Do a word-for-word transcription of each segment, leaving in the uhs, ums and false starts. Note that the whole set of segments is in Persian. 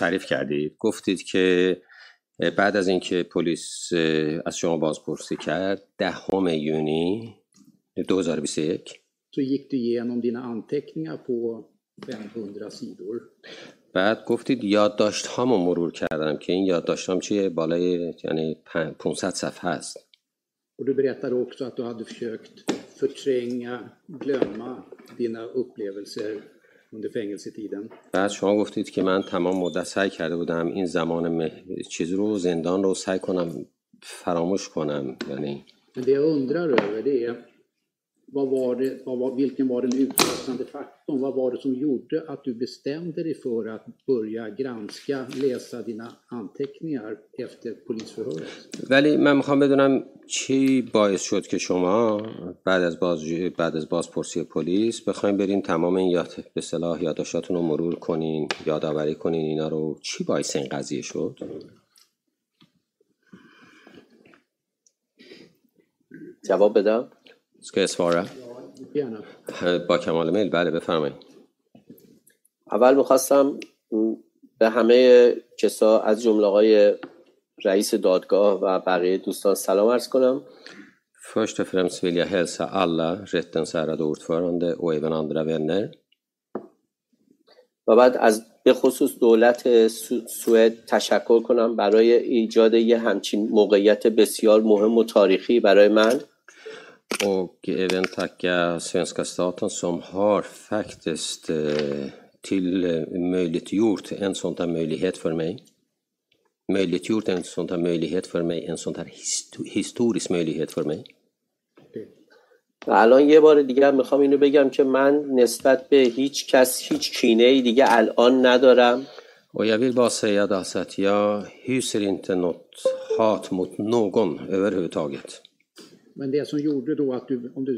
تعریف کردید، گفتید که بعد از اینکه پلیس از شما بازپرسی کرد دهم یونی دو هزار و بیست و یک تو gick du igenom dina anteckningar på fem hundra sidor. بعد گفتید یادداشت هامو مرور کردم که این یادداشت هام چیه، بالای یعنی پانصد صفحه است. Och du berättade också att du hade försökt förtränga, glömma dina upplevelser under fängelsetiden. بعد شما گفتید که من تمام مدت سعی کرده بودم این زمان مه... چیز رو زندان رو سعی کنم فراموش کنم، یعنی Men det jag undrar över det är vad var det vad var vilken var den utlösande faktorn, vad var det som gjorde att du bestämde dig för att börja granska, läsa dina anteckningar efter polisförhöret? ولی من میخوام بدونم چی باعث شد که شما بعد از باز بعد از بازپرسی پلیس بخواید برین تمام این یاد به اصطلاح یادداشتاتون رو مرور کنین، یادآوری کنین اینا رو، چی باعث این قضیه شد؟ جواب بدم؟ اسکسوارا با کمال میل. بله بفرمایید. اول می‌خواستم به همه کسا از جمله آقای رئیس دادگاه و بقیه دوستان سلام عرض کنم. Först och främst vill jag hälsa alla rättens ärade ordförande och även andra vänner. و بعد از به خصوص دولت سوئد تشکر کنم برای ایجاد یه همچین موقعیت بسیار مهم و تاریخی برای من. Och även tacka svenska staten som har faktiskt till möjliggjort en sån här möjlighet för mig. Möjliggjort en sån här möjlighet för mig, en sån här historisk möjlighet för mig. و الان یه بار دیگه میخوام اینو بگم که من نسبت به هیچ کس هیچ کینه‌ای دیگه الان ندارم. Och jag vill bara säga att att jag hyser inte något hat mot någon överhuvudtaget. Men det som gjorde då att du om du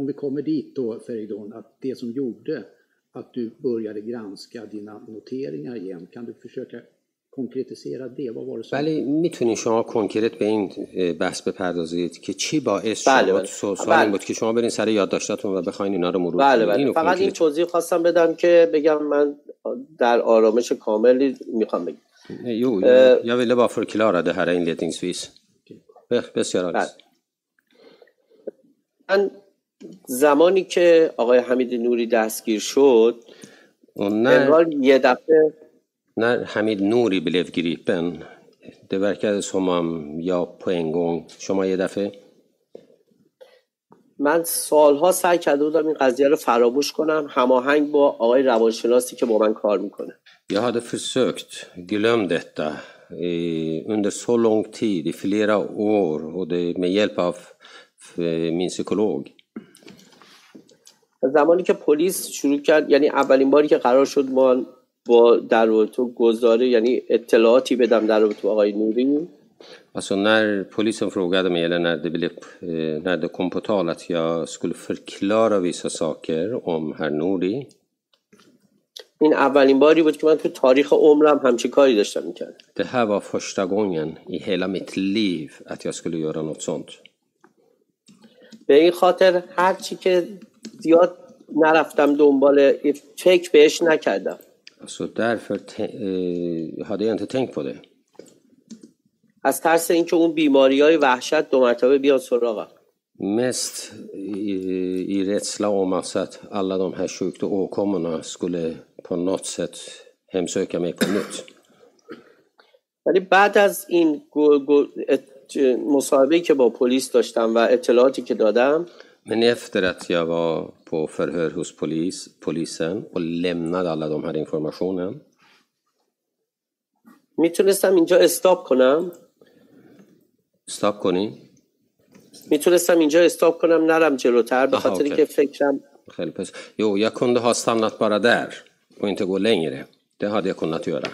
om vi kommer dit då Feridun, att det som gjorde att du började granska dina noteringar igen, kan du försöka konkretisera det, vad var det som ولی میتونین شما کنکرت به این بحث بپردازید که چی باعث شد سوال بود که شما برین سر یادداشتاتون و بخواید اینا رو مرور کنید؟ بله بله. فقط این توضیح خواستم بدم که بگم من در آرامش کاملی میخوام بگم. Jo, jag ville bara förklara det här inledningsvis. بسیار عالی. من زمانی که آقای حمید نوری دستگیر شد انگار یه دفعه när Hamid Nouri blev gripen det verkade som om jag på en gång شما یه دفعه من سالها سعی کرده بودم این قضیه رو فراموش کنم هماهنگ با آقای روانشناسی که با من کار میکنه. Jag hade försökt glömma detta under så lång tid i flera år och det med hjälp av min psykolog. زمانی که پلیس شروع کرد، یعنی اولین باری که قرار شد ما با در رابطه گزاره یعنی اطلاعاتی بدم در رابطه آقای نوری. Alltså när polisen frågade mig eller när det blev när det kom på tal att jag skulle förklara vissa saker om herr Nouri. این اولین باری بود که من تو تاریخ عمرم همچین کاری داشتم می‌کردم. Det här var första gången i hela mitt liv att jag skulle göra något sånt. به این خاطر هر چی که زیاد نرفتم دنبال فکر بهش نکردم. Så därför hade jag inte tänkt på det. از ترس اینکه اون بیماری‌های وحشت دو مرتبه بیاد سراغم. Mest i rädsla om att alla de här sjukdomarna skulle på något sätt hemsöka mig på nytt. ولی بعد از این مصاحبه‌ای که با پلیس داشتم و اطلاعاتی که دادم من efter att jag var på förhör hos polis polisen och lämnade alla de här informationen میتونستم اینجا استاپ کنم استاپ کنی میتونستم اینجا استاپ کنم نرم جلوتر به خاطری که فکرم خیلی پس jo jag kunde ha stannat bara där och inte gå längre det hade jag kunnat göra.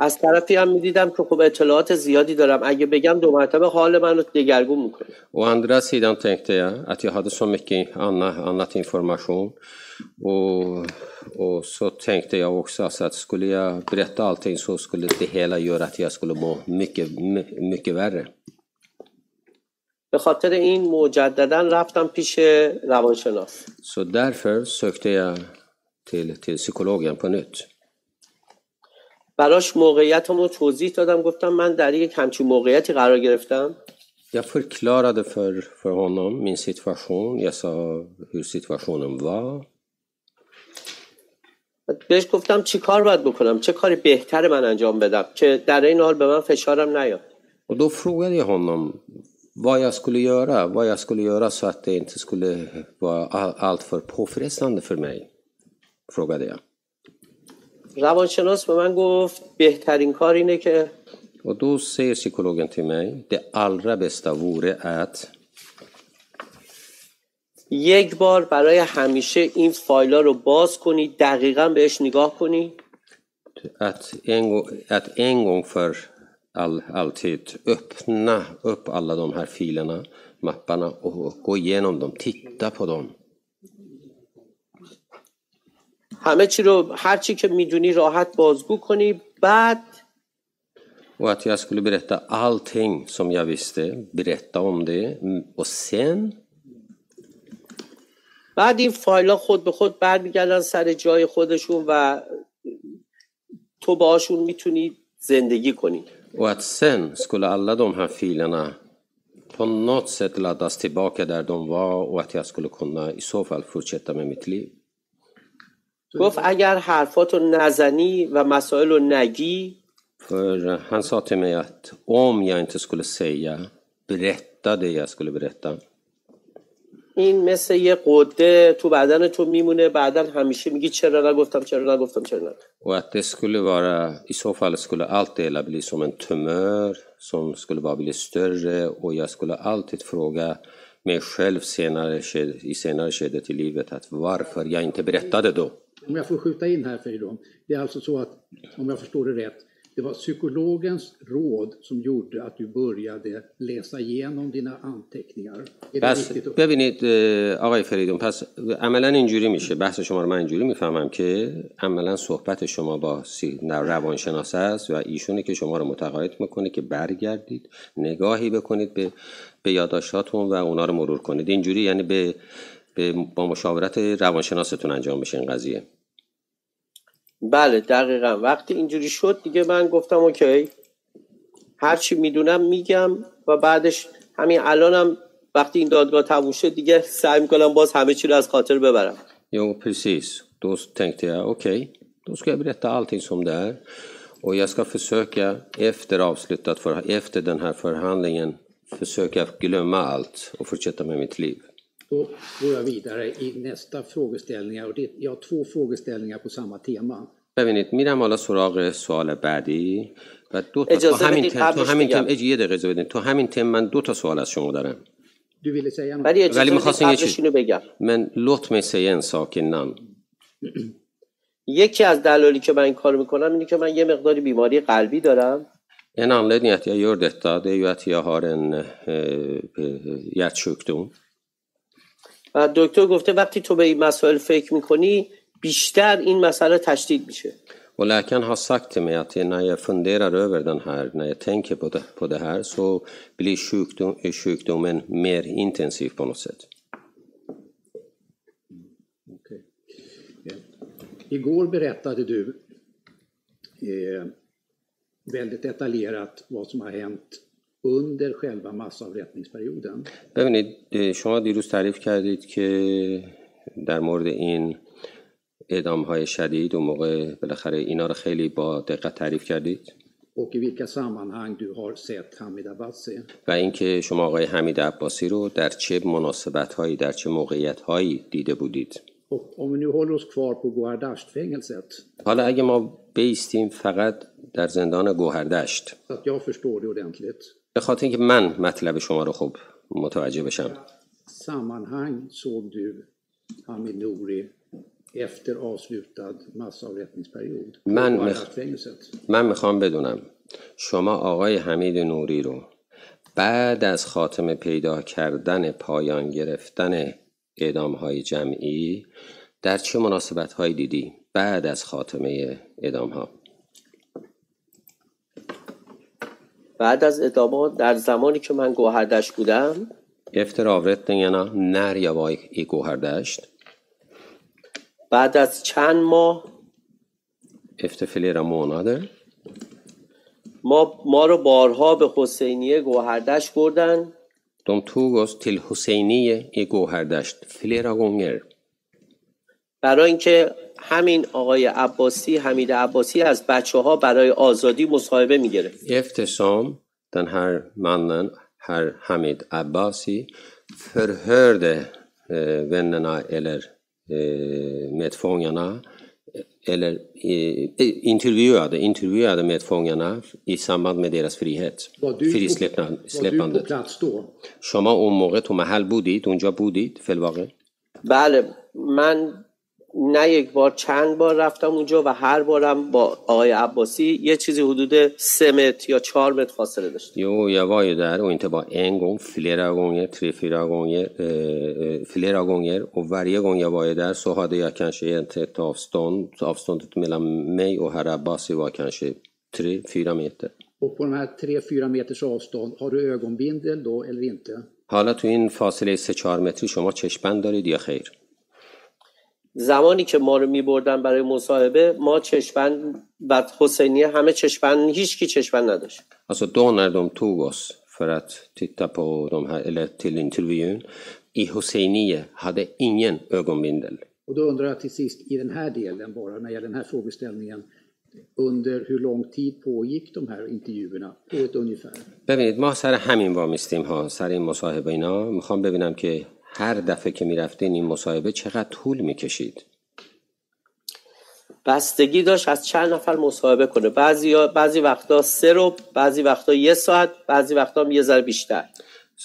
از طرفی هم می‌دیدم که خب اطلاعات زیادی دارم اگه بگم دو مرتبه حال منو دگرگون می‌کنه. و andra sidan tänkte jag att jag hade så mycket annat information och och så tänkte jag också att skulle jag berätta allting så skulle det hela göra att jag skulle må mycket mycket värre. به خاطر این مجدداً رفتم پیش روانشناس. Så därför sökte jag till till psykologen på nytt. براش موقعیتم رو توضیح دادم، گفتم من در یک همچین موقعیتی قرار گرفتم. Jag förklarade för, för honom min situation. Jag sa hur situationen var. بهش گفتم چی کار باید بکنم، چه کاری بهتر من انجام بدم که در این حال به من فشارم نیاد. Och då frågade jag honom vad jag skulle göra, vad jag skulle göra så att det inte skulle vara allt för påfrestande för mig. Frågade jag. روانشناس به من گفت بهترین کار اینه که و دو سه پسیکولوژن till mig det allra bästa vore att یک بار برای همیشه این فایل‌ها رو باز کنی، دقیقاً بهش نگاه کنی. att en att en gång för all alltid öppna upp alla de här filerna, mapparna och gå igenom dem, titta på dem. همه چی رو، هر چی که میدونی راحت بازگو کنی. بعد och att jag skulle berätta allting som jag visste, berätta om det och sen بعد این فایل‌ها خود به خود برمیگردن سر جای خودشون و تو باهاشون میتونی زندگی کنی. Och att sen skulle alla de här filerna på något sätt laddas tillbaka där de var och att jag skulle kunna i så fall fortsätta med mitt liv. گفت اگر حرفاتو نزنی و مسائلو نگی. För han sa till mig att om jag inte skulle säga, berätta det jag skulle berätta. این مثل یه قده تو بدن تو میمونه، بعدن همیشه میگی چرا نگفتم چرا نگفتم چرا نگفتم. Och att det skulle vara, i så fall skulle allt det bli som en tumör som skulle bara bli större och jag skulle alltid fråga mig själv senare i senare skedet i livet att varför jag inte berättade då. Om jag får skjuta in här för idag. Det är alltså så att om jag förstår det rätt, det var psykologens råd som gjorde att du började läsa igenom dina anteckningar. پس ببینید آقای فریدون، پس عملا اینجوری میشه، بحث شما رو من اینجوری میفهمم که عملا صحبت شما با روانشناس است و ایشونه که شما رو متقاعد میکنه که برگردید نگاهی بکنید به به یادداشتاتون و اونا رو مرور کنید. اینجوری یعنی به با مشاورت روانشناستون انجام بشه این قضیه. بله دقیقا. وقتی اینجوری شد دیگه من گفتم اوکی، هرچی میدونم میگم و بعدش همین الانم وقتی این دادگاه تموم شد دیگه سعی میکنم باز همه چی رو از خاطر ببرم. Jo, precis. Då tänkte jag okej, då ska jag berätta allting som det är och jag ska försöka efter avslutat för efter den här förhandlingen försöka glömma allt och fortsätta med mitt liv. Då går jag vidare i nästa frågeställningar och det, jag har två frågeställningar på samma tema. ببینید میرم حالا سراغ سوال بعدی و دو تا تو همین تم تو همین تم یه دقیقه اجازه بدین. تو همین تم من دو تا سوال از شما دارم. ولی می‌خواستم یه چیزی بگم. من لطف می‌سین ساکنان. یکی از دلایلی که من این کارو می‌کنم اینه که من یه مقداری بیماری قلبی دارم. En anledning att jag gör detta det är ju att jag har en hjärtsjukdom. و دکتر گفته وقتی تو به این مسائل فکر میکنی بیشتر این مسئله تشدید میشه. Och läkaren har sagt till mig att när jag funderar över den här, när jag tänker på det, på det här så blir sjukdom, sjukdomen mer intensiv på något sätt. Okay. Igår berättade du eh, väldigt detaljerat vad som har hänt under själva massavrättningsperioden. ببینید شما دیروز تعریف کردید که در مورد این اعدام‌های شدید و موقع بالاخره اینا رو خیلی با دقت تعریف کردید. Och i vilka sammanhang du har sett Hamid Abbasi. و اینکه شما آقای حمید عباسی رو در چه مناسبت‌هایی در چه موقعیت‌هایی دیده بودید. Om vi nu håller oss kvar på Gohardasht-fängelset. حالا اگه ما بیستیم فقط در زندان گوهردشت. Att jag förstår det ordentligt. به خاطر اینکه من مطلب شما رو خوب متوجه بشم. Sammanhang såg du Hamid Nouri efter avslutad massavrättningsperiod. من مخ... من میخوام بدونم شما آقای حمید نوری رو بعد از خاتمه پیدا کردن پایان گرفتن اعدام‌های جمعی در چه مناسبت‌هایی دیدی بعد از خاتمه اعدام‌ها؟ بعد از اعدام در زمانی که من گوهردشت بودم. Efter avrättningarna när jag var i Gohardasht. بعد از چند ماه. Efter flera månader. ما ما رو بارها به حسینیه گوهردشت بردن. De tog oss till Husseinie i Gåhärdasht flera gånger. برای اینکه همین آقای عباسی، حمید عباسی از بچه‌ها برای آزادی مصاحبه می‌گرفت. Eftersom den här mannen, herr Hamid Abbasi, förhörde eh, vännerna eller eh, medfångarna eller eh, intervjuade intervjuade medfångarna i samband med deras frihet. Frisläppande. شما اون موقع تو محل بودید، اونجا بودید فی الواقع؟ بله، من نه یک بار چند بار رفتم اونجا و هر بارم با آقای عباسی یه چیزی حدود سه متر یا چهار متر فاصله داشتم. Jo, jag var ju där och inte bara en gång, flera gånger, tre fyra gånger, eh, flera gånger och varje gång jag var ju där så hade jag kanske ett avstånd, avståndet mellan mig och herr Abbasi var kanske tre fyra meter. Och på de här tre fyra meters avstånd har du ögonbindel då eller inte? حالا تو این فاصله سه چهار متری شما چشم‌بند دارید یا خیر؟ زمانی که ما رو می‌بردن برای مصاحبه ما چشمند و حسینیه همه چشمند، هیچ کی چشمند نداشت. Alltså då när de tog oss för att titta på de här eller till intervjun i Husseinie hade ingen ögonbindel. Och då undrar jag till sist i den här delen bara när jag den här frågeställningen under hur lång tid pågick de här intervjuerna på ett ungefär. ببینید ما سر همین وا میستیم ها، سر این مصاحبه اینا میخوام ببینم که هر دفعه که می‌رفتین این مصاحبه چقدر طول می‌کشید؟ بستگی داشت از چند نفر مصاحبه کنه. بعضی بعضی وقتا سه رو، بعضی وقتا یک ساعت، بعضی وقتا هم یه ذره بیشتر.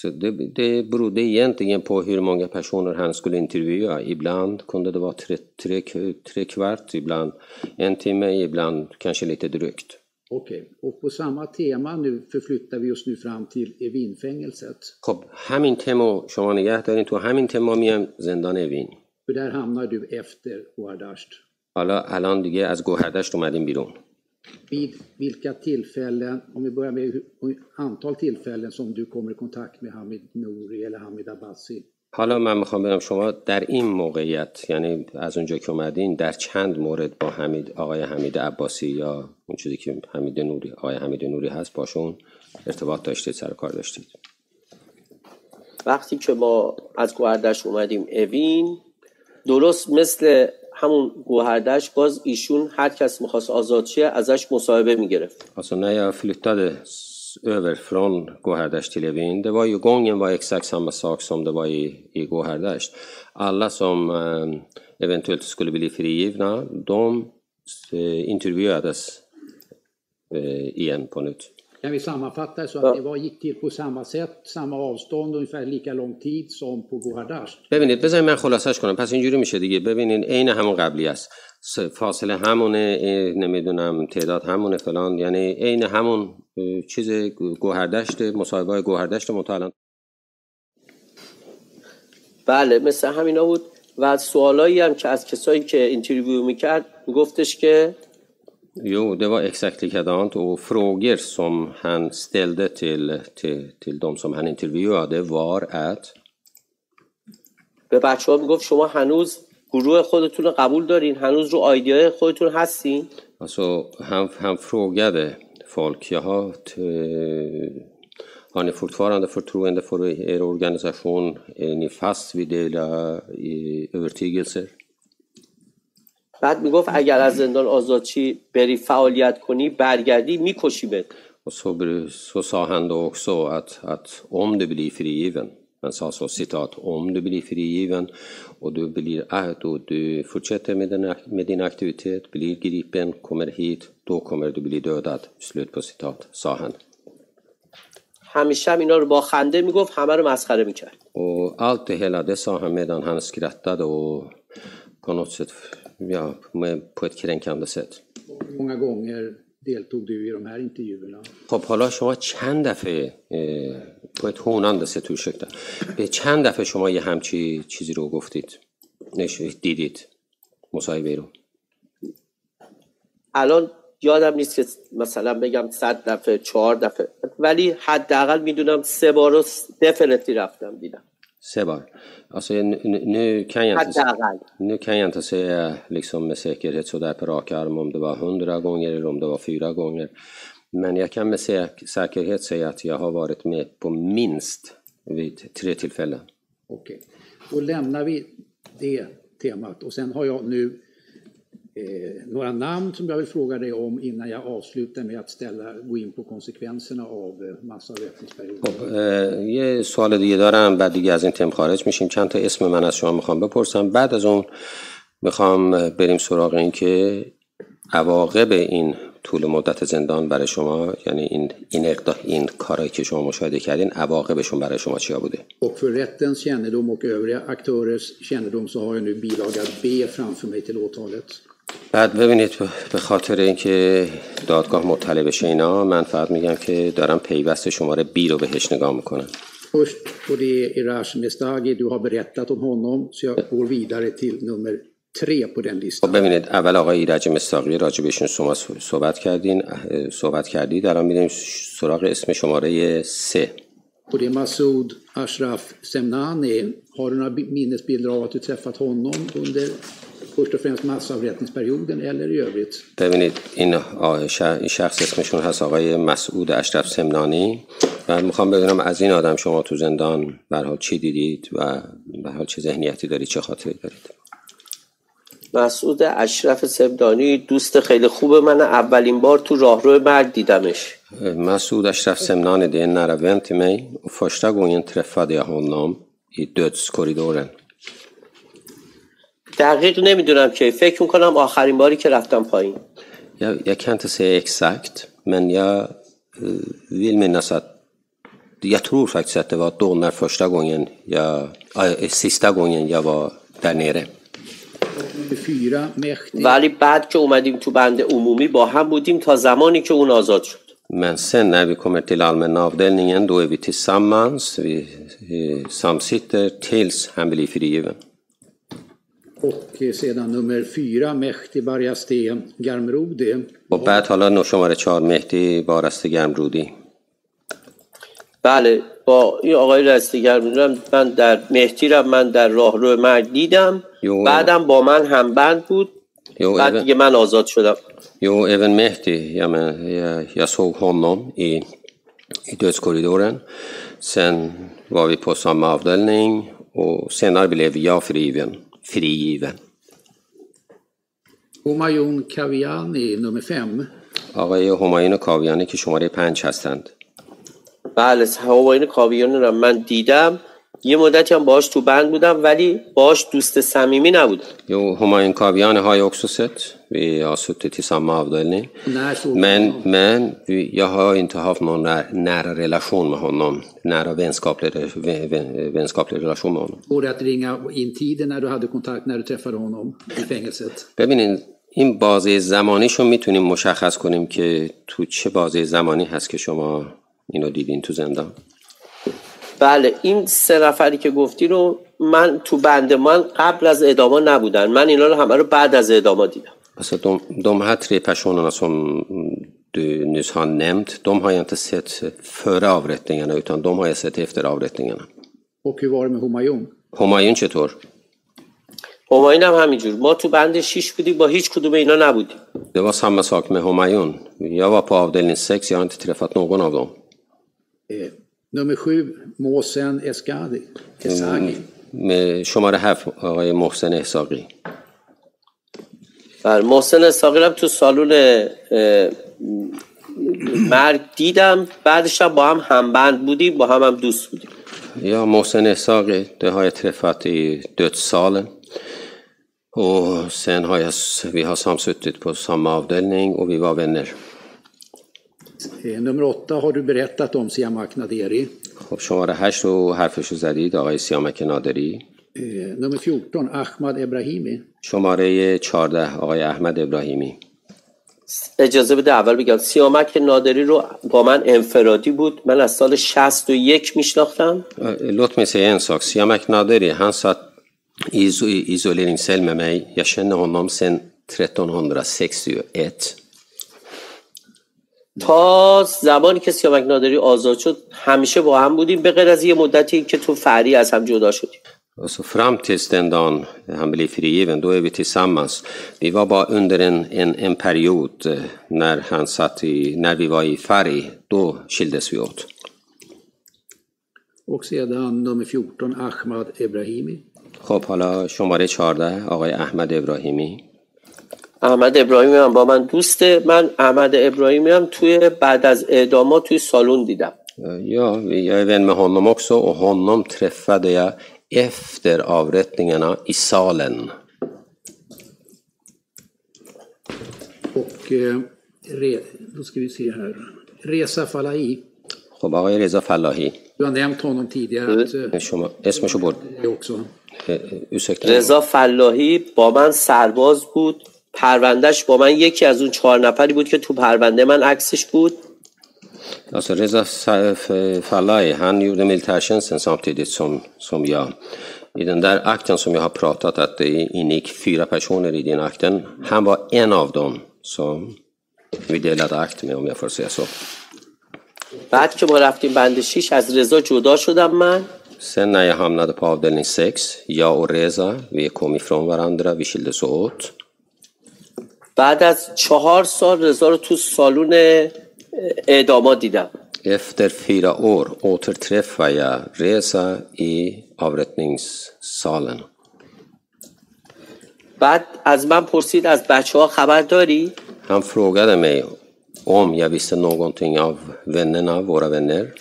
Så det det berodde egentligen på hur många personer han skulle intervjua. Ibland kunde det vara tre tre tre kvart, ibland en timme, ibland kanske lite drygt. Okej. Och på samma tema nu förflyttar vi oss nu fram till Evinfängelset. خب همین تمو شما نگه دارین، تو همین تمو میام زندان اوین. Där hamnar du efter Gåhärdasht. حالا الان دیگه از گوهردشت اومدیم بیرون. Vid vilka tillfällen, om vi börjar med antal tillfällen som du kommer i kontakt med Hamid Nouri eller Hamid Abbasi. حالا من میخوام بگم شما در این موقعیت، یعنی از اونجا که اومدین، در چند مورد با حمید آقای حمید عباسی یا اون چیزی که حمید نوری آقای حمید نوری هست باشون ارتباط داشتید، سر کار داشتید؟ وقتی که ما از گوهردشت اومدیم اوین، درست مثل همون گوهردشت باز ایشون هر کس میخواست آزاد شه ازش مصاحبه میگرفت. اصلا نه یا فلوتاده över från Gåhärdasht till Evin. Det var ju gången var exakt samma sak som det var i i Gåhärdasht. Alla som eh, eventuellt skulle bli frigivna, de eh, intervjuades eh, igen på nytt. Kan vi sammanfatta så att det var gick till på samma sätt, samma avstånd, ungefär lika lång tid som på Gåhärdasht. ببینید بذارید من خلاصش کنم. پس اینجوری میشه دیگه. ببینین عین همون قبلی است. فاصله همونه، نمیدونم تعداد همونه فلان، یعنی عین همون چیز گوهردشت، مصاحبه‌های گوهردشت مطالعه. بله مثل همینا بود و سوالایی هم که از کسایی که اینترویو میکرد گفتش که Jo, det var exakt likadant och frågor som han ställde till till till de som han intervjuade var att به بچه‌ها میگفت شما هنوز گروه خودتون رو قبول دارین؟ هنوز رو ایده خودتون هستین؟ Alltså han han frågade folk, jag har har ni fortfarande förtroende för er organisation, är ni fast vid era övertygelser? بعد میگفت اگر از زندان آزادی بری فعالیت کنی برگردی میکشیمت. Och så så sa han då också att att om du blir frigiven, men sa så citat, om du blir frigiven och du blir att och du fortsätter med den med din aktivitet, blir gripen, kommer hit, då kommer du bli dödad. Slut på citat, sa han. همیشه هم اینا رو با خنده میگفت، همه رو مسخره میکرد. Och allt det hela det sa han medan han skrattade och på något sätt ja, med på ett kränkande sätt. Många gånger deltog du i de här intervjuerna. خب حالا شما چند دفعه با توننده سه تو شکتا به چند دفعه شما یه همچی چیزی رو گفتید، نشید دیدید مصاحبه رو؟ الان یادم نیست که مثلا بگم صد دفعه چهار دفعه، ولی حداقل میدونم سه بار رو دفنتی رفتم دیدم. سه بار. Alltså nu, nu kan jag inte, nu kan jag inte säga liksom med säkerhet så där på rak arm om det var hundra gånger eller om det var fyra gånger. Men jag kan med säk- säkerhet säga att jag har varit med på minst vid tre tillfällen. Okej, då lämnar vi det temat. Och sen har jag nu eh, några namn som jag vill fråga dig om innan jag avslutar med att ställa, gå in på konsekvenserna av eh, massavrättningsperioden. یه سوال دیگه دارم بعد دیگه از این تم خارج میشیم. چند تا اسم من از شما میخوام بپرسم. بعد از اون میخوام بریم سراغ این که عواقب این طول مدت زندان برای شما، یعنی این این اقدام این کاری که شما مشاهده کردین، عواقبشون برای شما چیا بوده؟ Och för rättens kännedom och övriga aktörers kännedom så har jag nu bilaga B framför mig till åtalet. بعد ببینید به خاطر اینکه دادگاه مطلع بشه اینا، من فقط میگم که دارم پیوست شماره B رو بهش نگاه میکنم. Först på det Iraj Mesdaghi, du har berättat om honom, så jag går vidare till nummer tre på den listan. خب ببینید، اول آقای ایرج مصداقی راجع بهشون شما صحبت کردین صحبت کردید الان میریم سراغ اسم شماره سه. Och det är Masoud Ashraf Semnani. Har du några minnesbilder av att du träffat honom under först och främst massavrättningsperioden eller i övrigt? ببینید این شخص اسمشون هست آقای مسعود اشرف سمنانی. من میخوام بدونم از این آدم شما تو زندان به هر حال چی دیدید و به هر حال چه ذهنیتی دارید، چه خاطری دارید؟ مسعود اشرف سمنانی دوست خیلی خوب من، اولین بار تو راهرو مرگ دیدمش. مسعود اشرف سمنانی det är nära vän till mig och första gången träffade jag honom i dödskorridoren. دقیق نمیدونم که فکر میکنم آخرین باری که رفتم پایین. Jag jag kan inte säga exakt men jag vill minnas att jag tror faktiskt att det var då när första gången jag äh, sista gången jag var där nere. ولی بعد که اومدیم تو بند عمومی با هم بودیم تا زمانی که اون آزاد شد. من sen när vi kommer till allmänna avdelningen då är vi tillsammans, vi samsitter tills han blir frigiven. Och sedan nummer fyra Mehdi Rastegar Moradi. Och بعد حالا شماره چهار مهدی راستگر مرودی. بله، با این آقای رستگر میدونم من در مهدی را من در راهرو مرگ دیدم. بعدم با من همبند بود. بعد دیگه من آزاد شدم. Jo, även Mehdi. Jag men jag, jag såg honom i i dödskorridoren. Sen var vi på samma avdelning och senare blev jag frigiven. Frigiven. Humayun Kaviani nummer fem. آقای همایون کاویانی که شماره پنج هستند. بله، همایون کاویانی را من دیدم. یه مدتی هم باهاش تو بند بودم ولی باهاش دوست صمیمی نبودم. Jo, Humayun Kaviani har jag också sett. Vi har suttit i samma avdelning. Men men jag har inte haft någon nära relation med honom, nära vänskaplig vänskaplig relation med honom. Går det att ringa in tiden när du hade kontakt när du träffade honom i fängelset? ببینید این بازه زمانیشو میتونیم مشخص کنیم که تو چه بازه زمانی هست که شما اینو دیدین تو زندان؟ بله، این سه نفری که گفتی رو من تو بند من قبل از اعدام نبودن، من اینا رو همه رو بعد از اعدام دیدم. Alltså de de här tre personerna som du nyss har nämnt, de har jag inte sett före avrättningarna utan de har jag sett efter avrättningarna. Och hur var det med Humayun? Humayun چطور؟ Humayun هم همینجور، ما تو بند شش بودیم، با هیچ کدوم اینا نبودیم. Det var samma sak med Humayun. Jag var på avdelning sex, jag har inte träffat någon av dem. Nummer sju Mohsen Eshaghi. Med شماره هفت آقای محسن احساقی. بر محسن احساقی رو تو سالن مرگ دیدم، بعدش با هم همبند بودیم، با هم هم دوست بودیم. یا محسن احساقی det har jag träffat i dödssalen. Och sen har jag vi har samsuttit på samma avdelning och vi var vänner. Nummer åtta har du berättat om Siamak Naderi. خب شماره هشت رو حرفشو زدید آقای سیامک نادری. Nummer fjorton Ahmad Ebrahimi. شماره چهارده آقای احمد ابراهیمی. اجازه بده اول بگم سیامک نادری رو با من انفرادی بود، من از سال شصت و یک میشناختم. لطف می‌کنی en sak Siamak Naderi han satt i isoleringscell med mig. Jag känner honom sedan tretton sextioett. تا زمانی که سیامک نادری آزاد شد همیشه با هم بودیم به غیر از یه مدتی که تو فری از هم جدا شدیم. Så fram tills den dagen han blev frigiven, då är vi tillsammans. Vi var bara under en, en, en period när, han satt i, när vi var i Fari, då skildes vi åt. Och sedan nummer fjorton, Ahmad Ebrahimi. خب حالا شماره چهارده آقای احمد ابراهیمی. احمد ابراهیمی هم با من دوسته. من احمد ابراهیمی هم توی بعد از اعدامات توی سالون دیدم. Ja, jag är vän med honom också och honom träffade jag efter avrättningarna i salen. Och eh, re, då ska vi se här. Reza Falahi. خب آقای رضا فلاحی. Du har nämnt honom tidigare. اسمشو برد. رضا فلاحی با من سرباز بود. پروندهش با من یکی از اون چهار نفری بود که تو پرونده من عکسش بود. Alltså Reza Falahi, han gjorde militärtjänsten samtidigt som, som jag. I den där akten som jag har pratat att det ingick fyra personer i den akten. Han var en av dem som vi delade akt med, om jag får säga så. بعد که ما رفتیم بند شیش از رضا جدا شدم من. Sen när jag hamnade på avdelning sex, jag och Reza, vi kom ifrån varandra, vi skildes åt. بعد از چهار سال رضا رو تو سالون اعدامات دیدم. Efter fyra år återträffade jag Reza i avrättningssalen. بعد از من پرسید از بچه‌ها خبر داری؟ Han frågade mig om jag visste någonting av vännerna, våra vänner.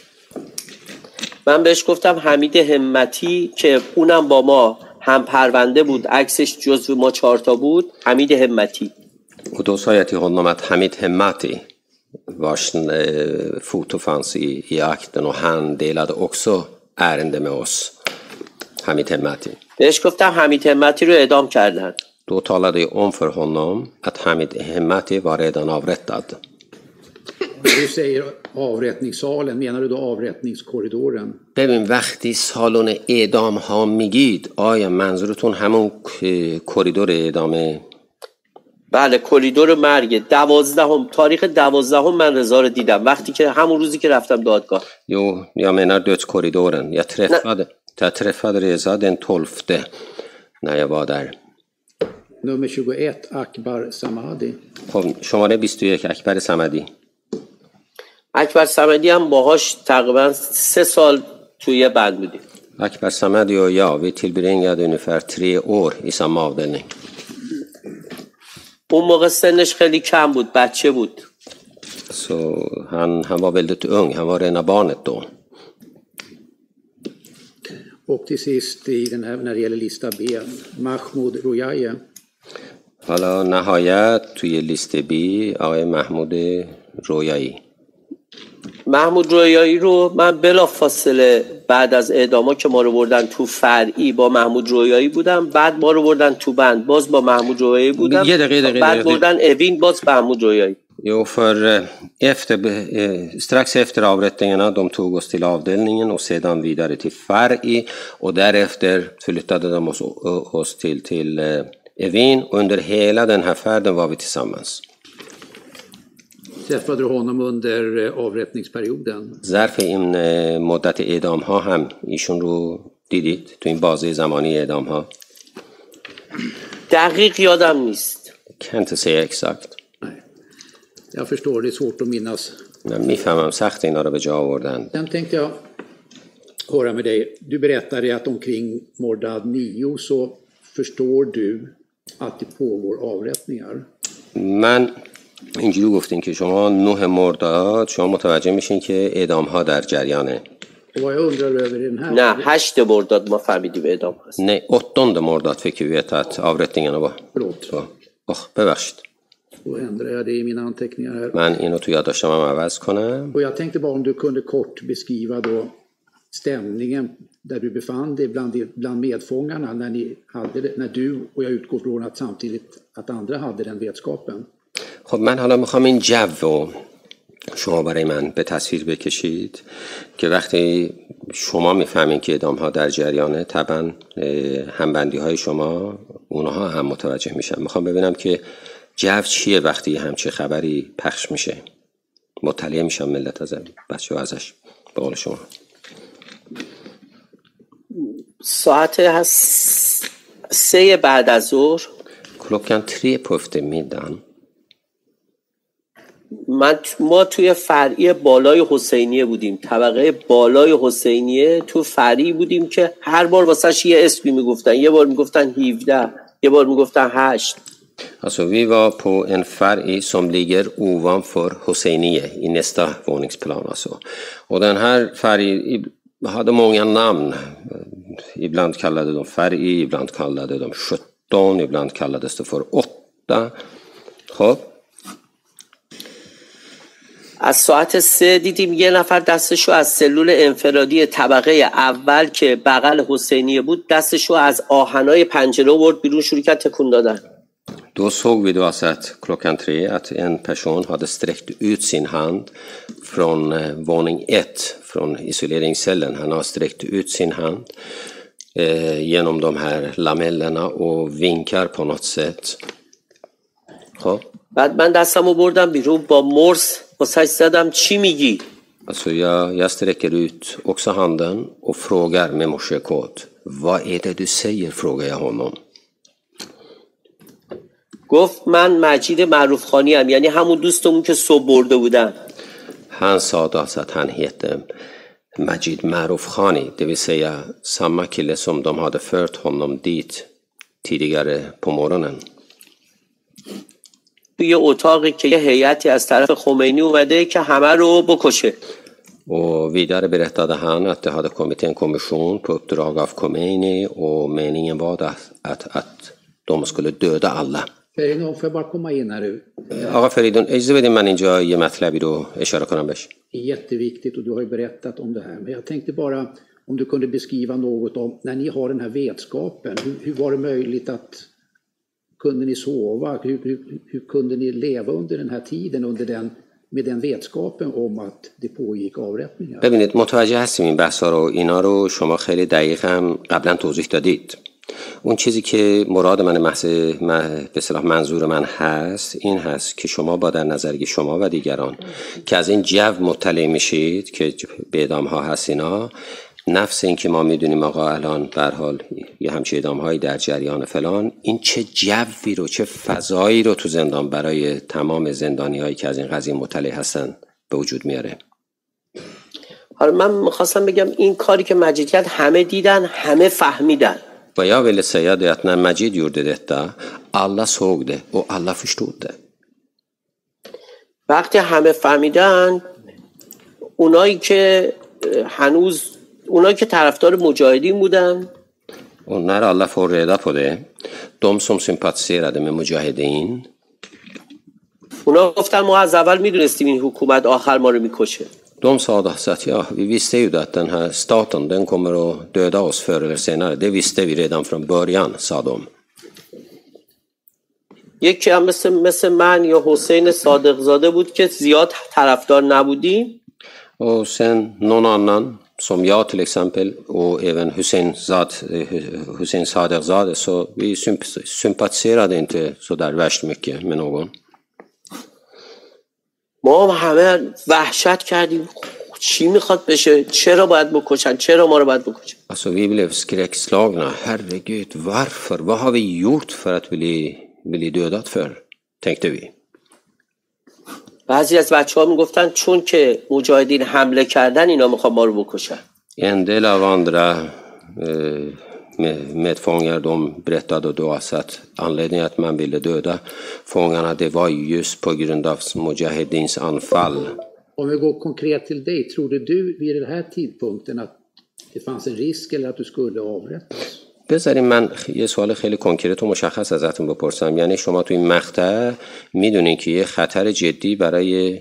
من بهش گفتم حمید همتی که اونم با ما هم پرونده بود، عکسش جزو ما چهار تا بود، حمید همتی. Och då sa jag till honom att Hamid Hemmati vars eh, foto fanns i, i akten och han delade också ärende med oss. Hamid Hemmati. بهش گفتم حمید همتی رو اعدام کردن. Då talade jag om för honom att Hamid Hemmati var redan avrättad. Du säger avrättningssalen, menar du då avrättningskorridoren? ببین وقتی سالن اعدام ها میگید آیا منظورتون همون کریدور اعدامه؟ بله کریدور مرگ. دوازدهم تاریخ دوازدهم من رضا رو دیدم وقتی که همون روزی که رفتم دادگاه. Jo, jag menar dödskoridoren. Jag träffade, jag träffade Reza den tolfte när jag var där. Nummer tjugoett Akbar Samadi. شماره بیست و یک اکبر صمدی. اکبر صمدی هم باهاش تقریبا سه سال توی بند بودیم. اکبر صمدی و یا vi tillbringade ungefär tre år i samma avdelning. اون موقع سنش خیلی کم بود، بچه بود. Så han han var väldigt ung, han var rena barnet då. Och till sist i den här när det gäller lista B, Mahmoud Royai. حالا نهایت توی لیست B آقای محمود رویایی. محمود رویایی رو من بلا فاصله بعد از اعداما که ما رو بردن تو فرعی با محمود رویایی بودم. بعد ما رو بردن تو بند باز با محمود رویایی بودم. یه دقیقه دقیقه بعد بردن اوین باز با محمود رویایی. Jo, för efter, strax efter avrättningarna de tog oss till avdelningen och sedan vidare till Fari och därefter flyttade de oss, oss till, till Evin och under hela den här färden var vi tillsammans. Träffade du honom under avrättningsperioden? ظرف این مدت اعدام ها هم ایشون رو دیدید تو این بازه زمانی اعدام ها؟ دقیق یادم نیست. Can't say exakt. Jag förstår, det är svårt att minnas. Men mifhamam sakht ina ro be ja avordan. Sen tänkte jag höra med dig. Du berättade att omkring Mordad nio så förstår du att det pågår avrättningar. Men اینجوری گفتین که شما نه مرداد شما متوجه میشین که اعدام ها در جریانه. نه هشت مرداد ما فهمیدیم اعدام هست. نه هشت مرداد فکر ویت ات avrättningarna var. Åh ببخشید. Och ändrar jag det i mina anteckningar här. من اینو تو یادداشتم عوض کنم. Och jag tänkte bara om du kunde kort beskriva då stämningen där du befann dig bland, bland medfångarna när ni hade när du och jag utgår från att samtidigt att andra hade den vetskapen. خب من حالا میخوام این جو رو شما برای من به تصویر بکشید که وقتی شما میفهمین که اعدام ها در جریانه طبعا همبندی های شما اونها هم متوجه میشن. میخوام ببینم که جو چیه وقتی همچه خبری پخش میشه. مطلع میشم ملت از بچه ازش به قول شما. ساعت هست سه بعد از ظهر. کلوکان تری پفته میدان. من ما توی فرعی بالای حسینیه بودیم، طبقه بالای حسینیه تو فرعی بودیم که هر بار واسش یه اسمی میگفتن، یه بار میگفتن هفده، یه بار میگفتن هشت. Alltså vi var på en far'i som ligger ovanför Husseinie i nästa våningsplan alltså. Och den här far'i hade många namn. Ibland kallade de far'i, ibland kallade de sjutton, ibland kallades det för åtta. Ja. از ساعت سه دیدیم یه نفر دستشو از سلول انفرادی طبقه اول که بغل حسینیه بود دستشو از آهنای پنجره آورد بیرون، شروع کرد تکون دادن. Då såg vi då alltså att klockan tre att en person hade sträckt ut sin hand från våning ett, från isoleringscellen. Han har sträckt ut sin hand eh, genom de här lamellerna och vinkar på något sätt. Ja. بعد من دستمو بردم بیرون با مرس و سج زدم چی میگی؟ Alltså jag, jag sträcker ut också handen och frågar med morsekod. Vad är det du säger? Frågar jag honom. گفت من مجید معروفخانی ام، یعنی همون دوستمون که صبح برده بودن. Han sa då att han heter Majid Marufkhani, det vill säga samma kille som de hade fört honom dit tidigare på morgonen. یه اتاقی که یه هیئتی از طرف خمینی اومده که همه رو بکشه. Och vidare berättade han att det hade kommit en kommission på uppdrag av Khomeini och meningen var att att, att de skulle döda alla. فریدون فر بار komma in här nu. آقا فریدون اجازه بدید من اینجا یه مطلبی رو اشاره کنم بهش. Jätteviktigt och du har ju berättat om det här. Men jag tänkte bara om du kunde beskriva något om när ni har den här vetskapen, hur, hur var det möjligt att kunde ni sova? Hur, hur, hur kunde ni leva under den här tiden under den med den vetskapen om att det pågick avrättningar? ببینید متوجه هستیم این بحثا رو، اینا رو شما خیلی دقیق هم قبلا توضیح دادید. اون چیزی که مراد من محض به اصطلاح منظور من هست این هست که شما با در نظرگی شما و دیگران که از این جو مطلع میشید که به اعدام ها هست، اینا نفس این که ما میدونیم آقا الان به هر حال یه همچین اعدام هایی در جریان فلان، این چه جوی رو چه فضایی رو تو زندان برای تمام زندانی هایی که از این قضیه مطلع هستن به وجود میاره. حالا من میخواستم بگم این کاری که مجید کرد همه دیدن، همه فهمیدن. Vad jag ville säga är att när Majid gjorde detta, alla såg det och alla förstod det. وقتی همه فهمیدن، اونایی که هنوز اونایی که طرفدار مجاهدین بودن، och när alla får reda på det, de som sympatiserade med mujahedin، اونا گفتن ما از اول میدونستیم این حکومت آخر ما رو میکشه. De sa då att ja, vi visste ju att den här staten den kommer att döda oss förr eller senare. Det visste vi redan från början, sa de. یکی هم مثل مثل من یا حسین صادق زاده بود که زیاد طرفدار نبودیم. Och sen någon annan som jag till exempel och även Hussein Zad Hussein Sadeq Zadeh, så vi sympatiserade inte så där värst mycket med någon. ما همه وحشت کردیم، چی میخواد بشه، چرا باید بکشن، چرا ما رو باید بکشن. Alltså vi blev skräckslagna. Herregud, varför? Vad har vi gjort för att bli bli dödat för? Tänkte vi. بعضی از بچه‌ها میگفتن چون که مجاهدین حمله کردن اینا میخوان ما رو بکشن. En del av andra med fångar de berättade då att anledningen att man ville döda fångarna det var just på grund av mujahedins anfall. Om vi går konkret till dig, trodde du vid den här tidpunkten att det fanns en risk eller att du skulle avrättas? بذاریم من یه سوال خیلی کنکرت و مشخص ازتون بپرسم. یعنی شما تو این مقطع میدونین که یه خطر جدی برای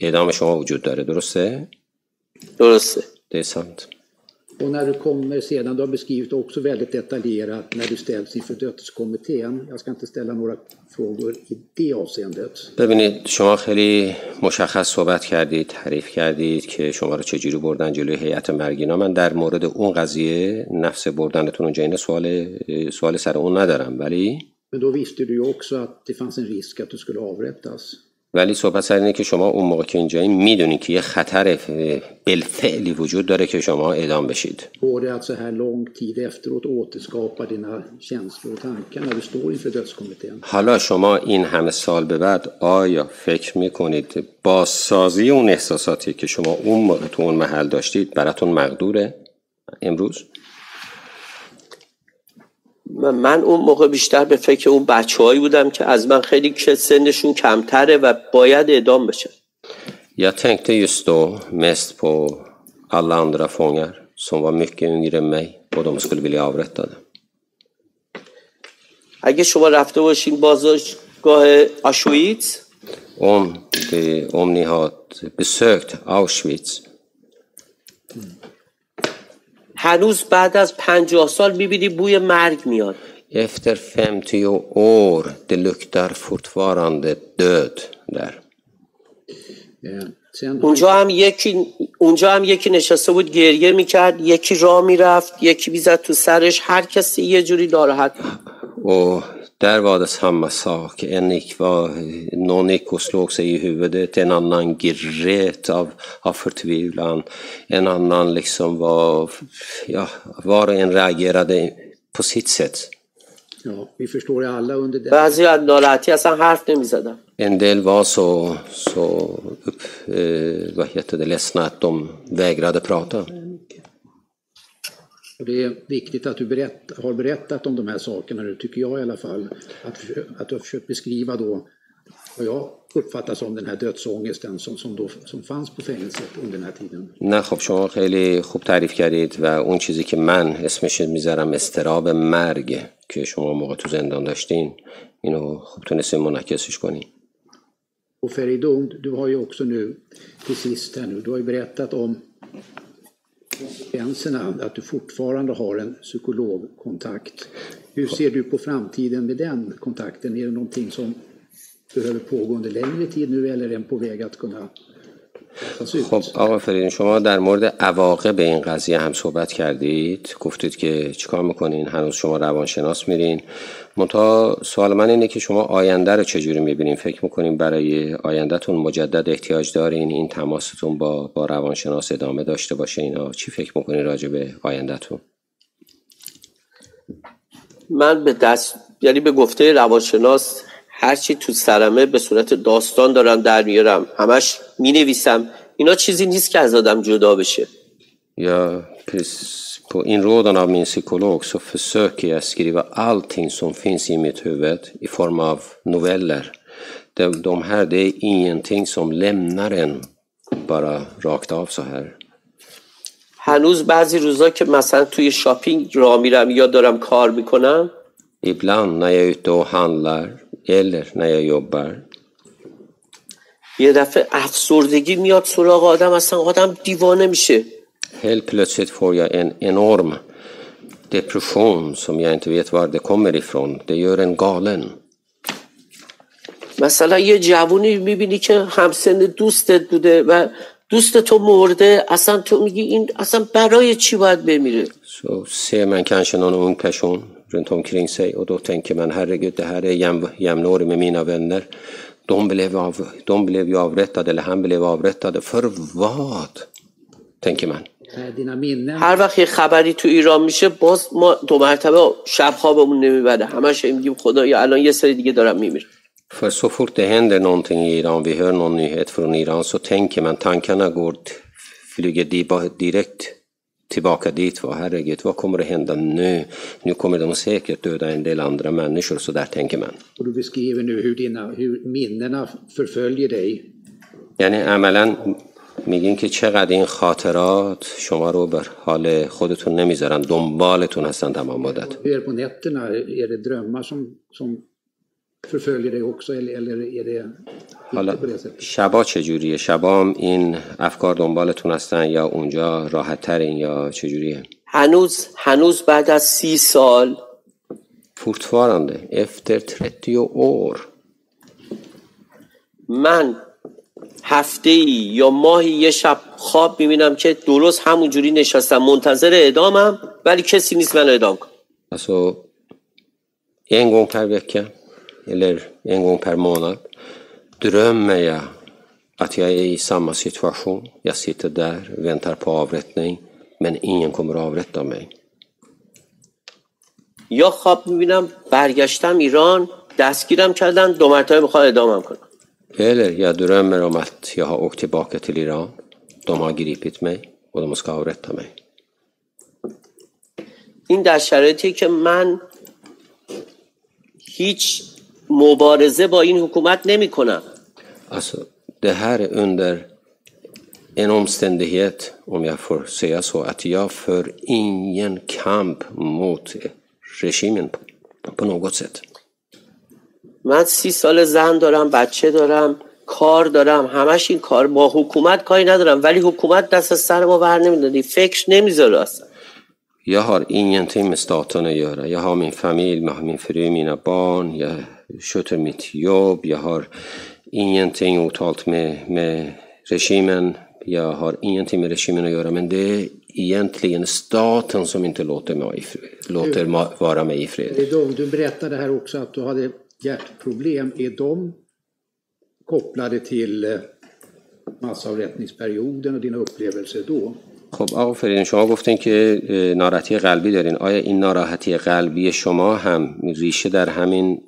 اعدام شما وجود داره، درسته؟ درسته. درسته. Och när du kommer sedan, du har beskrivit också väldigt detaljerat när du ställs inför dödskommittén. Jag ska inte ställa några frågor i det avseendet. ببینید شما خیلی مشخص صحبت کردید، تعریف کردید که شما رو چجوری بردن جلوی هیئت مرگینا. من در مورد اون قضیه نفس بردنتون اونجا اینه سوال سوال سر اون ندارم، ولی Men då visste du ju också att det fanns en risk att du skulle avrättas. ولی صحبت سر اینه که شما اون موقع که اینجایی میدونی که یه خطر بالفعلی وجود داره که شما اعدام بشید. Både att så här lång tid efteråt återskapa dina känslor och tankar när du står inför dödskommittén. حالا شما این همه سال به بعد آیا فکر میکنید بازسازی اون احساساتی که شما اون موقع تو اون محل داشتید براتون مقدوره امروز؟ من اون موقع بیشتر به فکر اون بچه‌هایی بودم که از من خیلی که سنشون کمتره و باید اعدام بشن. Jag tänkte just då mest på alla andra fångar som var mycket yngre än mig och de skulle vilja avrättade. اگه شما رفته باشین بازداشتگاه آشویتز، om det, om ni har besökt Auschwitz، هنوز بعد از پنجاه سال میبینی بوی مرگ میاد. Efter femtio år det luktar fortfarande död där. اونجا هم یکی اونجا هم یکی نشسته بود گریه میکرد، یکی راه میرفت، یکی میزد تو سرش، هر کسی یه جوری ناراحت. Och där var det samma sak. En gick var någon gick och slog sig i huvudet, en annan grät av av förtvivlan, en annan liksom var ja, var och en reagerade på sitt sätt. Ja, vi förstår ju alla under det. بعضی از ناراحتی اصلا حرف نمیزدن. En del var så så upp eh, vad heter det, ledsna att de vägrade prata. Och det är viktigt att du berätt, har berättat om de här sakerna nu, tycker jag i alla fall, att, att du har försökt beskriva då vad jag uppfattar som den här dödsångesten som, som, då, som fanns på fängelset under den här tiden. نه خب شما خیلی خوب تعریف کردید و اون چیزی که من اسمش میذارم اضطراب مرگ که شما موقع تو زندان داشتین اینو خوب تونستین منعکسش کنین. Och Feridun, du har ju också nu till sist här nu, du har ju berättat om konsekvenserna att du fortfarande har en psykologkontakt. Hur ser du på framtiden med den kontakten? Är det någonting som behöver pågå under längre tid nu eller är den på väg att kunna tas ut? خب آفرین، شما در مورد عواقب این قضیه هم صحبت کردید، گفتید که چیکار میکنین، هنوز شما روانشناس میرین. منتها سوال من اینه که شما آینده رو چجوری میبینین؟ فکر میکنین برای آیندهتون مجدد احتیاج دارین این تماستون با با روانشناس ادامه داشته باشه؟ اینا چی فکر میکنین راجع به آیندهتون؟ من به دست یعنی به گفته روانشناس هرچی تو سرمه به صورت داستان دارم در میارم، همش مینویسم. اینا چیزی نیست که از آدم جدا بشه. یا پس på inrådan av min psykolog så försöker jag skriva allting som finns i mitt huvud i form av noveller. De, de här, det är ingenting som lämnar en bara rakt av så här. هنوز بعضی روزا که مثلا توی شاپینگ راه میرم یا دارم کار میکنم، ibland när jag är ute och handlar eller när jag jobbar، یه دفعه افسردگی میاد سراغ آدم، اصلا آدم دیوانه میشه. Helt plötsligt får jag en enorm depression som jag inte vet var det kommer ifrån. Det gör en galen. مثلا یه جوونی میبینی که همسن دوستت بوده و دوستت مرده، اصلا تو میگی این اصلا برای چی باید بمیره؟ Så ser man kanske någon ung person runt omkring sig och då tänker man herregud, det här är jäm, jämnårig med mina vänner. De blev av, de blev ju avrättade eller han blev avrättad för vad? Tänker man. هر وقت یه خبری تو ایران میشه باز ما دو مرتبه شب خوابمون نمیبره، همش میگیم خدایا الان یه سری دیگه دارم میمیرم. För så fort det händer någonting i Iran, vi hör någon nyhet från Iran, så tänker man tankarna går flyger direkt tillbaka dit. Vad herregud, vad kommer det hända nu? Nu kommer de säkert döda en del andra människor, så där tänker man. Och du beskriver nu hur dina hur minnena förföljer dig. یعنی عملاً میگین که چقدر این خاطرات شما رو به حال خودتون نمیذارن، دنبالتون هستن تمام مدت. حالا شبا چجوریه؟ شبا هم این افکار دنبالتون هستن یا اونجا راحت ترین یا چجوریه؟ هنوز هنوز بعد از سی سال fortfarande efter trettio år من هفته ای یا ماهی یه شب خواب میبینم که درست همونجوری نشستم منتظر اعدامم ولی کسی نیست منو اعدام کنه. Alltså en gång per vecka eller en gång per månad Drömmer att jag är i samma situation. Jag sitter där, väntar på avrättning, men ingen kommer att avrätta mig. یا خواب میبینم برگشتم ایران، دستگیرم کردن، دو مرتبه میخواد اعدامم کنن. Eller jag drömmer om att jag har åkt tillbaka till Iran. De har gripit mig och de ska avrätta mig. این در شرایطی که من هیچ مبارزه با این حکومت نمی کنم. Alltså, det här är under en omständighet, om jag får säga så, att jag för ingen kamp mot regimen på, på något sätt. من سی سال زن دارم، بچه دارم، کار دارم، همش این کار، با حکومت کاری ندارم، ولی حکومت دست از سر ما بر نمیدادی، فکر نمیذاره اصلا. Jag har ingenting med staten att göra. Jag har min familj, jag har min fru, mina barn, jag sköter mitt jobb, jag har ingenting otalt med, med regimen, jag har ingenting med regimen att göra, men det är egentligen staten som inte låter mig i fred, låter du, ma- vara mig i fred. Du berättade här också att du hade hjärtproblem. Är de kopplade till massavrättningsperioden och dina upplevelser då؟ خب آفرین، شما گفتین که ناراحتی قلبی دارین. آیا این ناراحتی قلبی شما هم ریشه در همین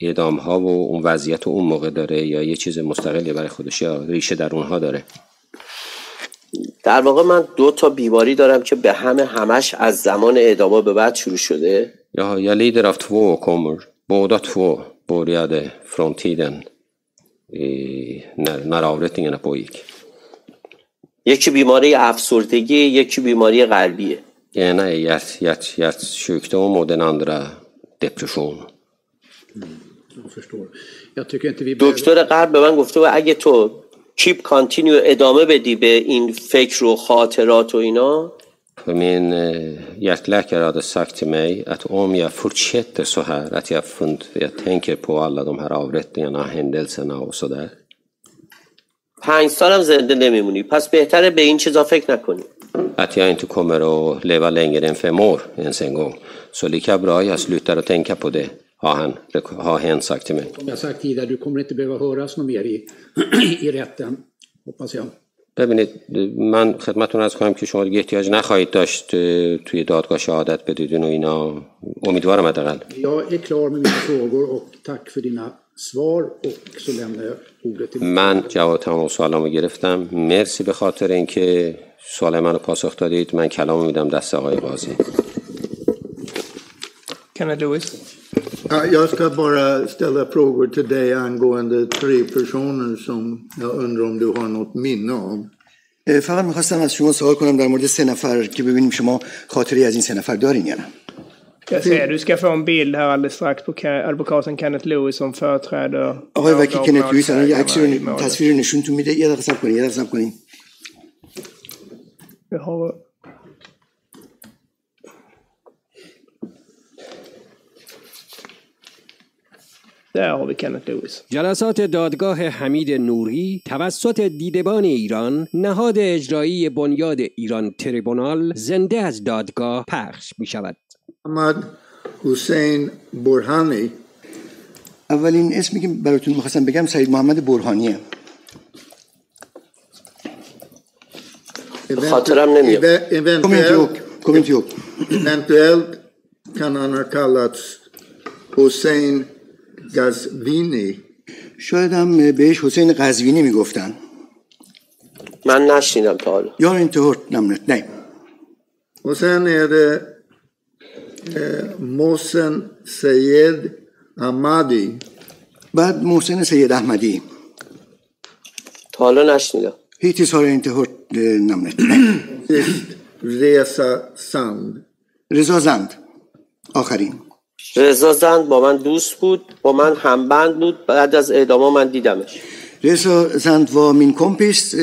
اعدام ها و اون وضعیت و اون موقع داره یا یه چیز مستقلی برای خودش یا ریشه در اونها داره؟ در واقع من دو تا بیماری دارم که به همه همش از زمان اعدام به بعد شروع شده. یا یا لیدر اف تو کمر بودا تو بوریاده فرام تیدن نار آورتینگن پویک. یکی بیماری افسردگی، یکی بیماری قلبیه. یعنی یت یت یت sjukdom och den andra depression. دکتر قلب به من گفته و اگه تو کیپ کانتینیو ادامه بدی به این فکر و خاطرات و اینا. Min hjärtläkare hade sagt till mig att om jag fortsätter så här, att jag, fund, jag tänker på alla de här avrättningarna, händelserna och sådär. پنج سالم زنده نمیمونی، پس بهتره به این چیزا فکر نکنی. Att jag inte kommer att leva längre än fem år ens en gång. Så lika bra jag slutar att tänka på det, har han, har hen sagt till mig. Som jag sagt tidigare, du kommer inte behöva höras något mer i, i rätten, hoppas jag. ببینید، من خدمتتون عرض کنم که شما دیگه احتیاج نخواهید داشت توی دادگاه شهادت بدیدون و اینا، امیدوارم حداقل. Jag är klar med mina frågor och tack för dina svar och så lämnar jag ordet till. من جواب تمام سوالامو گرفتم. مرسی به خاطر اینکه سوال منو پاسخ دادید. من کلامو میدم دست آقای قاضی. Can I do it? Jag ska bara ställa frågor till dig angående tre personer som jag undrar om du har något minne av. فقط می‌خواستم از شما سوال کنم در مورد سه نفر که ببینیم شما خاطری از این سه نفر دارین یا نه. Jag ser du ska få en bild här alldeles strax på advokaten Kenneth Lewis som företräder. آقای وکیل Kenneth Lewis الان یه عکسی رو تصویر نشونتون میده. یه دقیقه صبر کنید، یه دقیقه صبر کنید. جلسات دادگاه حمید نوری توسط دیدبان ایران، نهاد اجرایی بنیاد ایران تریبونال، زنده از دادگاه پخش می شود. محمد حسین برهانی. اولین اسمی که براتون میخواستم بگم سید محمد برهانیه. خاطرم نمیاد. ایونتویل کان انا کالات حسین قزوینی. شاید هم بهش حسین قزوینی میگفتن. من نشنیدم تا حالا. یا inte hört namnet. Nej. Och sen är det eh, Mohsen Seyed Ahmadi. بعد محسن سید احمدی. تا حالا نشنیدم. Hittills har jag inte hört namnet. Reza Zand. Reza Zand. آخرین. رضا زند با من دوست بود، با من همبند بود، بعد از اعدام من دیدمش. رضا زند و min kompis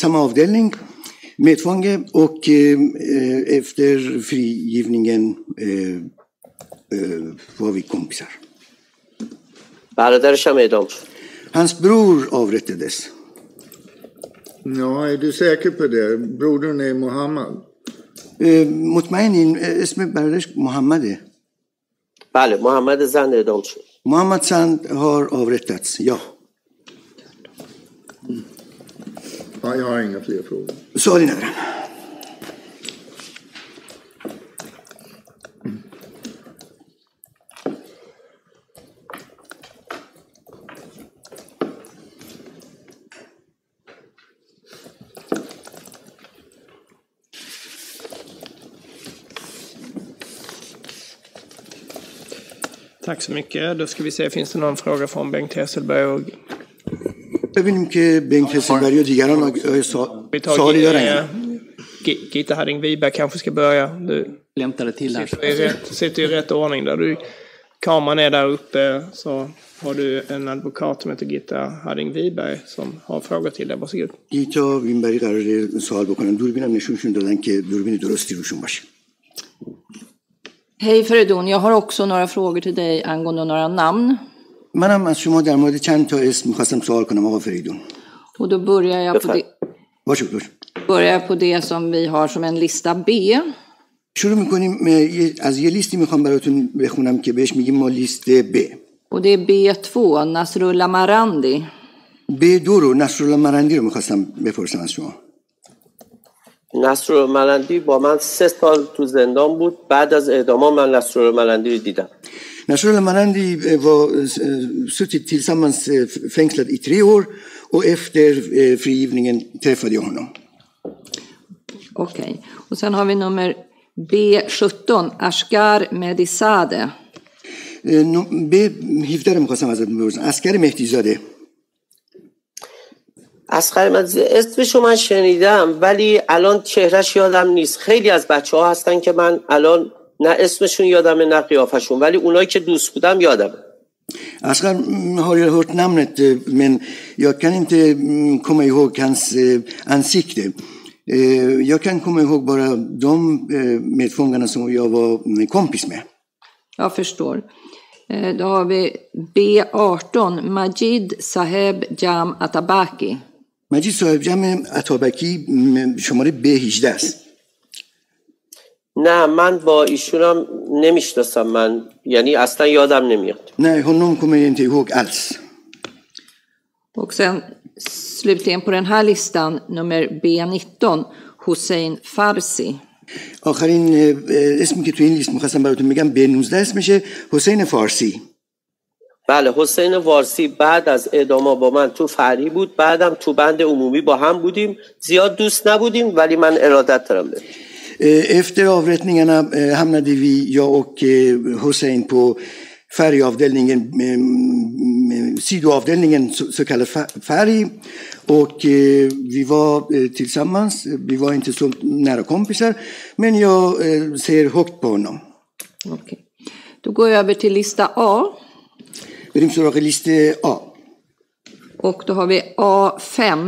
samma avdelning medfånge och efter frigivningen var vi kompisar. برادرش هم اعدام شد. Hans bror avrättades. Ja, är du säker på det? Brodern är Mohammed. مطمئنین اسم برادرش محمده. بله، محمد زند اعدام شد. محمد زند har avrättats. Ja. سوالی ندارم. Tack så mycket. Då ska vi se, finns det någon fråga från Bengt Hesselberg? Och... ببینیم که بنک هسلبری و دیگران سوالی دارن. Gitta Hadding Wiberg kanske ska börja. Du sitter i, rätt, sitter i rätt ordning där. Du, kameran är där uppe, så har du en advokat som heter Gitta Hadding Wiberg som har frågor till dig. Varsågod. Gitta Winberg قراره سوال بکنن. دوربینم نشونشون دادن که دوربین درستی روشون باشه. Hej Feridun, jag har också några frågor till dig angående några namn. منم از شما در مورد چند تا اسم می‌خواستم سوال کنم آقا فریدون. Och då börjar jag på det. Varsågod. Börjar jag på det som vi har som en lista B. شروع می‌کنیم از یه لیستی می‌خوام براتون بخونم که بهش میگیم ما لیست B. Och det är B två Nasrollah Marandi. B two رو Nasrollah Marandi رو می‌خواستم بپرسم از شما. Nasrollah Marandi با من سه سال تو زندان بود. بعد از اعدام من Nasrollah Marandi رو دیدم. Nasrollah Marandi var suttit tillsammans fängslad i tre år och efter frigivningen träffade jag honom. Okej. Okay. Och sen har vi nummer B sjutton Asgar Mehdizadeh. B sjutton می‌خواستم ازت بپرسم. Asgar Mehdizadeh. اصغر مهدی اسمشو من شنیدم ولی الان چهرهش یادم نیست. خیلی از بچه‌ها هستن که من الان نه اسمشون یادمه نه قیافشون ولی اونایی که دوست بودم یادمه. اصغر har jag hört namnet men jag kan inte komma ihåg hans ansikte. Jag kan komma ihåg bara de medfångarna som jag var kompis med. Jag förstår. Då har vi B arton Majid Saheb Jam Atabaki. Majid Saheb Jam Atabaki شماره B eighteen است. نه من با ایشونم نمیشناسم من یعنی اصلا یادم نمیاد. نه honom kommer jag inte ihåg alls. Och sen slutligen på den här listan nummer B nitton Hossein Farsi. آخرین اسمی که تو این لیست می‌خواستم براتون بگم B nineteen اسمشه حسین فارسی. بله حسین فارسی بعد از اعدام با من تو فری بود بعدم تو بند عمومی با هم بودیم زیاد دوست نبودیم ولی من ارادت دارم. Efter avrättningarna hamnade vi jag och Hossein på färgavdelningen sidoavdelningen så kallad färg och vi var tillsammans vi var inte så nära kompisar men jag ser högt på honom. Okej. Då går jag över till lista A. Beröms då lista A. Och då har vi A five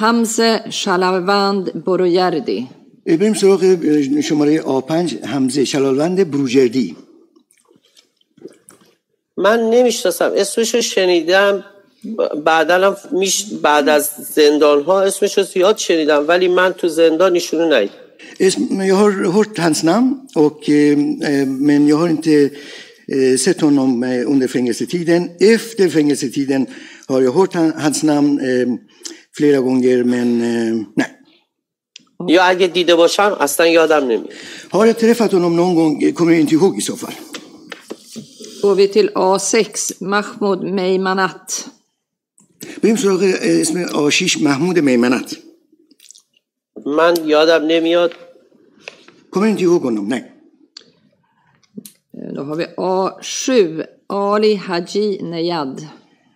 Hamze Shalavand Boroyardi. بریم سراغ شماره A five حمزه شلالوند بروجردی. من نمیشناسم اسمشو شنیدم بعداً میش... بعد از زندان‌ها اسمشو زیاد شنیدم ولی من تو زندان ایشونو ندیدم. اسم jag har hört hans namn och men jag har inte sett honom under fängelsetiden. Efter fängelsetiden har jag hört hans namn flera gånger men nej. یا اگه دیده باشم اصلا یادم نمیاد. Har jag träffat honom någon gång kommer jag inte ihåg i så fall. Går vi till A six Mahmoud Meymanat. بریم سراغ اسم A six محمود میمنت. من یادم نمیاد. Kommer inte ihåg honom nej. Då har vi A seven Ali Haji Nejad.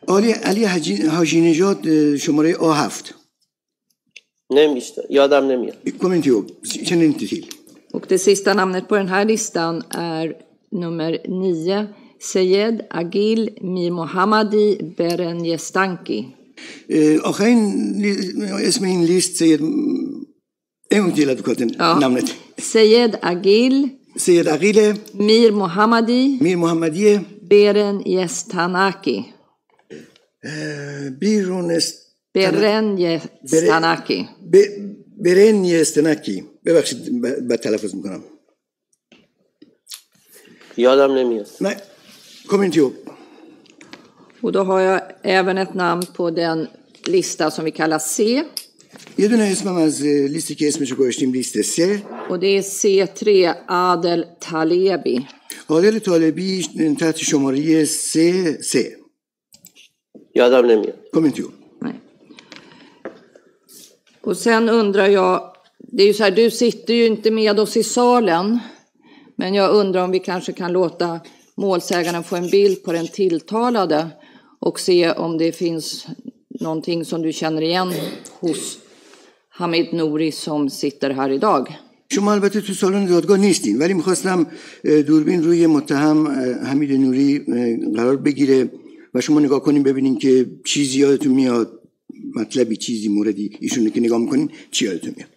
Ali Ali Haji Nejad شماره A seven. نمیشته یادم نمیاد. کامنتی او چنینتی تیل. Och det sista namnet på den här listan är nummer nio Seyed Agil Mimohammadi Berenjestanki. آخرین اسم این لیست سید امتیلا دکترن نامنت. Seyed Agil. Seyed Agil. Mir Mohammadi. Mir Mohammadi. Berenjestanaki. Berenjest برنج استناکی برنج استناکی ببخشید با تلفظ میکنم یادم نمیاد نه کامنتیو. Och då har jag även ett namn på den lista som vi kallar C یه دونه اسمم از لیستی که اسمشو گذاشتیم لیست سه و ده سی سه عادل طالبی. عادل طالبی تحت شماره سه سه. یادم نمیاد. کامنتیو. Och sen undrar jag, det är ju så här, du sitter ju inte med oss i salen, men jag undrar om vi kanske kan låta målsägaren få en bild på den tilltalade och se om det finns någonting som du känner igen hos Hamid Nouri som sitter här idag. شما البته تو سالن دادگاه نیستین ولی میخواستم دوربین روی متهم حمید نوری قرار بگیره و شما نگاه کنین ببینین که چیزی یادتون میاد، مطلبی چیزی موردی ایشونو که نگاه میکنین چی یادتون میاد.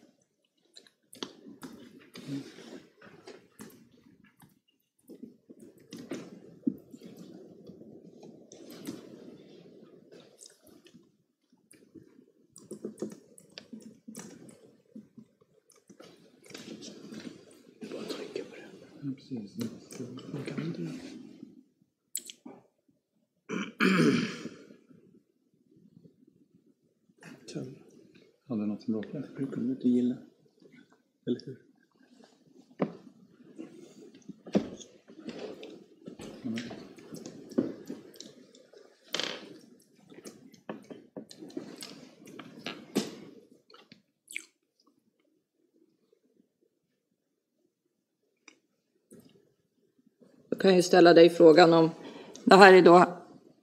Hade något som råkade? Du kunde inte gilla. Eller hur? Jag kan ju ställa dig frågan om det här är då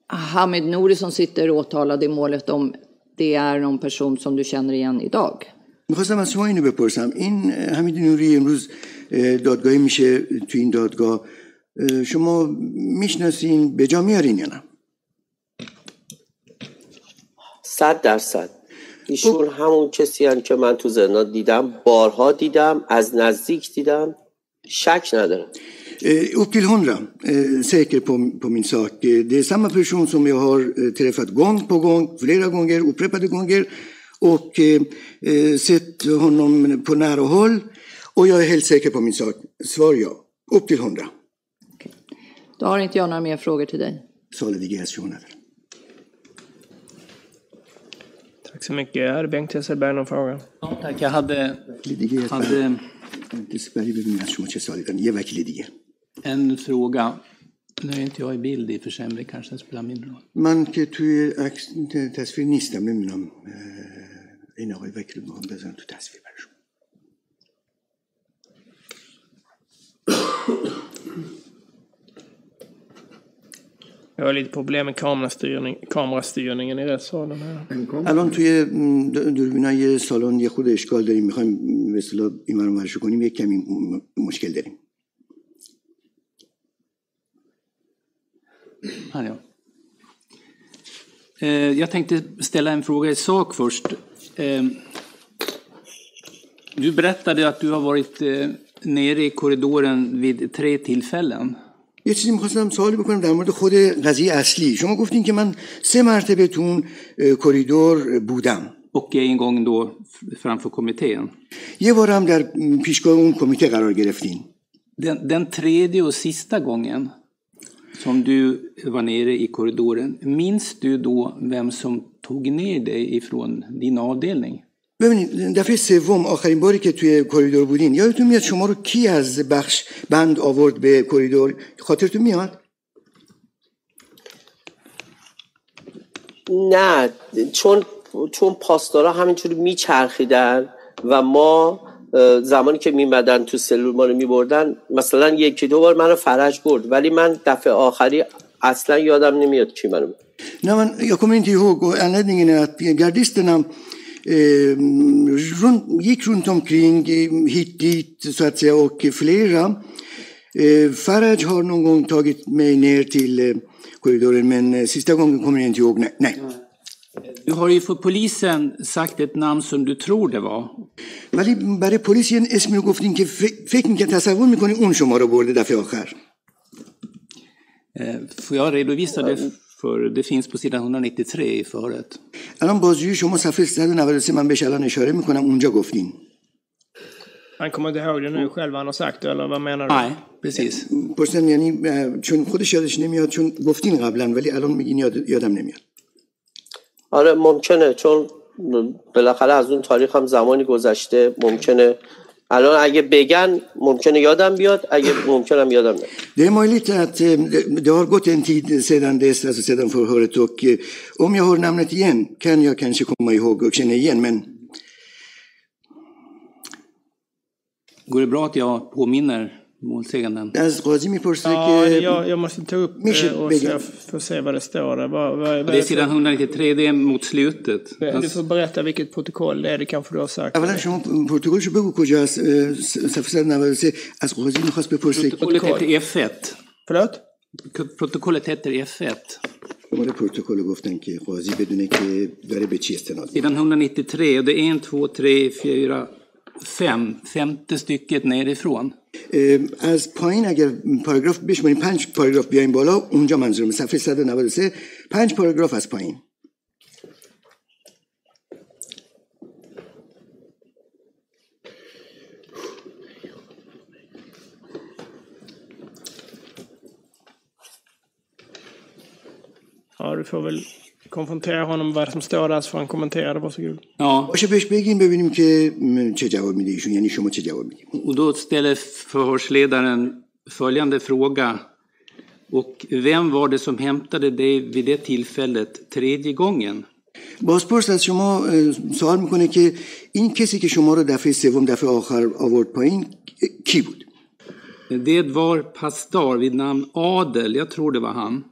Hamid Nouri som sitter åtalad i målet om det är någon person som du känner igen idag. می‌خواستم از شما اینو بپرسم، این حمید نوری امروز دادگاهی میشه، تو این دادگاه شما میشناسین به جا میارین یا نه؟ صد درصد ایشون همون کسی هستن که من تو زندان دیدم، بارها دیدم، از نزدیک دیدم، شک ندارم. Upp till hundra eh, säker på, på min sak. Det är samma person som jag har träffat gång på gång, flera gånger, upprepade gånger, och eh, sett honom på nära håll, och jag är helt säker på min sak. Svar ja. Upp till hundra. Okay. Då har inte jag några mer frågor till dig. Solidigationer. Tack så mycket. Jag hade Bengt Hesselberg någon fråga. Ja, tack. Jag hade... hade... Jag verkligen en fråga. Nu är inte jag i bild i försämring, kanske spelar mindre roll. Man kan ju inte tasvinista med namn. En av verkligen har besoin tout à fait. Jag har lite problem med kamerastyrning, kamerastyrningen i rättssalen här. الان توی دوربینای سالن یه خود اشکال داریم، می‌خوایم به اصطلاح این رو ورشو کنیم، یک کمی مشکل داریم. Hallå. Eh, jag tänkte ställa en fråga i sak först. Eh, du berättade att du har varit eh, nere i korridoren vid tre tillfällen. یه چیزی می‌خواستم سوالی بکنم در مورد خود قضیه اصلی. شما گفتین که من سه مرتبه تون کریدور بودم. Och en gång då framför kommittén. یه بارم در پیشگاه اون کمیته قرار گرفتین. Den, den tredje och sista gången som du var nere i korridoren, minns du då vem som tog ner dig ifrån din avdelning? ببینید دفعه سوم آخرین باری که توی کریدور بودین یادتون میاد شما رو کی از بخش بند آورد به کریدور؟ خاطرتون میاد؟ نه، چون چون پاسدارا همینجوری میچرخیدن و ما زمانی که میمدن تو سلول ما رو میبردن، مثلا یکی دو بار منو فرج برد ولی من دفعه آخری اصلا یادم نمیاد کی منو. نه من jag kommer inte ihåg och anledningen är att gardisterna gick runt omkring hit dit så att säga och flera. Faraj har någon gång tagit mig ner till korridoren men sista gången kommer jag inte ihåg. Nej, nej. Du har ju för polisen sagt ett namn som du tror det var. ولی برای پلیس یه اسمی گفتین که فکر می‌کنم تصور می‌کنی اون شما رو برده دفعه آخر. Får jag redovisa det? För det finns på sidan etthundranittiotre i förhöret. الان بازجویی شما صفحه صد و نود و سه من بهش الان اشاره میکنم، اونجا گفتین. Han kommer inte ihåg det nu själv han har sagt eller vad menar du? Nej, precis. Påståendet یعنی چون خودش یادش نمیاد، چون گفتین قبلا ولی الان میگین یادم نمیاد. آره ممکنه چون بالاخره از اون تاریخ هم زمانی گذشته، ممکنه الان اگه بگن ممکنه یادم بیاد، اگه ممکنم یادم نیاد. Det är möjligt att det har gått en tid sedan dess, alltså sedan förhöret, och om jag hör namnet igen kan jag kanske komma ihåg och känna igen, men går det bra att jag påminner målsäganden? Ja, jag, jag måste ta upp och se, för se vad det står. Vad, vad, vad det är sidan etthundranittiotre, det är mot slutet. Du får berätta vilket protokoll det är, det kanske du har sagt. Protokollet heter اف یک. Förlåt? Protokollet heter اف یک. Vad är protokollet goften ki Qazi bedune ki dare be chi istenad. Sidan etthundranittiotre, det är ett, två, tre, fyra, fem, femte stycket nerifrån. از پایین اگر پاراگراف بشماریم، پنج پاراگراف بیایم بالا، اونجا منظورم صفحه صد و نود و سه، پنج پاراگراف از پایین. آره فوال konfrontera honom vad som står där så får han kommentera det, varsågod. Ja. Och så bäst begin ببینیم که چه جواب میده ایشون، یعنی شما چه جواب میدید. Och då ställer förhörsledaren följande fråga: och vem var det som hämtade dig vid det tillfället tredje gången? بازپرس از شما سوال میکنه که این کسی که شما رو دفعه سوم، دفعه آخر آورد پایین کی بود؟ Det var pastor vid namn Adel, jag tror det var han.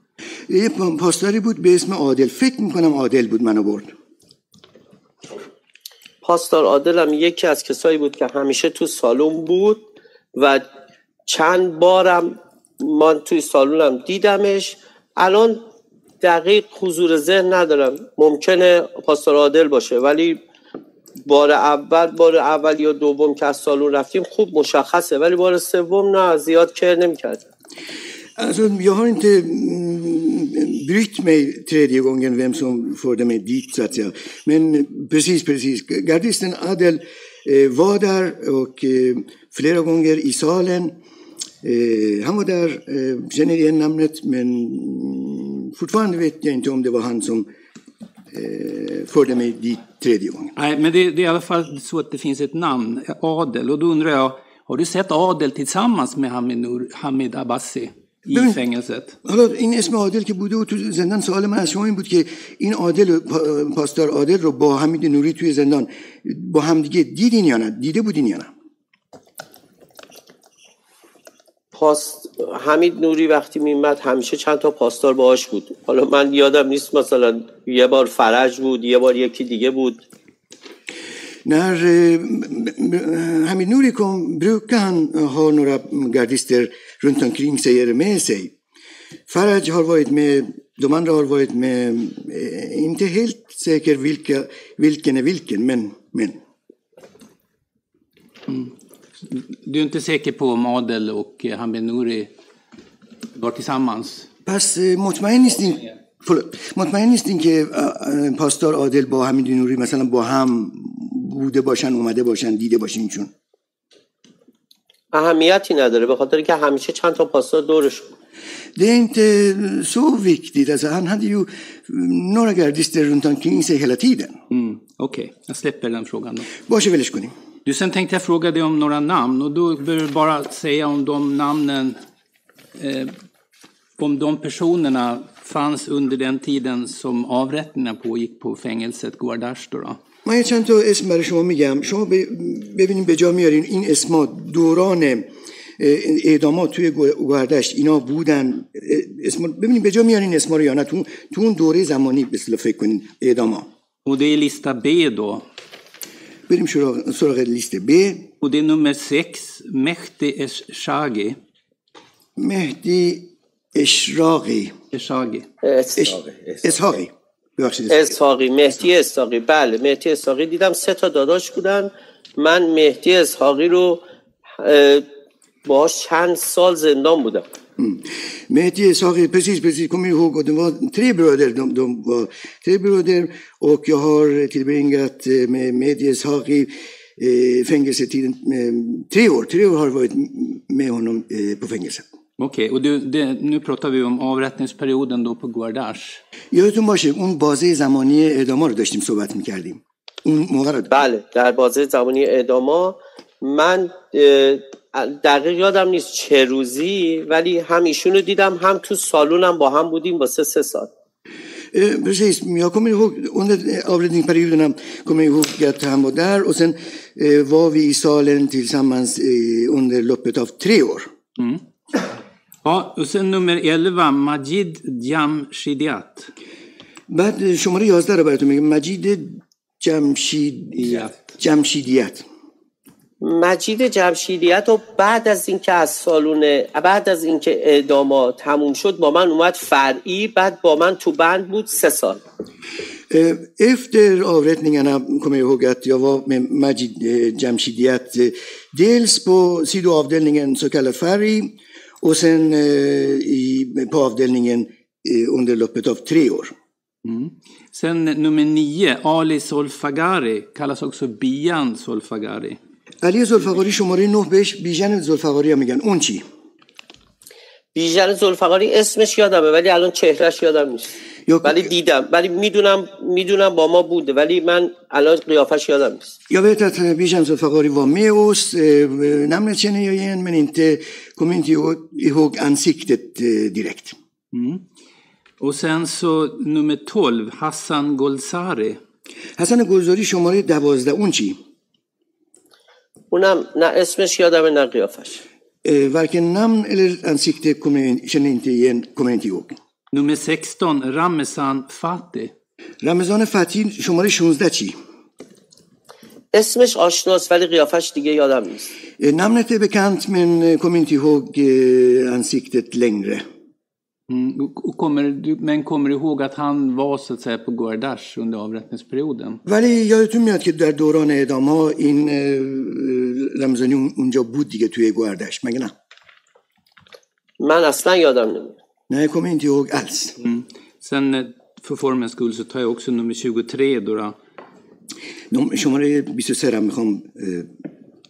یه پاسداری بود به اسم عادل، فکر میکنم عادل بود منو برد. پاسدار عادل هم یکی از کسایی بود که همیشه تو سالن بود و چند بارم من توی سالنم دیدمش. الان دقیق حضور ذهن ندارم، ممکنه پاسدار عادل باشه، ولی بار اول بار اول یا دوم که از سالن رفتیم خوب مشخصه، ولی بار سوم نه، زیاد کر نمیکرد. Alltså, jag har inte brytt mig tredje gången vem som förde mig dit, så att säga. Men precis, precis. Gardisten Adel eh, var där och eh, flera gånger i salen. Eh, han var där, eh, känner igen namnet, men fortfarande vet jag inte om det var han som eh, förde mig dit tredje gången. Nej, men det, det är i alla fall så att det finns ett namn, Adel. Och då undrar jag, har du sett Adel tillsammans med Hamid, Nour, Hamid Abbasi این فنگست؟ حالا این اسم عادل که بوده و تو زندان، سوال من از شما این بود که این عادل، پاسدار عادل رو با حمید نوری توی زندان با همدیگه دیدین یا نه؟ دیده بودین یا نه؟ پاست... حمید نوری وقتی میمد همیشه چند تا پاسدار باهاش بود. حالا من یادم نیست، مثلا یه بار فرج بود، یه بار یکی دیگه بود. När Hamid Nouri kom brukar han ha några gardister runt omkring sig eller med sig. Faraj har varit med, de andra har varit med, inte helt säker vilka, vilken är vilken, men... men. Mm. Du är inte säker på om Adel och Hamid Nouri var tillsammans? Pass, motmainisning. مطمئن نیستین که پاسدار عادل با حمید نوری مثلا با هم بوده باشن، اومده باشن، دیده باشین؟ چون اهمیتی نداره به خاطر که همیشه چند تا پاسدار دورش بود. Det är inte så viktigt, alltså han hade ju några gardister runt omkring sig hela tiden. Mm, okej, okay. Jag släpper den frågan då. Varsågod, välkommen. Du, sen tänkte jag fråga dig om några namn, och då bör du bara säga om de namnen eh, om de personerna fanns under den tiden som avrättningarna pågick på fängelset Guardash då då. من چند تا اسم برای شما میگم، شما ببینیم به جا میارین این اسما دوران اعدامات توی گوردشت اینا بودن. اسم ببینیم به جا میارین اسما رو یا نه، تو اون دوره زمانی به اصطلاح فکر کنین اعداما. Och det är lista B då. بریم سراغ لیست B. Och det är nummer sex, Mehdi Eshaghi. Mehdi اشراقی اشراقی اشراقی اشراقی مهدی اشراقی. بله مهدی اشراقی دیدم، سه تا داداش بودن. من مهدی اشراقی رو باهاش چند سال زندان بودم. مهدی اشراقی precis precis kommer ihåg, och det var tre bröder, de de var tre bröder, och jag har tillbringat med Mehdi اشراقی fängelsetiden tre år. Tre år har varit med honom på fängelset. Okej, och du, det, nu pratar vi om avrättningsperioden då på Guardash. یادتون باشه اون بازه زمانی اعداما رو داشتیم صحبت می‌کردیم. اون مورد بله در بازه زبانی اعداما. من دقیق یادم نیست چه روزی، ولی هم ایشونو دیدم هم تو سالونم با هم بودیم واسه سه سال. Precis, jag kommer ihåg under avledningsperioderna kommer jag ihåg att han var där och sen eh, var vi i salen tillsammans eh, under loppet av tre år. Mm. Ja, och sen nummer elva, Majid Jamshidiyat. بعد شماره یازده رو براتون میگم، مجید جمشیدیت. جمشیدیت. مجید جمشیدیت و بعد از اینکه از سالون بعد از اینکه اعدامات تموم شد با من اومد فرعی، بعد با من تو بند بود سه سال. Efter avrättningarna kommer jag ihåg att jag var med Majid Jamshidiyat dels på sidoavdelningen så kallad Farri och sen i på avdelningen under loppet av tre år. Mm. Sen nummer nio, Ali Zolfaghari, kallas också Bijan Zolfaghari. علی زلفقاری شماره نه بهش بیژن زلفقاری هم میگن، اون چی؟ بیژن زلفقاری اسمش یادمه ولی الان چهرهش یادم نیست. ولی دیدم، ولی میدونم میدونم با ما بوده ولی من الان قیافش یادم نیست. یا vet att بیژن زلفقاری var med oss, namnet känner jag igen men inte kommer inte ihåg ansiktet direkt. Och sen så nummer tolv, Hassan Golzari. حسن گلزاری شماره دوازده، اون چی؟ اونم نه اسمش یادمه نه قیافش. Varken namn eller ansikte känner inte igen, kommer inte ihåg. Nummer sexton, Ramazan Fatih. Ramazan Fatih شماره شانزده چی؟ اسمش آشناست ولی قیافش دیگه یادم نیست. Namnet är bekant men kommer inte ihåg ansiktet längre. Och kommer men kommer ihåg att han var så att säga på Gordash under avrättningsperioden. ولی یادتون میاد که در دوران اعدام ها این رمضانی اونجا بود دیگه توی گوردش، مگه نه؟ من اصلا یادم نمیاد. نه kommer inte ihåg alls. Sen för formens skull så tar jag också nummer tjugotre då. شماره بیست و سه را میخوام.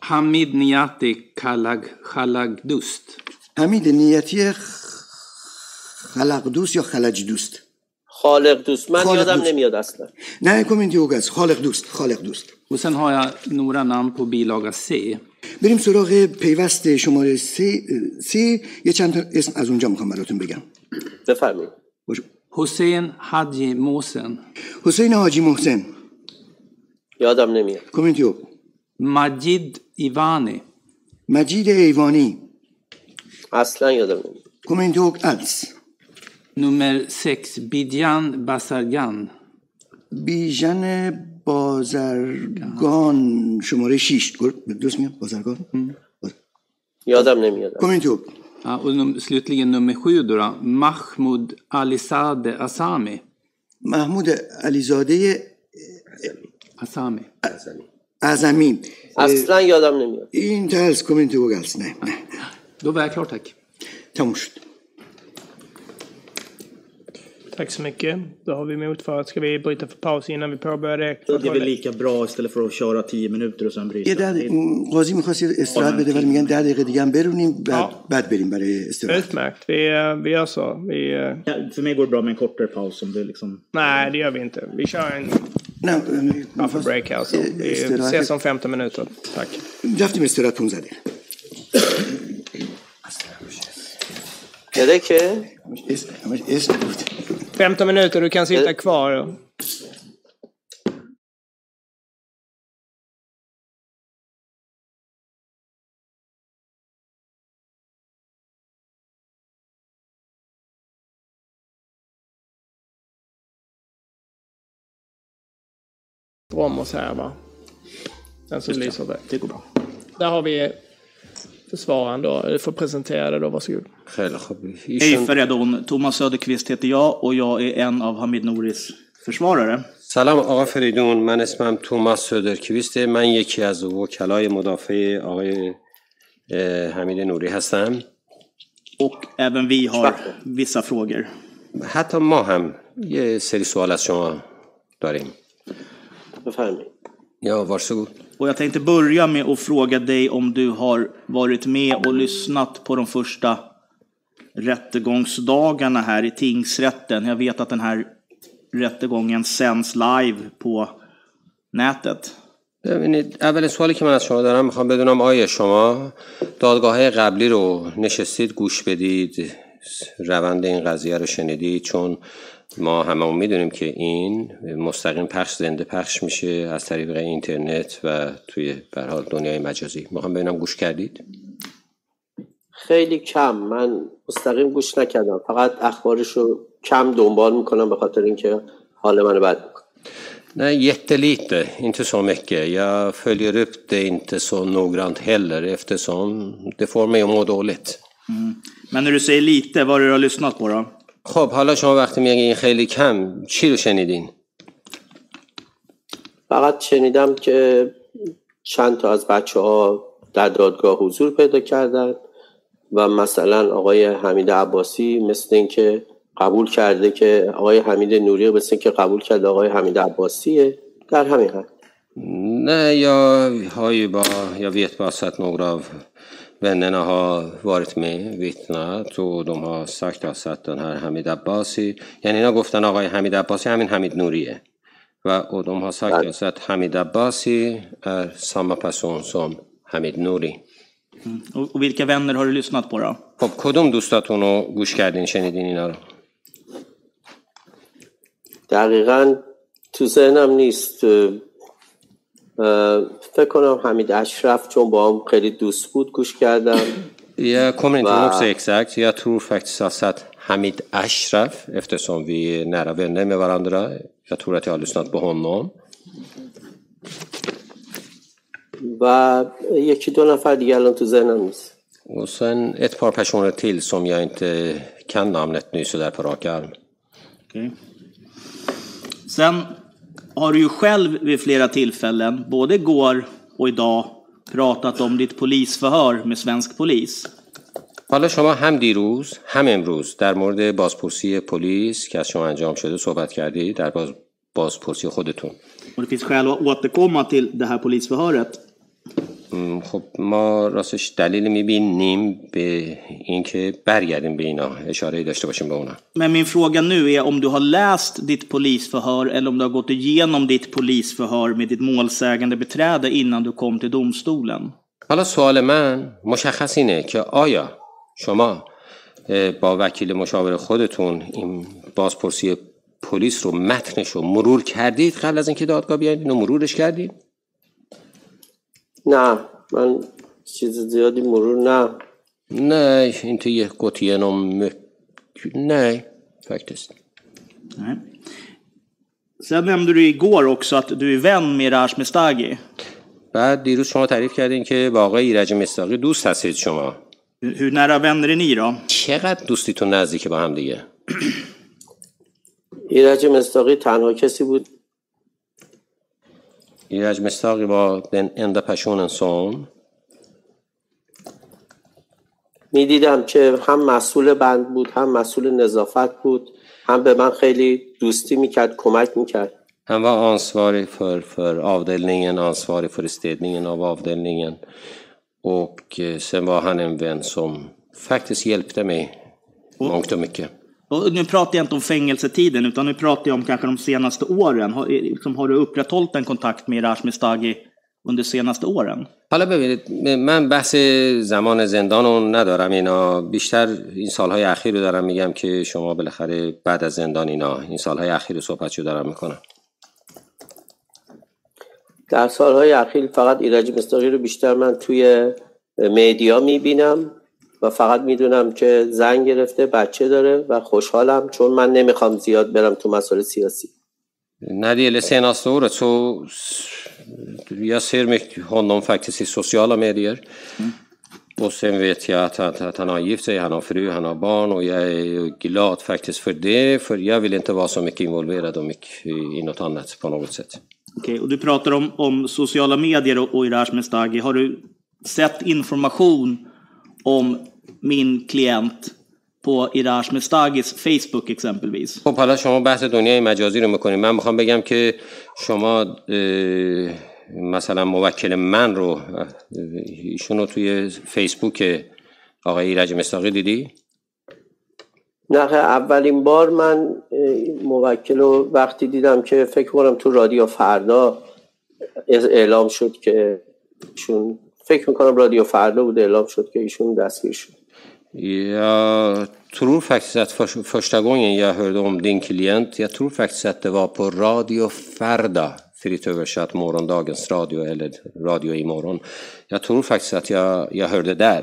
حمید نیاتی کالاگ خالاگ دوست. حمید نیاتی خلق دوست یا خلج دوست؟ خالق دوست. من خالق یادم دوست. نمیاد اصلا. نه کمیتی اوگاس خالق دوست، خالق دوست. و sen har jag några namn på bilaga C. بریم سراغ پیوست شماره C. C یه چند تا اسم از اونجا میخوام براتون بگم. بفرمایید. حسین حاجی محسن. حسین حاجی محسن. یادم نمیاد. کمیتی اوگ. مجید ایوانی. مجید ایوانی. اصلا یادم نمیاد. کمیتی اوگ alls. Nummer sex, Bijan Bazargan. Bijan Bazargan شماره شش. درست میاد بازرگان؟ یادم نمیاد. کمیتو. Ja, och slutligen nummer sju då, Mahmoud Alizadeh Asami. Mahmoud Alizadeh Asami. Asami. اصلا یادم نمیاد. Inte alls, kommer inte ihåg alls. Nej. Då var jag klar, tack. Tamo shut. Tack så mycket. Då har vi motfört. Ska vi bryta för paus innan vi påbörjar det? Det är väl lika bra istället för att köra tio minuter och sen bryta. Ja, där Razi می‌خواست استراحت بده ولی میگن ده دقیقه دیگه هم برونیم بعد بعد بریم برای استراحت. Utmärkt. Vi vi gör så. Vi ja, för mig går det bra med en kortare paus om det liksom. Nej, det gör vi inte. Vi kör en Nej, no, för break alltså. Vi ses om femton minuter. Tack. Därför måste jag punga dig. Ja, det kan. Men är så gott. femton minuter, du kan sitta kvar. Om oss här va. Den som lyser där. Det går bra. Där har vi försvararen då, du får presentera det då, varsågod. Hej Feredon, Thomas Söderqvist heter jag och jag är en av Hamid Nouris försvarare. Salam Aga Feredon, min namn Thomas Söderqvist, jag är yeki az vokalay mudafi Aga Hamid Nouri hastam. Och även vi har vissa frågor. Hatta ma ham ye seri sual az shoma darim. Befärlig. Ja, varsågod. Och jag tänkte börja med att fråga dig om du har varit med och lyssnat på de första rättegångsdagarna här i tingsrätten. Jag vet att den här rättegången sänds live på nätet. ببینید، اول سوالی که من از شما دارم میخوام بدونم آیا شما دادگاه‌های قبلی رو نشستید گوش بدید، روند این قضیه رو شنیدید؟ چون ما هممون میدونیم که این مستقیم پخش، زنده پخش میشه از طریق اینترنت و توی به هر حال دنیای مجازی. میخوام ببینم گوش کردید؟ خیلی کم، من مستقیم گوش نکردم، فقط اخبارش رو کم دنبال میکنم به خاطر اینکه حال منو بد میکنه. Nej, jättelite, inte så mycket. Jag följer upp det inte så noggrant heller eftersom det får mig att må dåligt. Mm. Men när du säger lite, vad har du lyssnat på då? خب حالا شما وقتی میگی این خیلی کم، چی رو شنیدین؟ فقط شنیدم که چند تا از بچه‌ها در دادگاه حضور پیدا کردن و مثلا آقای حمید عباسی مثل اینکه قبول کرده که آقای حمید نوری مثل اینکه قبول کرده آقای حمید عباسیه. در همین حد. نه یا های با یا vet bara att några av vännerna har varit med, vittnat och de har sagt alltså att den här Hamid Abbasi, یعنی اینا گفتن آقای حمید عباسی همین حمید نوریه و och de har sagt alltså att Hamid Abbasi är samma person som Hamid Nouri. Och vilka vänner har du lyssnat på då? خب کدوم دوستاتون رو گوش کردین شنیدین اینا رو؟ دقیقاً تو ذهنم نیست، فکر کنم حمید اشرف چون با هم خیلی دوست بود گوش کردم. Jag kommer inte ihåg så exakt. Jag tror faktiskt att Hamid Ashraf, eftersom vi är nära vänner med varandra, jag tror att jag har lyssnat på honom. و یکی دو نفر دیگه الان تو ذهنم نیست. Och sen ett par personer till som jag inte kan namnet nu så där på rak arm. Okej. Sen har du ju själv vid flera tillfällen, både igår och idag, pratat om ditt polisförhör med svensk polis. حالا شما هم دیروز هم امروز در مورد بازپرسی پلیس که از شما انجام شده صحبت کردید، در باز بازپرسی خودتون. Och det finns skäl att återkomma till det här polisförhöret. خب ما راستش دلیل میبینیم به اینکه برگردیم به اینا، اشاره داشته باشیم به اونا. Men min fråga nu är om du har läst ditt polisförhör eller om du har gått igenom ditt polisförhör med ditt målsägande beträde innan du kom till domstolen. حالا سوال من مشخص اینه که آیا شما با وکیل مشاور خودتون این بازپرسی پلیس رو، متنش رو مرور کردید قبل از اینکه دادگاه بیاید؟ اینو مرورش کردید؟ نه، من چیز زیادی مرور نه. نه، inte jag gått igenom mycket. Nej, faktiskt. Nej. Sen nämnde du igår också att du är vän med Iraj Mesdaghi. بعد دیروز شما تعریف کردین که با آقای ایرج مصداقی دوست هستید شما. Hur nära vänner är ni då? چقدر دوستیتون نزدیکه با هم دیگه؟ ایرج مصداقی تنها کسی بود. Iraj Mesdaghi var den enda personen som میدیدم که هم مسئول بند بود، هم مسئول نظافت بود، هم به من خیلی دوستی میکرد، کمک میکرد. Han var ansvarig för för avdelningen, ansvarig för städningen av avdelningen och sen var han en vän som faktiskt hjälpte mig mångt och mycket. Och nu pratar jag inte om fängelsetiden utan nu pratar jag om kanske de senaste åren. Har, liksom, har du upprätthållit en kontakt med Iraj Mesdaghi under senaste åren? حالا ببینید، من بحث زمان زندان رو ندارم، اینا بیشتر این سالهای اخیر رو دارم میگم که شما بالاخره بعد از زندان اینا این سالهای اخیر رو صحبتشو دارم میکنم. در سالهای اخیر فقط ایرج مصداقی رو بیشتر من توی مدیا میبینم و فقط میدونم که زن گرفته، بچه داره و خوشحالم چون من نمیخوام زیاد برم تو مسائل سیاسی. När det gäller senaste året så jag ser mycket honom faktiskt i sociala medier. Och sen vet jag att, att, att han har gift sig, han har fru, han har barn och jag är glad faktiskt för det, för jag vill inte vara så mycket involverad och mycket i något annat på något sätt. Okej, okay, och du pratar om, om sociala medier och, och Iraj Mesdaghi. Har du sett information om min klient på Iraj Mesdaghis Facebook exempelvis. خب حالا شما بحث دنیای مجازی رو میکنیم. من میخوام بگم که شما مثلا موکل من رو، ایشون رو توی فیسبوک آقای ایرج مصداقی دیدی؟ نه، اولین بار من موکل رو وقتی دیدم که فکر کنم تو رادیو فردا اعلام شد که ایشون، فکر میکنم رادیو فردا بود، اعلام شد که ایشون دستگیر شد. یا Trofaktsett första gången jag hörde om din klient, jag tror faktiskt att det var på Radio Farda, fritt översatt morgondagens radio eller radio imorgon. Jag tror faktiskt att jag, jag hörde där.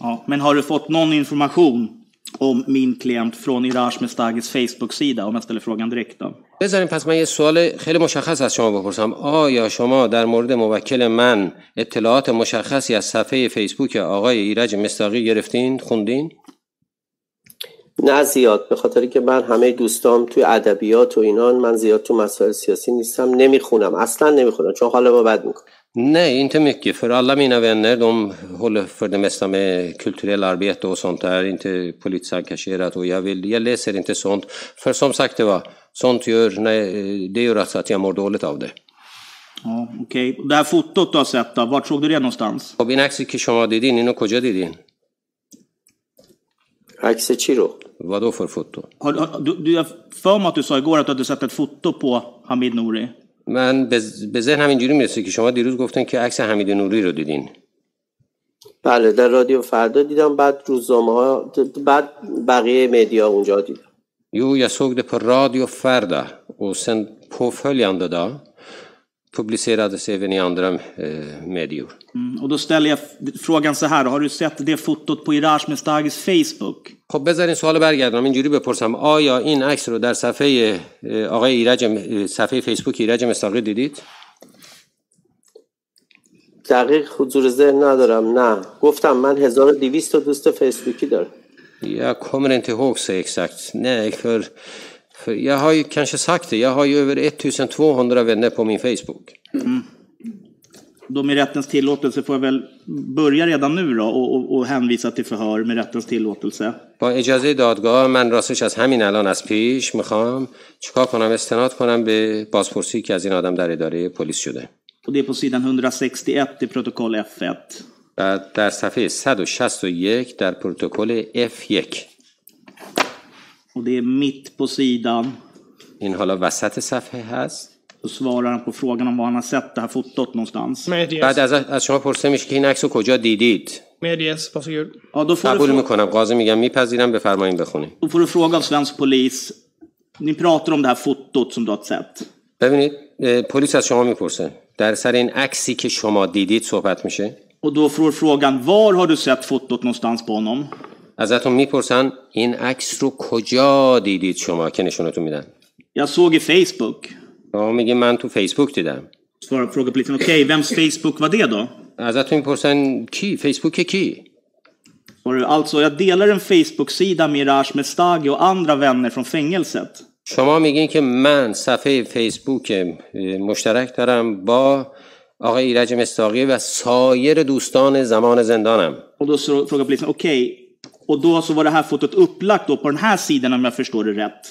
Ja, men har du fått någon information om min klient från Iraj Mesdaghis Facebook-sida, om jag ställer frågan direkt då؟ بذاریم پس من یه سوال خیلی مشخص از شما بپرسم. آیا شما در مورد موکل من اطلاعات مشخصی از صفحه فیسبوک آقای ایرج مصداقی گرفتین، خوندین؟ نه زیاد، به خاطری که من همه دوستام توی ادبیات و اینان، من زیاد تو مسائل سیاسی نیستم، نمیخونم، اصلا نمیخونم، چون حالا ما بد میکنم. Nej, inte mycket. För alla mina vänner, de håller för det mesta med kulturell arbete och sånt där, inte politiskt engagerat, och jag, vill, jag läser inte sånt. För som sagt det var, sånt gör, nej, det gör alltså att jag mår dåligt av det. Ja, okej. Okay. Det här fotot du har sett då, vart såg du det någonstans? Och min axi kishoma didin, ino koja didin? Axi chiro. Vad då för foto? Har, har, du, du, jag för mig att du sa igår att du hade sett ett foto på Hamid Nouri. من به ذهن همینجوری میرسه که شما دیروز گفتن که عکس حمید نوری رو دیدین. بله، در رادیو فردا دیدم، بعد روزنامه‌ها، بعد بقیه مدیا اونجا دیدم. Jo, jag såg det på Radio Farda och sen påföljande dag publicerades även i andra medier. Och då ställer jag frågan så här, har du sett det fotot på Iraj Mesdaghis Facebook؟ خب بذارین سوال برگردم اینجوری بپرسم، آیا این عکس رو در صفحه آقای ایرج، صفحه فیسبوک ایرج مصداقی دیدید؟ دقیق حضور ذهن ندارم، نه. گفتم من هزار و دویست دوست فیسبوکی دارم. یا kommer inte ihåg så exakt. Nej, för för jag har ju kanske sagt det. Jag har ju över tolv hundra vänner på min Facebook. Mm. Då med rättens tillåtelse får jag väl börja redan nu då och, och, och hänvisa till förhör med rättens tillåtelse. با اجازه دادگاه من راستش از همین الان از پیش میخوام چیکار کنم، استناد کنم به بازپرسی که از این آدم در اداره پلیس شده. Och det är på sidan hundrasextioett i protokoll اف یک. در صفحه صد و شصت و یک در پروتکل اف یک. Och det är mitt på sidan. این حالا وسط صفحه هست. Då svarar han på frågan om var han har sett det här fotot någonstans. Medias. بعد از از شما پرسه میشه که این عکسو کجا دیدید؟ Medias, varsågod. Ja, då får du fråga. میکنم. قاضی میگم میپذیرم، بفرمایید بخونید. Då får du fråga av svensk polis. Ni pratar om det här fotot som du har sett. ببینید، پلیس از شما میپرسه در سر این عکسی که شما دیدید صحبت میشه. Och då får frågan, var har du sett fotot någonstans på honom? ازتون میپرسن این عکس رو کجا دیدید شما که نشونتون میدن. Jag såg i Facebook. Ja, میگه من تو فیسبوک دیدم. Svara på frågan lite. Okej, vems Facebook var det då? ازتون میپرسن کی؟ فیسبوک کی؟ Var alltså jag delar en Facebook-sida med Iraj Mesdaghi och andra vänner från fängelset. شما میگین که من صفحه فیسبوک مشترک دارم با آقای ایرج مصداقی و سایر دوستان زمان زندانم. Och då frågar polisen, okej, och då så var det här fotot upplagt då på den här sidan om jag förstår det rätt.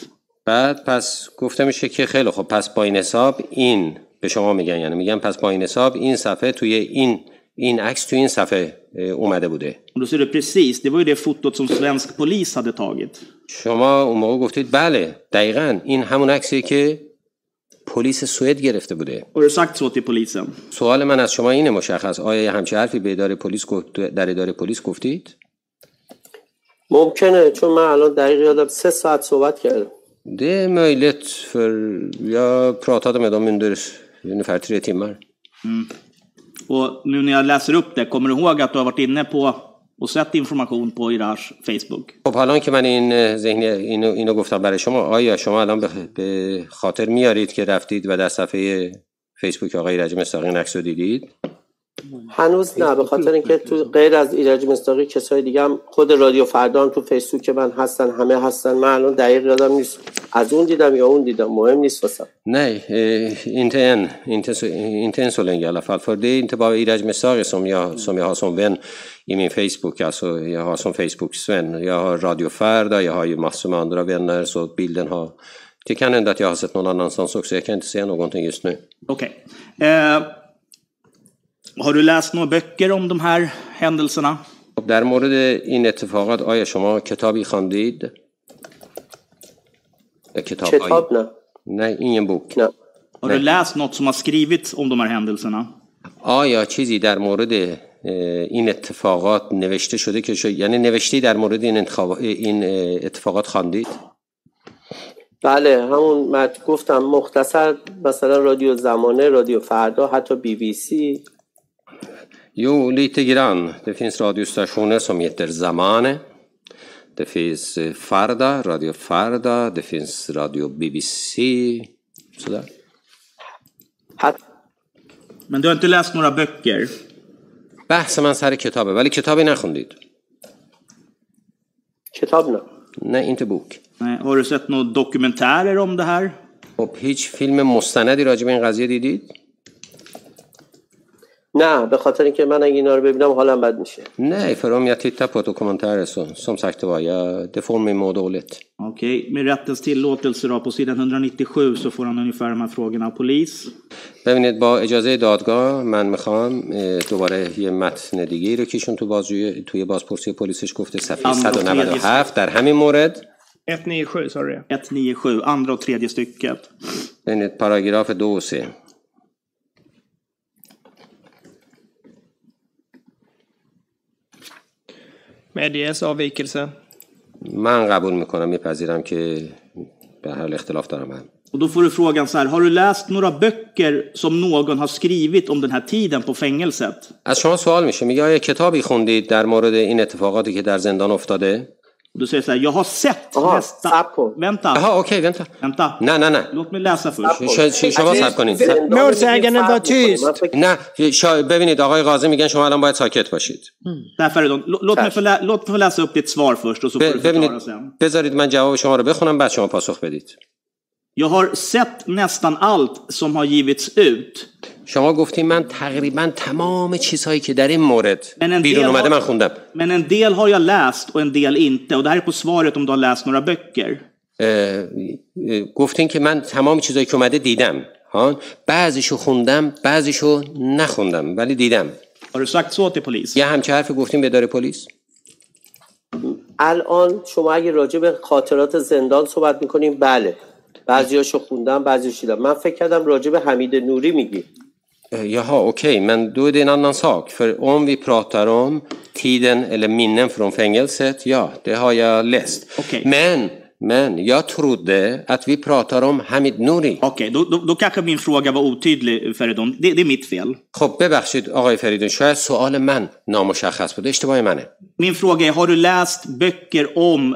بعد پس گفته میشه که خیلی خب، پس با این حساب این به شما میگن، یعنی میگن پس با این حساب این صفحه توی این این عکس توی این صفحه اومده بوده. Och då ser det precis, det var ju det fotot som svensk polis hade tagit. شما اون موقع گفتید بله، دقیقاً این همون عکسیه که پلیس سوئد گرفته بوده. سوال من از شما اینه مشخص، آیا همچه حرفی به اداره پلیس در اداره پلیس گفتید؟ ممکنه، چون من الان دقیق یادم سه ساعت صحبت کردم. ده möjligt för jag pratade med dem under ungefär tre timmar. Och nu när jag läser upp det, kommer du ihåg att du har varit inne på och sett information på Iraj Facebook. خب حالا که من این ذهنی اینو اینو گفتم برای شما، آیا شما الان به خاطر میارید که رفتید و در صفحه فیسبوک آقای ایرج مصداقی عکس رو دیدید؟ هنوز نه، به خاطر اینکه تو غیر از ایرج مصداقی کسای دیگه هم، خود رادیو فردا هم تو فیسبوک من هستن، همه هستن، من الان دقیق یادم نیست از اون دیدم یا اون دیدم، مهم نیست واسم. نه inte än, inte så, inte än så länge i alla fall, för det är inte bara Iraj Mesdaghi som jag som jag har som vän i min Facebook, alltså jag har som Facebook-vän, jag har Radio Farda, jag har ju massor med andra vänner, så bilden har, det kan hända att jag har sett någon annanstans också, jag kan inte se någonting just nu. Okej. Okay. Eh, har du läst några böcker om de här händelserna? در مورد این اتفاقات آیا شما کتابی خواندید؟ کتاب, کتاب نه. نه این بوک. نه. Har du läst något som har skrivits om de här händelserna? آیا چیزی در مورد این اتفاقات نوشته شده که شد؟ یعنی نوشتی در مورد این, انتخاب... این اتفاقات خواندید؟ بله، همون من گفتم مختصر، مثلا رادیو زمانه، رادیو فردا، حتی بی بی سی. Jo, lite grann. Det finns radiostationer som heter Zamane. Det finns Farda, Radio Farda. Det finns Radio بی بی سی. Sådär. Men du har inte läst några böcker? بحث من سر کتابه، ولی کتابی نخوندید. کتاب نه. نه، inte bok. Nej, har du sett några dokumentärer om det här? خب هیچ فیلم مستندی راجع به این قضیه دیدید؟ نه، به خاطر اینکه من اگه اینا رو ببینم حالم بد میشه. نه، ifrån jag tittar på dokumentärer som som sagt var jag det får mig må dåligt. Okej, med rättens tillåtelse då på sidan hundrasjuttiosju så får han ungefär de här frågorna av polis. ببینید با اجازه دادگاه من میخوام دوباره یه متن دیگه رو کهشون تو بازجویی توی بازپرسی پلیسش گفته صفحه صد و نود و هفت در همین مورد صد و نود و هفت sorry. صد و نود و هفت andra och tredje stycket. Enligt paragraf två c. مدیس avvikelse. من قبول میکنم، میپذیرم که به هر اختلاف دارم من. و då får du frågan så här, har du läst några böcker som någon har skrivit om den här tiden på fängelset? از شما سوال میشه، میگه آیا کتابی خوندید در مورد این اتفاقاتی که در زندان افتاده؟ Du säger så här, jag har sett nästa. Vänta. Jaha, okej, vänta. Vänta. Nej, nej, nej. Låt mig läsa först. شما صبر کنید. Målsäganden var tyst. Nej, ببینید آقای قاضی میگن شما الان باید ساکت باشید. Därför då låt mig få låt mig läsa upp ditt svar först och så får du förklara sen. بذارید من جواب شما رو بخونم بعد شما پاسخ بدید. Jag har sett nästan allt som har givits ut. شما گفتین من تقریبا تمام چیزهایی که در این مورد بیرون اومده من خوندم. Men en del har jag läst och en del inte och det här är på svaret om du har läst några böcker. گفتین که من تمام چیزهایی که اومده دیدم. ها، بعضیشو خوندم، بعضیشو نخوندم، ولی دیدم. Har du sagt så till polis? یه همچین حرفی گفتین به اداره پلیس؟ الان شما اگه راجع به خاطرات زندان صحبت می‌کنین، بله. بعضیاشو خوندم، بعضیاشو دیدم. من فکر کردم راجع به حمید نوری میگی. Jaha, okej, okay, men då är det en annan sak. För om vi pratar om tiden eller minnen från fängelset, ja, det har jag läst. Okay. Men, men jag trodde att vi pratar om Hamid Nouri. Okej, okay, då, då, då kanske min fråga var otydlig, Feridun. Det, det är mitt fel. خب ببخشید آقای فریدون، شاید سوال من نامشخص بود. اشتباه منه. Min fråga är, har du läst böcker om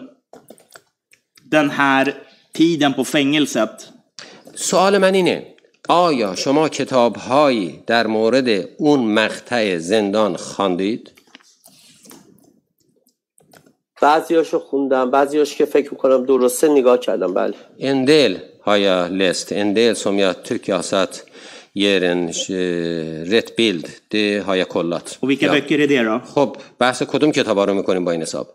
den här tiden på fängelset? سوال من اینه. آیا شما کتاب‌هایی در مورد اون مقطع زندان خواندید؟ بعضیاشو خوندم، بعضیاش که فکر می‌کنم درسته نگاه کردم، بله. En del har jag läst, en del som jag tycker att ger en rätt bild. Det har jag kollat. Och vilka böcker är det då? خب بحث کدوم کتابا رو می‌کنیم با این حساب؟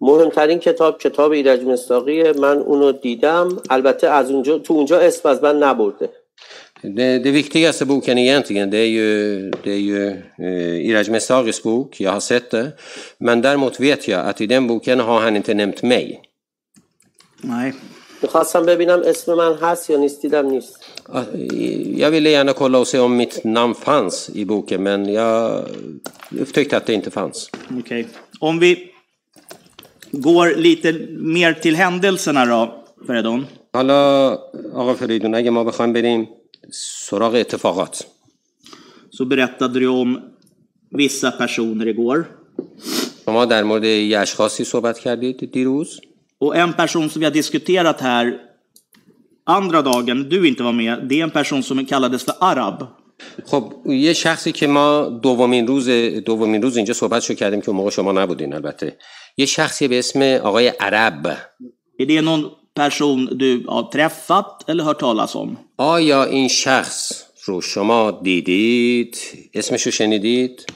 مهمترین کتاب کتاب ایرج مصداقیه، من اونو دیدم، البته از اونجا تو اونجا اسم از من نبرده. Det viktigaste boken egentligen det är ju det är ju Iraj Mesdaghis bok, jag har sett det. Men däremot vet jag att i den boken har han inte nämnt mig. Nej. میخواستم ببینم اسم من هست یا نیست، دیدم نیست. Jag ville gärna kolla och se om mitt namn fanns i boken men jag tyckte att det inte fanns. Okej. Om vi går lite mer till händelserna då, Feridun. Alla Aga Feridun, اگه ما بخوایم بریم سراغ اتفاقات. Så berättade du om vissa personer igår. شما در مورد یه اشخاصی صحبت کردید دیروز. Och en person som vi har diskuterat här andra dagen, du inte var med, det är en person som kallades för Arab. خب یه شخصی که ما دومین روز دومین روز اینجا صحبتشو کردیم که اون موقع شما نبودین البته. یه شخصی به اسم آقای عرب. Är det någon person du har träffat eller hört talas om? آیا این شخص رو شما دیدید؟ اسمشو شنیدید؟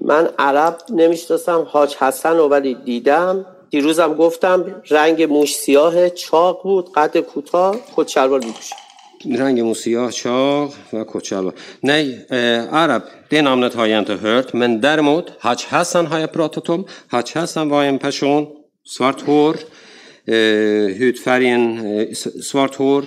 من عرب نمیشناسم، حاج حسن رو ولی دیدم. دیروزم گفتم رنگ موش سیاه، چاق بود، قد کوتاه، کت شلوار می‌پوشید. رنگ موسیاه، چاق و کچلوار. Nej, Arab, det namnet har jag inte hört, men däremot Haj Hassan har jag pratat om. Haj Hassan var en person, svart hår, hudfärgen svart hår,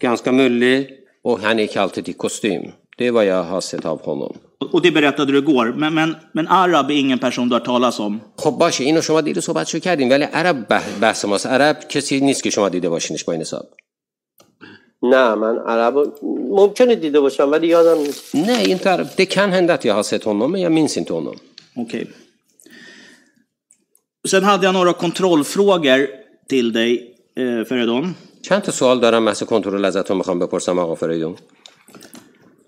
ganska mullig och han gick alltid i kostym. Det var jag har sett av honom. Och det berättade du igår, men men men arab är ingen person du har talat om. خب باشه اینو شما دیروز صحبتشو کردین ولی عرب بحث ماست. عرب کسی نیست که شما دیده باشینش با این حساب. نه من عرب ممکنه دیده باشم ولی یادم نیست. نه این طرف det kan hända att jag har sett honom men jag minns inte honom. Okej. Sen hade jag några kontrollfrågor till dig eh Feridun. چند تا سوال دارم بحث کنترل ازتون میخوام بپرسم آقا فریدون.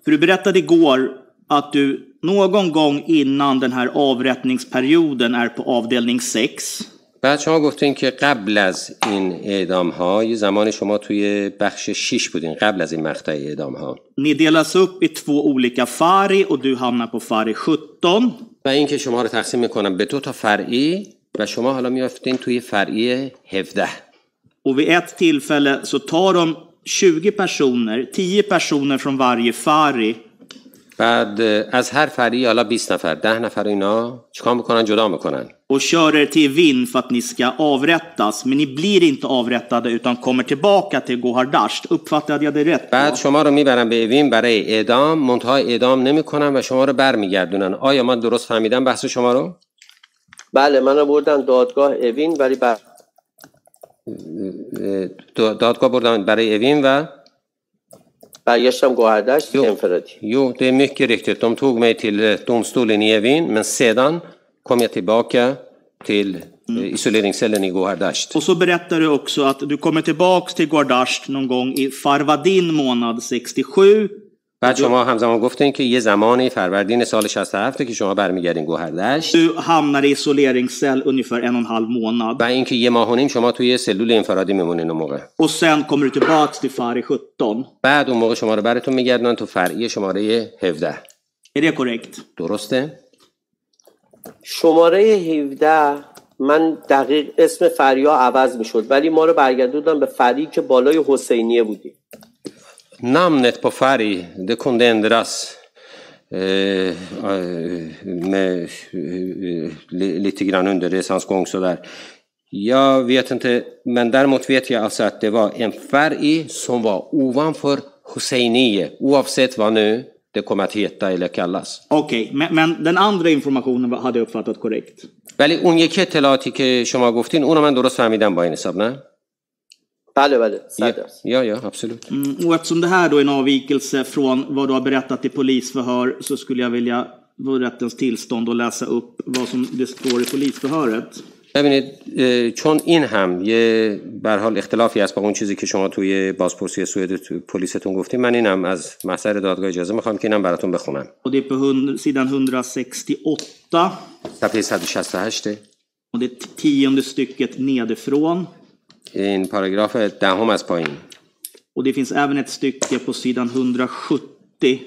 För du berättade igår att du någon gång innan den här avrättningsperioden är på avdelning sex. بچه‌ها گفتین که قبل از این اعدام‌ها یه زمانی شما توی بخش شش بودین قبل از این مقطع اعدام‌ها. Ni delas upp i två olika fari och du hamnar på fari sjutton. و این که شما رو تقسیم می‌کنم به دو تا فرعی و شما حالا میافتین توی فرعی هفده. Och vid ett tillfälle så tar de tjugo personer, tio personer från varje fari. بعد از هر فری حالا بیست نفر ده نفر اینا چیکار میکنن جدا میکنن och körer till Wien för att ni ska avrättas men ni blir inte avrättade utan kommer tillbaka till Gohardasht. Uppfattade jag det rätt? بعد شما رو میبرن به اوین برای اعدام منتها اعدام نمیکنن و شما رو برمیگردونن. آیا من درست فهمیدم بحث شما رو؟ بله منو بردن دادگاه اوین ولی بر... دادگاه بردن برای اوین و برگشتم گوهردشت انفرادی. Jo, det är mycket riktigt. De tog mig till domstolen i Evin, men sedan kom jag tillbaka till isoleringscellen i Gohardasht. Och så berättar du också att du kommer tillbaka till Gohardasht någon gång i Farvardin månad sextiosju. بعد شما همزمان گفتین که یه زمانی فروردین سال شصت و هفت که شما برمیگردین گوهردشت. Du hamnar i isoleringscell ungefär en och en halv månad. و اینکه یه ماه و نیم شما توی سلول انفرادی میمونین اون موقع. Och sen kommer du tillbaka till fari sjutton. بعد اون موقع شما رو براتون میگردن تو فرعی شماره هفده. Är det korrekt? درسته؟ شماره هفده من دقیق اسم فریا عوض میشد ولی ما رو برگردوندن به فری که بالای حسینیه بودیم. Namnet på färg, det kunde ändras eh, med, lite grann under resans gång sådär. Jag vet inte, men däremot vet jag alltså att det var en färg som var ovanför Husseinie, oavsett vad nu det kommer att heta eller kallas. Okej, okay, men, men den andra informationen hade jag uppfattat korrekt. Väl, اون یکی اطلاعاتی که شما گفتین اونو من درست فهمیدم با این حساب نه؟ Bale, bale. Ja, ja, ja, absolut. Mm, och eftersom det här då är en avvikelse från vad du har berättat i polisförhör så skulle jag vilja få rättens tillstånd och läsa upp vad som det står i polisförhöret. ببینید چون این هم یه به هر حال اختلافی است با اون چیزی که شما توی بازپرسی سوئد پلیستون گفتین من اینم از محضر دادگاه اجازه میخوام که اینم براتون بخونم. Och det är på sidan hundrasextioåtta. صفحه صد و شصت و هشت. Och det är tionde stycket nedifrån. این پاراگراف دهم از پایین. Och det finns även ett stycke på sidan hundrasjuttio.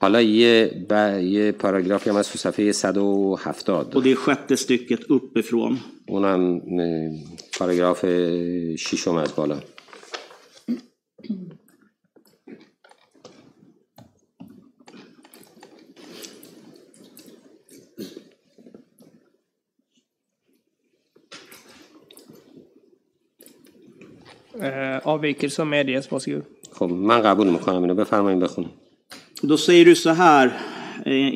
حالا یه ب... یه پاراگرافی هم از صفحه صد و هفتاد. Och det är sjätte stycket uppifrån. اونم پاراگراف ششم از بالا. avvikelser medges varsågod. خب من قبول میکنم اینو بفرمایید بخونم. Då säger du så här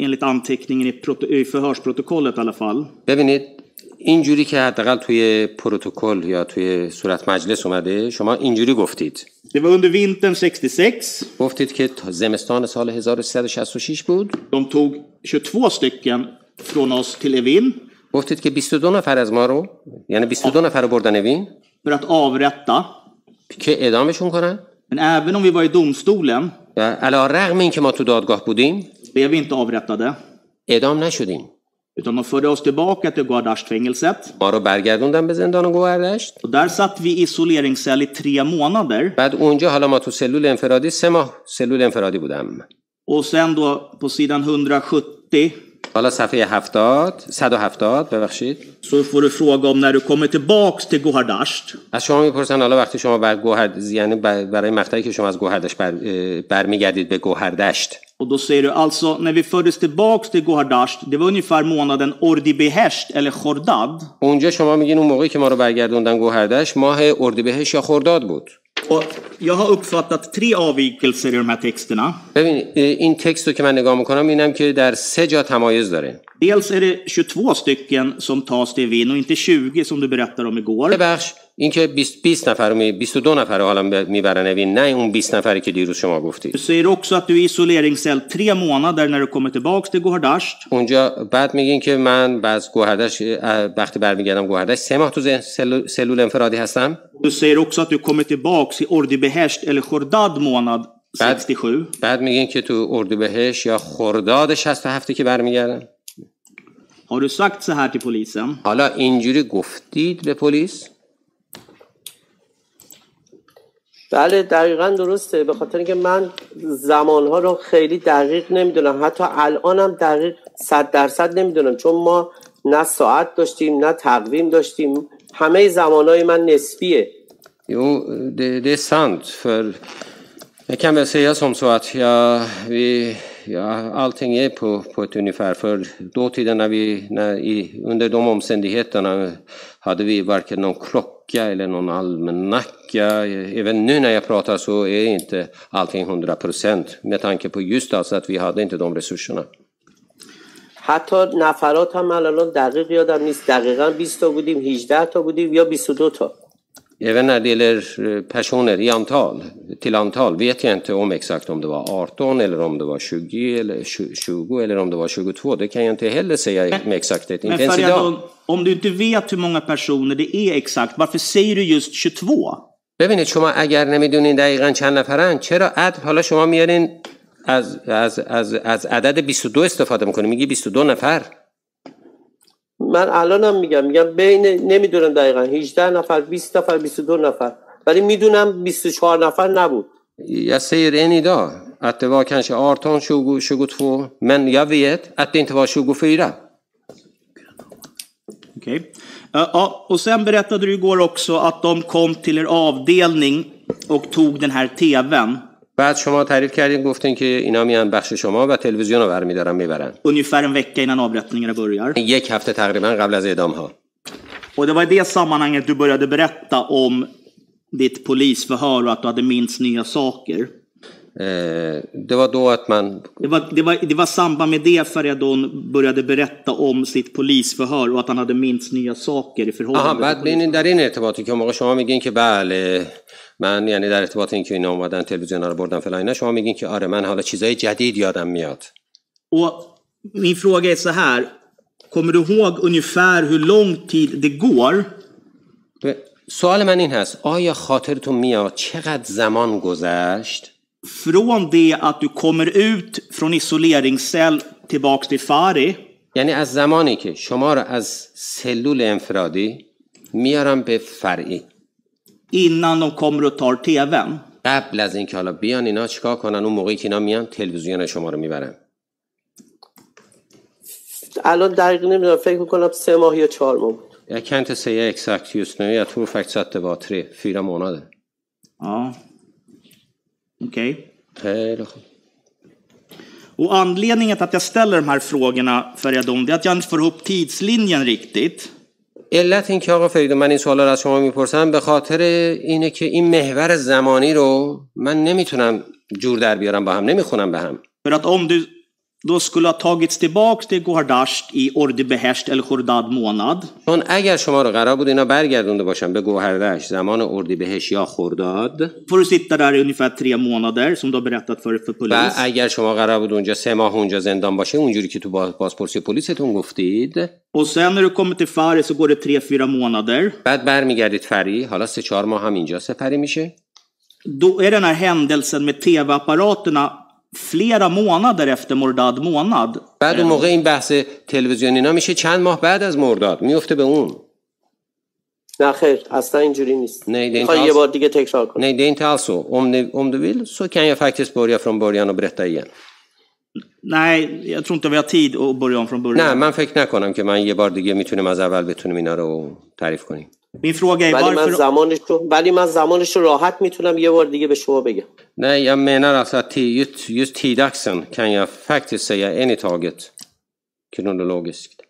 enligt anteckningen i förhörsprotokollet i alla fall. ببینید اینجوری که حداقل توی پروتکل یا توی صورت مجلس اومده شما اینجوری گفتید. Det var under vintern sextiosex. گفتید که زمستان سال هزار و سیصد و شصت و شش بود. De tog tjugotvå stycken från oss till Evin. گفتید که بیست و دو نفر از ما رو یعنی بیست و دو نفر رو بردن اوین. För att avrätta. که اعدامشون کنن. Men även om vi var i domstolen. علی رغم اینکه ما تو دادگاه بودیم. blev vi inte avrättade. اعدام نشدیم. Utan de förde oss tillbaka till Gohardasht-fängelset. ما رو برگردوندن به زندان گوهردشت. Och där satt vi i isoleringscell i tre månader. بعد اونجا حالا ما تو سلول انفرادی سه ماه سلول انفرادی بودم. Och sen då på sidan hundrasjuttio. حالا صفحه هفتاد صد و هفتاد ببخشید. Så får du fråga om när du kommer tillbaks till Gohardasht. از شما میپرسن حالا وقتی شما بر گوهرد یعنی برای مقطعی که شما از گوهردشت بر برمیگردید به گوهردشت Och då säger du alltså, när vi fördes tillbaks till Gohardasht, det var ungefär månaden Ordibehesht eller Khordad. Onja shoma migin un moqi ke ma ro bargardondan Gohardasht, mah Ordibehesht ya Khordad bud. Och jag har uppfattat tre avvikelser i de här texterna. Bevin, in texto ke man negah mikonam minam ke dar se ja tamayuz dare. Dels är det tjugotvå stycken som tas till Wien och inte tjugo som du berättade om igår. Bebakhsh, این که بیست نفر می بیست و دو نفر حالا میبرن اوین، نه اون بیست نفری که دیروز شما گفتید. سیر också att du är isoleringscell tre månader när du kommer tillbaks till Gohardasht. اونجا بعد میگین که من بعد از گوهردشت وقتی برمیگردم گوهردشت سه ماه تو سلول انفرادی هستم. Du säger också att du kommer tillbaks i Ordibehesht eller Khordad månad شصت و هفت. بعد میگین که تو اردیبهشت یا خرداد شصت و هفت که برمیگردم. Har du sagt så här till polisen? حالا اینجوری گفتید به پلیس؟ بله دقیقاً درسته، به خاطر اینکه من زمانها رو خیلی دقیق نمیدونم، حتی الانم دقیق صد درصد نمیدونم، چون ما نه ساعت داشتیم نه تقویم داشتیم، همه زمانهای من نسبیه. Jo, det, det är sant, för jag kan väl säga som så att jag, vi, ja, allting är på, på ett ungefär. För dåtiden när vi, när, i, under de omständigheterna hade vi varken någon klocka eller någon almanacka. Även nu när jag pratar så är inte allting hundra procent med tanke på just alltså att vi hade inte de resurserna. حتی نفرات هم الان دقیق یادم نیست، دقیقا بیست تا بودیم، هجده تا بودیم یا بیست و دو تا. Även när det gäller personer i antal, till antal vet jag inte om exakt om det var arton eller om det var tjugo eller tjugo eller om det var tjugotvå. Det kan jag inte heller säga med exakthet. Inte ens idag. Om du inte vet hur många personer det är exakt, varför säger du just tjugotvå? ببینید شما اگر نمیدونید دقیقاً چند نفرن، چرا عدد حالا شما میارین از از از از عدد بیست و دو استفاده میکنید، میگی بیست و دو نفر. من الانم میگم میگم بین نمیدونم دقیقاً هجده نفر بیست نفر بیست و دو نفر، ولی میدونم بیست و چهار نفر نبود. Jag säger än idag att det var kanske arton tjugo tjugotvå, men jag vet att det inte var tjugofyra. Okej. Ja, och sen berättade du igår också att de kom till er avdelning och tog den här TV:n. بعد شما تعریف کردین گفتین که اینا میان بخش شما و تلویزیون رو برمیدارن میبرن. Ungefär en vecka innan avrättningarna börjar. یک هفته تقریبا قبل از اعدام ها. Och det var i det sammanhanget du började berätta om ditt polisförhör och att du hade minst nya saker. Det var då att man Det var det var det var samband med det Faridon började berätta om sitt polisförhör och att han hade minst nya saker i förhållande. Aha, men där inne ارتباطی که موقع شما میگین که بله من، یعنی در ارتباط این که اینا اومدن تلویزیونا رو بردن فلان اینا، شما میگین که آره من حالا چیزای جدید یادم میاد. Och min fråga är så här, kommer du ihåg ungefär hur lång tid det går? سوال من این هست، آیا خاطرتون میاد چقدر زمان گذشت؟ Från det att du kommer ut från isoleringscell tillbaks till Fari. یعنی از زمانی که شما رو از سلول انفرادی میارم به فرعی. Innan de kommer och tar TV:n. قبل از اینکه حالا بیان اینا چیکار کنن، اون موقعی که اینا میان تلویزیون شما رو میبرن. الان دقیق نمیدونم، فکر میکنم سه ماه یا چهار ماه. Jag kan inte säga exakt just nu. Jag tror faktiskt att det var tre, fyra månader. Ja. Okej. Okay. Och anledningen till att jag ställer de här frågorna för er dom, det är att jag inte får ihop tidslinjen riktigt. علت این که آقا فرید من این سوالا رو از شما میپرسم به خاطر اینه که این محور زمانی رو من نمیتونم جور در بیارم با هم، نمیخونم به هم. För att om du då skulle ha tagits tillbaks till Gohardasht i Ordibehesht eller Khordad månad. چون اگر شما رو قرار بود اینا برگردونده باشن به گوهردشت زمان اردیبهشت یا خرداد. Får du sitta där i ungefär tre månader som du har berättat för för polis. و اگر شما قرار بود اونجا سه ماه اونجا زندان باشه اونجوری که تو بازپرسی پلیستون گفتید. Och sen när du kommer till Fari så går det tre fyra månader. بعد برمیگردید فری، حالا سه چهار ماه هم اینجا سپری میشه. Då är den här händelsen med T V-apparaterna flera månader efter Mordad månad. بعد اون موقع این بحث تلویزیون اینا میشه چند ماه بعد از مرداد، میفته به اون. نه خیر، اصلا اینجوری نیست. میخوای یه بار دیگه تکرار کنم. Nej, det är inte alls så. Om om du vill så kan jag faktiskt börja från början och berätta igen. Nej, jag tror inte vi har tid att börja om från början. Nej, man fick näkonam att man یه بار دیگه میتونیم از اول بتونیم اینا رو تعریف کنیم. ولی من زمانش رو ولی من زمانش رو راحت میتونم یه بار دیگه به شما بگم. نه jag menar alltså att just tidsaxeln kan jag faktiskt säga en i taget kronologiskt.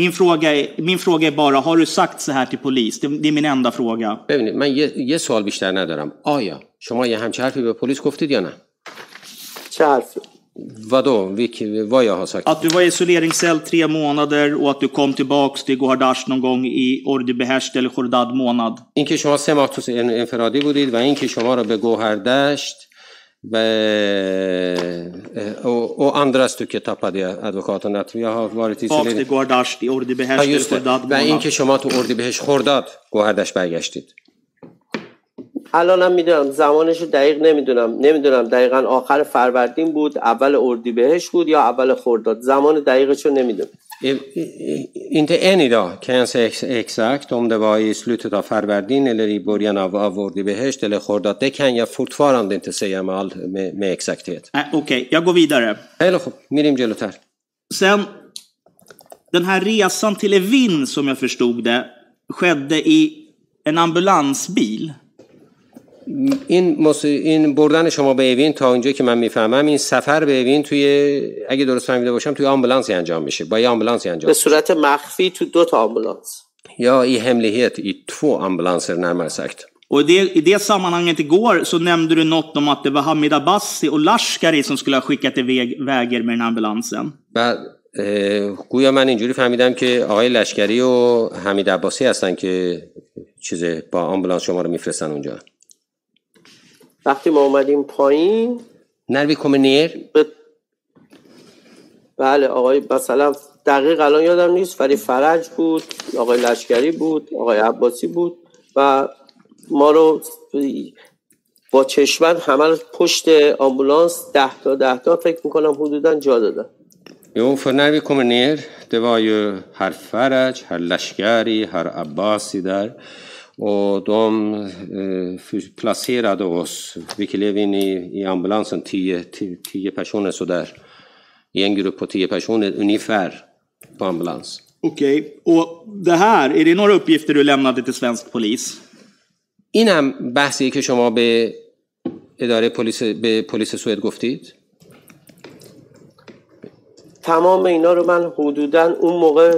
Min fråga är min fråga är bara har du sagt så här till polis? Det, det är min enda fråga. ببینید من یه یه سوال بیشتر ندارم. آیا شما یه همچین حرفی به پلیس گفتید یا نه؟ چه حرفی؟ Vadå? Vilket, vad jag har sagt? Att du var i isoleringscell tre månader och att du kom tillbaks till Gohardash någon gång i Ordu behärskt eller Khordad månad. Inke shoma se mah tus enferadi budid va inke shoma ra be Gohardash och och andra stycket tappade advokaten att jag har varit i isolering. Till Gohardash i Ordu behärskt eller Khordad månad. Va inke shoma to Ordu behärskt Khordad Gohardash bergashtid. الانم میدونم زمانشو دقیق نمیدونم نمیدونم دقیقاً آخر فروردین بود اول اردیبهشت بود یا اول خرداد زمان دقیقشو نمیدونم. Inte än idag kan jag säga exakt om det var i slutet av februari eller i början av av Ordibehesht eller Khordad. Det kan jag fortfarande inte säga med all med, med exakthet. Okej, okay, jag går vidare. Eller mirim jelotar. Sen den här resan till Evin som jag förstod det skedde i en ambulansbil. این مس... این بردن شما به اوین تا اونجایی که من میفهمم این سفر به اوین توی اگه درست فهمیده باشم توی آمبولانسی انجام میشه با یه آمبولانسی انجام به صورت مخفی تو دو تا آمبولانس یا این هملیت i två ambulanser närmare sagt. Och det, i det sammanhanget igår så nämnde du något om att det var Hamid Abbasi och Lashkari som skulle ha skickat iväg väger med den ambulansen. بعد گویا من اینجوری فهمیدم که آقای لشکری و حمید عباسی هستن که چیز با آمبولانس شما رو میفرستن اونجا. وقتی ما اومدیم پایین när vi kommer ner ب... بله آقای مثلا دقیق الان یادم نیست ولی فرج بود آقای لشکری بود آقای عباسی بود و ما رو با چشمن همه پشت آمبولانس ده تا ده تا فکر میکنم حدودا جا دادن. Jo, för när vi kommer ner det var ju herr Faraj, herr Lashkari, herr Abbasi där. Och de eh, placerade oss, vi klev in i, i ambulansen tio personer sådär. I en grupp på tio personer ungefär på ambulans. Okej, okay. Och det här, är det några uppgifter du lämnade till svensk polis? Innan bäsi ke shoma be idare polis be polis Sued goftid. تمام اینا رو من حدوداً اون موقع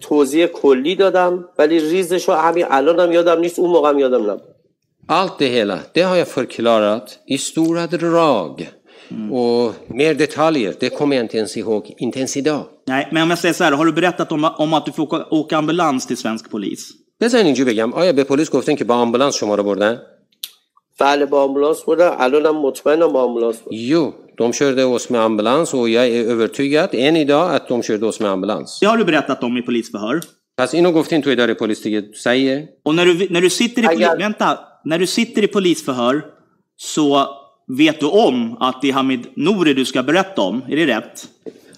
توضیح کلی دادم ولی ریزشو همین الانم یادم نیست اون موقعم یادم نبود. Allt det hela det har jag förklarat i stora drag och mer detaljer det kommer jag inte ens ihåg inte ens idag. Nej, men om jag säger så här har du berättat om om att du får åka ambulans till svensk polis. بزن اینجوری بگم آیا به پلیس گفتن که با آمبولانس شما رو بردن؟ بله با آمبولانس بردن الانم مطمئنم با آمبولانس بردن. Jo. De körde oss med ambulans och jag är övertygad än idag att de körde oss med ambulans. Det har du berättat om i polisförhör. Fast inom gått inte idag i polisstiget säger. Och när du när du sitter i poli- jag... vänta, när du sitter i polisförhör så vet du om att det är Hamid Nouri du ska berätta om, är det rätt?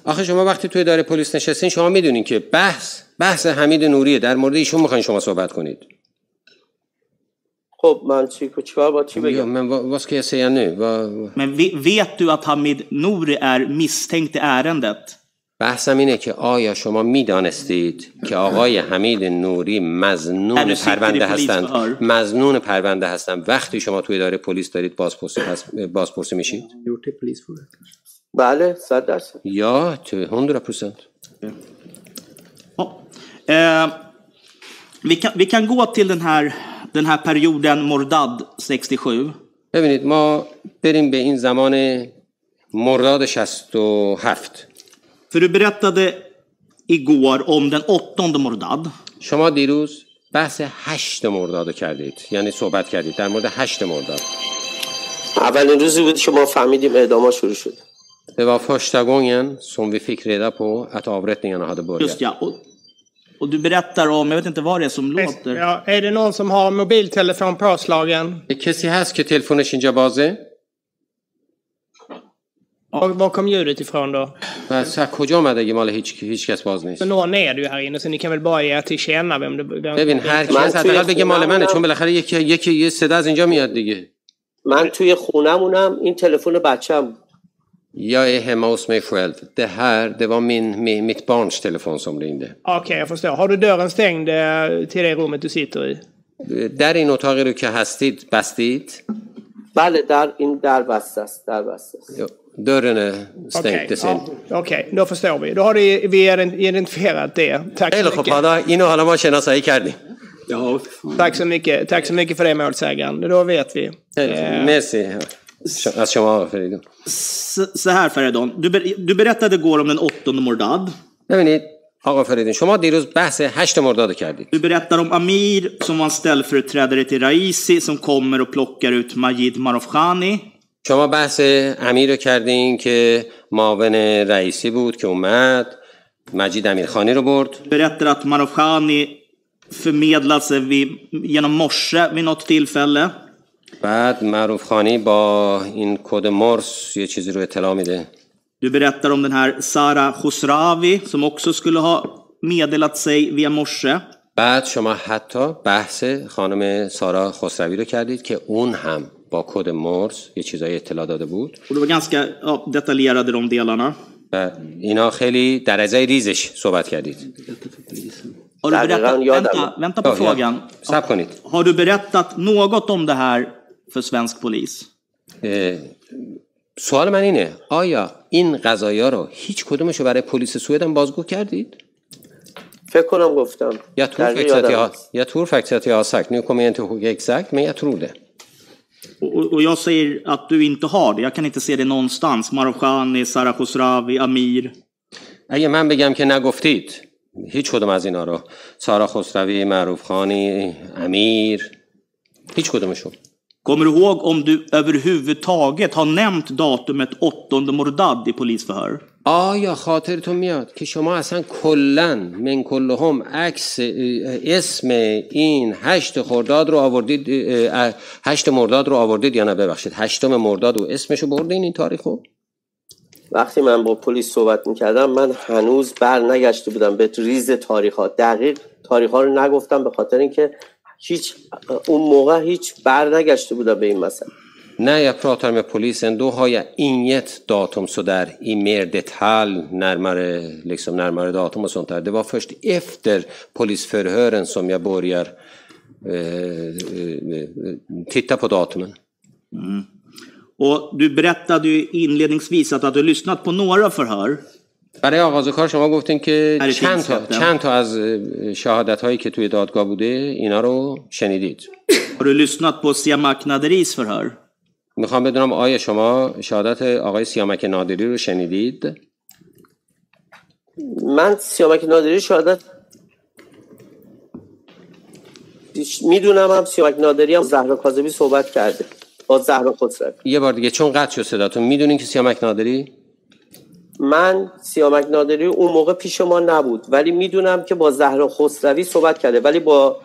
آخه شما وقتی توی اداره پلیس نشستین شما میدونین که بحث بحث حمید نوریه در مورد ایشون میخواین شما صحبت کنید. خب من چی چیکار با چی بگم من vad ska jag säga nu men vet du att Hamid Nouri är misstänkt i ärendet بحثم اینه که آیا شما میدانستید که آقای حمید نوری مظنون پرونده هستند مظنون پرونده هستند وقتی شما توی اداره پلیس دارید بازپرسی بازپرسی میشید بله صد درصد یا hundra procent vi kan vi kan gå till den här den här perioden Mordad sextiosju. ببینید ما بریم به این زمان مرداد شصت و هفت. För du berättade igår om den åttonde Mordad. شما دیروز بحث هشت مرداد کردید. یعنی صحبت کردید در مورد هشت مرداد. اولین روزی بود که ما فهمیدیم اعدام‌ها شروع شد. Det var första gången som vi fick reda på att avrättningarna hade börjat. Just ja. Och du berättar om jag vet inte vad det är som låter. Ja, är det någon som har mobiltelefon påslagen? Kesi haske telefonens inja baze. Och var kom ljudet ifrån då? Nej, så کجا اومده اگه مال هیچ هیچ کس باز نیست. نون är du här inne så ni kan väl bara ge till känna vem det ببین هر کس حداقل بگه مال منه چون بالاخره یکی یکی یه صدا از اینجا میاد دیگه. من توی خونمونم این تلفن بچه‌م. Jag är hemma hos mig själv. Det här, det var min, min, mitt barns telefon som ringde. Okej, okay, jag förstår. Har du dörren stängd till det rummet du sitter i? در این اتاقی رو که هستید بستید؟ بله، در این در بسته است، در بسته است. Dörren stängdes okay, in. Ja, Okej, okay, då förstår vi. Då har vi, vi identifierat det. Tack så mycket. Ja. Tack så mycket. Tack så mycket för det, målsägaren. Då vet vi. Merci. Så här Feridun, du, ber, du berättade igår om den åttonde Mordad. Bebinid, Aga Feridun, shoma diruz bahs hacht Mordad kardid. Du berättar om Amir som var en ställföreträdare till Raisi som kommer och plockar ut Majid Marufkhani. شما بحث امیر رو کردین که معاون رئیسی بود که اومد مجید امیرخانی رو برد. berättar att Marufkhani förmedlades genom morse vid något tillfälle. بعد معروفخانی با این کد مرس یه چیزی رو اطلاع میده. Du berättar om den här Sara Khosravi som också skulle ha meddelat sig via morse. بعد شما حتی بحث خانم سارا خسروی رو کردید که اون هم با کد مرس یه چیزای اطلاع داده بود. Och det var ganska ja, detaljerade de delarna. و اینا خیلی در ازای ریزش صحبت کردید. Har du berättat, vänta, vänta på oh, frågan. Ja. Har du berättat något om det här för svensk polis? Eh, سوال من اینه. آیا این قضایا رو هیچ کدومشو برای پلیس سوئد هم بازگو کردید؟ فکر کنم گفتم. یا تو فکتاتیا، یا تو فکتاتیا sagt nu kommer jag inte ihåg exakt men jag tror det. Och jag säger att du inte har det. Jag kan inte se det någonstans. Marufkhani, Sara Khosravi, Amir. اگه من بگم که نگفتید هیچ کدوم از اینا رو، سارا خسروی، معروفخانی، امیر، هیچ کدومشون. Kommer du ihåg om du överhuvudtaget har nämnt datumet åttonde Mordad i polisförhör? آیا خاطرتون میاد که شما اصلا کلاً من کلهم عکس اسم این هشت خرداد رو آوردید، هشت مرداد رو آوردید یا نه؟ ببخشید هشتم مرداد و اسمشو بردین این تاریخو؟ وقتی من با پلیس صحبت میکردم من هنوز بر نگشته بودم به ریز تاریخ‌ها، دقیق تاریخ‌ها رو نگفتم به خاطر اینکه هیچ اون موقع هیچ بر نگشته بودم به این مسئله. نه یا پراتر med polisen då har jag inget datum så där i mer detalj närmare liksom närmare datum och sånt där. Det var först efter polisförhören som jag börjar titta på datumen. Och du berättade ju inledningsvis att, att du lyssnat på några förhör. برای آغاز کار شما گفتین که چند تا چند تا از شهادت هایی که توی دادگاه بوده اینا رو شنیدید. Har du lyssnat på Siamak Naderis förhör? میخوام بدونم آیا شما شهادت آقای سیامک نادری رو شنیدید؟ من سیامک نادری شهادت میدونم، هم سیامک نادری هم زهرا کاظمی صحبت کرده. با زهرا خسروی. یه بار دیگه چون قطع شد صداتون، میدونین که سیامک نادری؟ من سیامک نادری اون موقع پیش ما نبود ولی میدونم که با زهرا خسروی صحبت کرده ولی با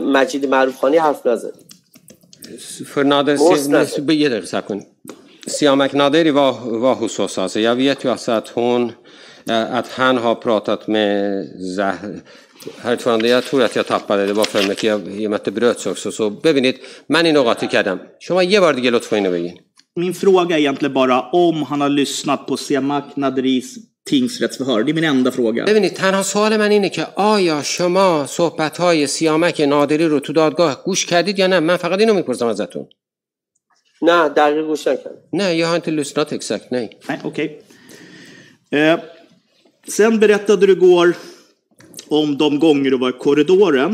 مجید معروفخانی حرف نزد. Förnaders به یه دقیقه صبر کن. سیامک نادری و و حسوس است. Jag vet ju att hon att han har pratat med Zahra. Herrförande, jag tror att jag tappade det. Det var för mycket. Jag i och med att det bröts också så bebinit. Men i något tycker jag. شما یه بار دیگه لطفاً اینو بگین. Min fråga är egentligen bara om han har lyssnat på Siamak Naderis tingsrättsförhör. Det är min enda fråga. ببینید تنها سوال من اینه که آیا شما صحبت‌های سیامک نادری رو تو دادگاه گوش کردید یا نه؟ من فقط اینو میپرسم ازتون. نه، دقیق گوش نکردم. نه، jag har inte lyssnat exakt. Nej. Nej, okej. Eh, sen berättade du igår om de gånger du var i korridoren.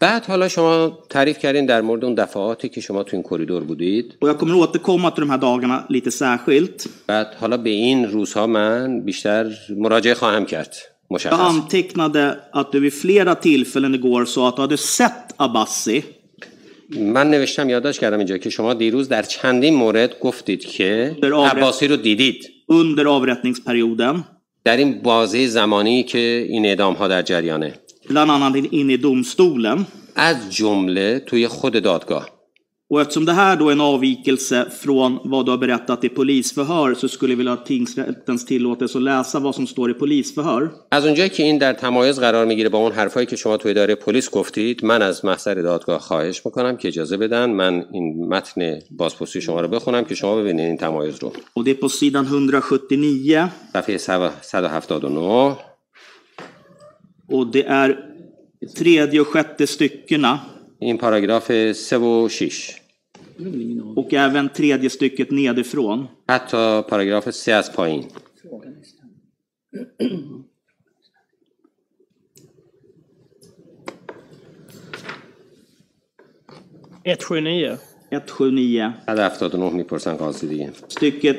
بعد حالا شما تعریف کردین در مورد اون دفعاتی که شما تو این کریدور بودید. Och jag kommer återkomma till de här dagarna lite särskilt. بعد حالا به این روزها من بیشتر مراجعه خواهم کرد. مشخص. Jag antecknade att du vid flera tillfällen igår sa att du hade sett Abbasi. من نوشتم، یادداشت کردم اینجا که شما دیروز در چندین مورد گفتید که عباسی رو دیدید. Under avrättningsperioden. در این بازه زمانی که این اعدام‌ها در جریانه. bland annat in i domstolen. از جمله توی خود دادگاه. Och eftersom det här då är en avvikelse från vad du har berättat i polisförhör så skulle vi vilja ha tingsrättens tillåtelse att läsa vad som står i polisförhör. از اونجایی که این در تمایز قرار میگیره با اون حرفایی که شما توی اداره پلیس گفتید، من از محضر دادگاه خواهش میکنم که اجازه بدن من این متن بازپرسی شما رو بخونم که شما ببینید این تمایز رو. Och det är på sidan etthundrasjuttionio. صفحه صد و هفتاد و نه. Och det är tredje och sjätte styckena. این پاراگراف سه و شش. Och även tredje stycket nedifrån. Hatta paragraf tre از پایین. etthundranittionio. etthundranittionio. Hade haft att någon person kanske det. Stycket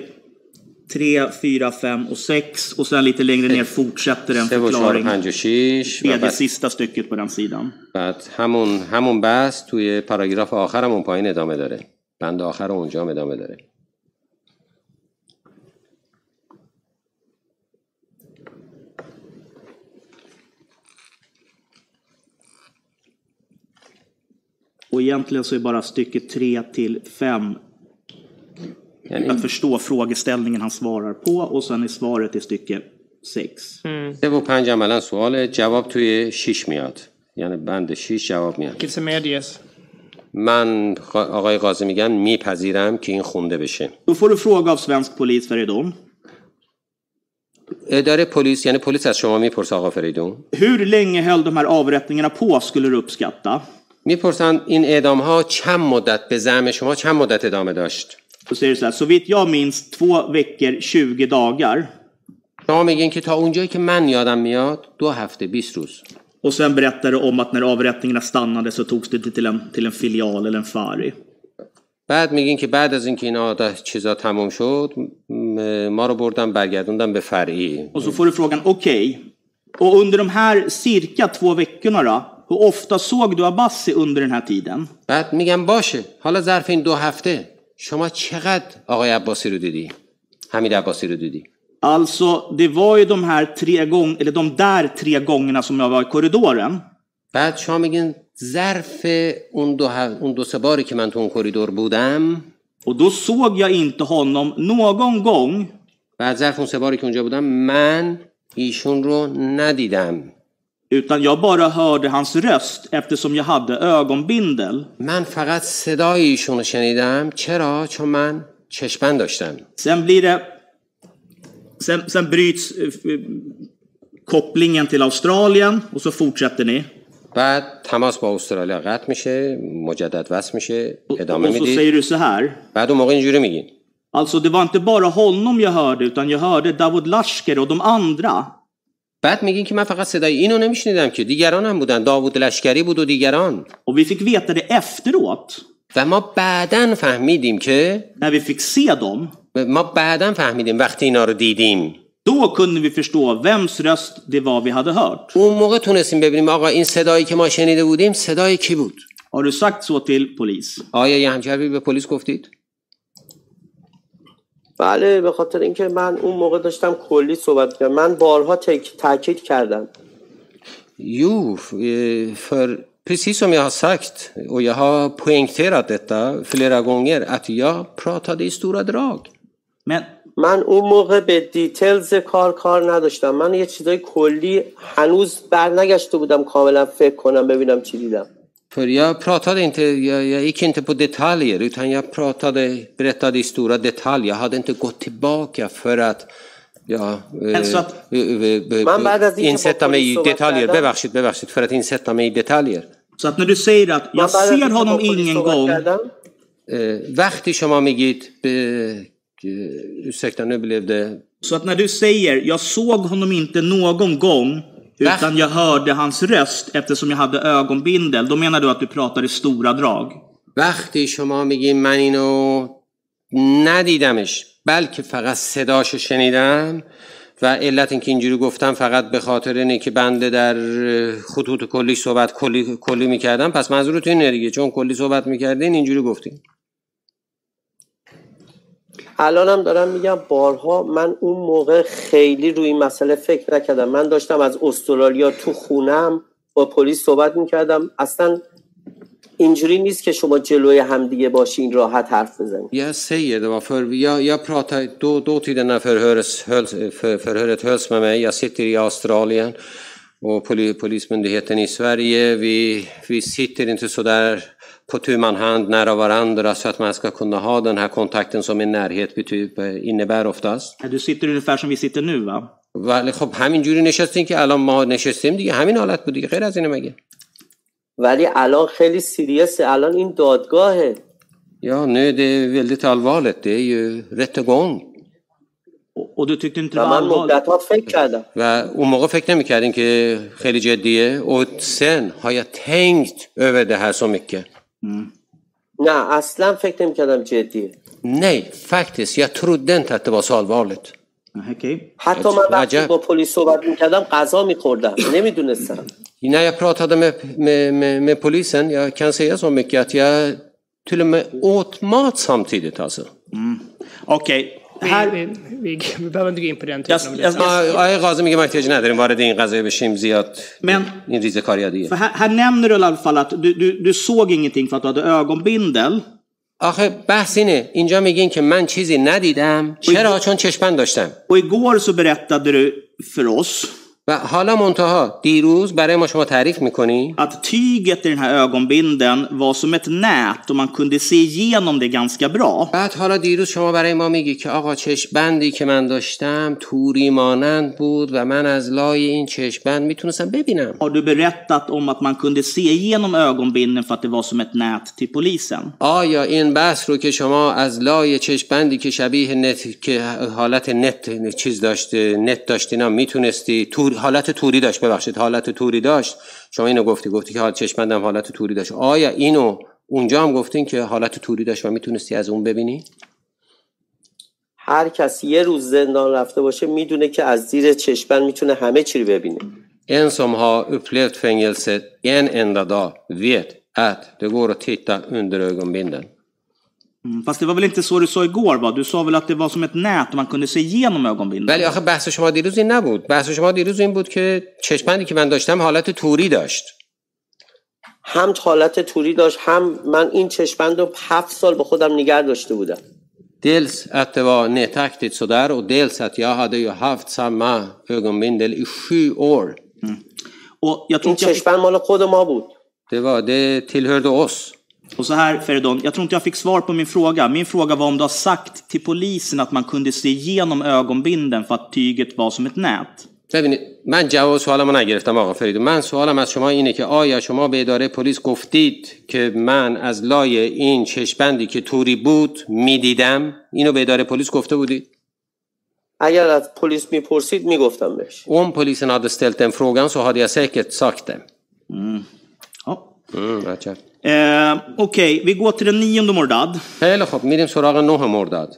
tre, fyra, fem och sex och sen lite längre ner fortsätter en förklaring. Det är det sista stycket på den sidan. بعد همون همون بس توی پاراگراف آخرمون پایین ادامه داره. بند آخر اونجا هم ادامه داره. Och egentligen så är bara stycket tre till fem att förstå frågeställningen han svarar på och sen är svaret i stycke sex. Det var پنج عملا سواله، جواب توی شش میاد. یعنی بند شش جواب میاد. کیسه مدیس. من آقای قاضی میگم میپذیرم که این خونده بشه. Då får du fråga av svensk polis för idag. اداره پلیس یعنی پلیس از شما میپرسه آقا فریدون. Hur länge höll de här avrättningarna på skulle du uppskatta? میپرسن این اعدام ها چند مدت به زعم شما چند مدت ادامه داشت؟ Och så är det så här, så vitt jag minns två veckor tjugo dagar. Ja, men egentligen ta onjoi ke man yadam miyad do hafte bish roz. Och sen berättar det om att när avrättningarna stannade så togs det till en till en filial eller en fari. بعد میگین که بعد از اینکه اینا چیزا تموم شد ما رو بردن برگردوندن به فرعی. Och så får du frågan okej. Okay. Och under de här cirka två veckorna då, hur ofta såg du Abbasi under den här tiden? بعد میگم باشه. حالا ظرف این دو هفته شما چقدر آقای عباسی رو دیدی؟ حمید عباسی رو دیدی؟ Alltså det var ju de här tre gång eller de där tre gångerna som jag var i korridoren. بعد شما میگین ظرف اون دو اون دو سه باری که من تو اون کریدور بودم. Och då såg jag inte honom någon gång. بعد ظرف اون سه باری که اونجا بودم من ایشون رو ندیدم. Utan jag bara hörde hans röst eftersom jag hade ögonbindel. من فقط صدای ایشون رو شنیدم. چرا؟ چون من چشمند داشتم. Sen blir det sen sen bryts kopplingen till Australien och så fortsätter ni. بعد تماس با استرالیا قطع میشه، مجدد وصل میشه، ادامه میدید. Och så säger du så här. بعد اون موقع اینجوری میگین. Alltså det var inte bara honom jag hörde utan jag hörde Davud Lashkari och de andra. بعد میگین که من فقط صدای اینو نمیشنیدم که دیگران هم بودن، داوود لشکری بود و دیگران. Och vi fick veta det efteråt. و ما بعداً فهمیدیم که när vi fick se dem. ما بعداً فهمیدیم وقتی اینا رو دیدیم. Då kunde vi förstå vems röst det var vi hade hört. اون موقع تونستیم ببینیم آقا این صدایی که ما شنیده بودیم صدای کی بود. Har du sagt så till polis? آیا یه همچین چیزی به پلیس گفتید؟ بله، به خاطر اینکه من اون موقع داشتم کلی صحبت کردم. من بارها تاکید کردم. Jo, för precis som jag har sagt och jag har poängterat detta flera gånger att jag pratade i stora drag. Men من اون موقع به دیتیلز کار کار نداشتم. من یه چیزای کلی هنوز برنگشته بودم کاملا فکر کنم ببینم چی دیدم. För jag pratade inte jag, jag gick inte på detaljer utan jag pratade berättade i stora detaljer. Jag hade inte gått tillbaka för att ja insätta mig i detaljer. Bevärshit bevärshit för att insätta mig i detaljer. Så att när du säger att jag ser honom ingen gång värti som man migit ursäkta nu blev det så att när du säger jag såg honom inte någon gång utan jag hörde hans röst eftersom jag hade ögonbindel då menar du att du pratar i stora drag. وقتی شما میگین من اینو ندیدمش بلکه فقط صداشو شنیدم و علت اینکه اینجوری گفتم فقط به خاطر اینه که بنده در خطوط کلی صحبت کلی کلی میکردم پس منظورت اینه دیگه چون کلی صحبت میکردین اینجوری گفتین. الانم دارم میگم بارها من اون موقع خیلی روی این مسئله فکر نکردم. من داشتم از استرالیا تو خونم با پلیس صحبت میکردم. اصلا اینجوری نیست که شما جلوی همدیگه باشین راحت حرف بزنید. یا سید و فر یا یا pratar då dåtidena förhörs förhöret hölls med mig. Jag sitter i Australien och polismyndigheten i Sverige. Vi vi sitter inte så där på tu man hand nära varandra så att man ska kunna ha den här kontakten som en närhet betyder innebär oftast. Du sitter ungefär som vi sitter nu va. ولی خب همینجوری نشستین که الان ما نشستیم دیگه، همین حالت بود دیگه، غیر از اینه مگه؟ ولی الان خیلی سیریسه، الان این دادگاهه. یا نه ده ولت allvarligt det är ju rättegång. Och du tyckte inte det var allvarligt. من فکر کردم. و اون موقع فکر نمی‌کردین که خیلی جدیه. Och sen har jag tänkt över det här så mycket. نه اصلا فکر نمی‌کردم جدیه. Nej faktiskt jag trodde inte att det var så allvarligt. حتی من وقتی با پلیس صحبت میکردم قضا میخوردم نمیدونستم. نه jag pratade med med med polisen jag kan säga så mycket att jag till och med åt mat samtidigt alltså. Okej. Vi behöver inte gå in på den typen av آیه قاضی میگه ما احتیاج نداریم وارد این قضیه بشیم زیاد. این ریزه کاریه. För här nämner du i alla fall att du du du såg ingenting för att du hade ögonbindel. آخه بحث اینه، اینجا میگین که من چیزی ندیدم. چرا؟ چون چشمند داشتم. و igår så berättade du för oss. و حالا منتها دیروز برای ما شما تعریف میکنی att tyget i den här ögonbinden var som ett nät och man kunde se igenom det ganska bra. بعد حالا دیروز شما برای ما میگی که آقا چشمندی که من داشتم توری مانند بود و من از لای این چشمند میتونستم ببینم. Har du berättat om att man kunde se igenom ögonbinden för att det var som ett nät till polisen. آیا این بحث رو که شما از لای چشمندی که شبیه نت که حالت نت چیز داشته نت داشتینا میتونستی تور حالت توری داشت ببخشید حالت توری داشت شما اینو گفتی گفتی که حالت چشمندم حالت توری داشت آیا اینو اونجا هم گفتین که حالت توری داشت و میتونستی از اون ببینی؟ هر کسی یه روز زندان رفته باشه میدونه که از زیر چشمند میتونه همه چی رو ببینه. En som har upplevt fängelset en enda dag vet att det går att titta under ögonbindeln. Fast det var väl inte så du sa igår va? Du sa väl att det var som ett nät och man kunde se igenom ögonbindeln. ولی آخه بحث شما دیروز این نبود. بحث شما دیروز این بود که چشمندی که من داشتم حالت توری داشت. هم حالت توری داشت هم من این چشمند رو هفت سال به خودم نگه داشته بودم. Dels att det var nätaktigt så där och dels att jag hade ju haft samma ögonbindel i sju år. Och jag tror چشمند مال خود ما بود. Det var det tillhörde oss. Och så här Feridon, jag tror inte jag fick svar på min fråga. Min fråga var om du har sagt till polisen att man kunde se igenom ögonbinden för att tyget var som ett nät. ببینید من جواب سوالمو نگرفتم آقا فرید. من سوالم از شما اینه که آیا شما به اداره پلیس گفتید که من از لای این چشمندی که توری بود میدیدم؟ اینو به اداره پلیس گفته بودید؟ اگر از پلیس میپرسید میگفتم بهش. اون پلیسن hade ställt den frågan så hade jag säkert sagt det. Mm. Ja. Mm, acha. Eh, okej, vi går till den nionde Mordad. Hela خب میریم سراغ نه مرداد.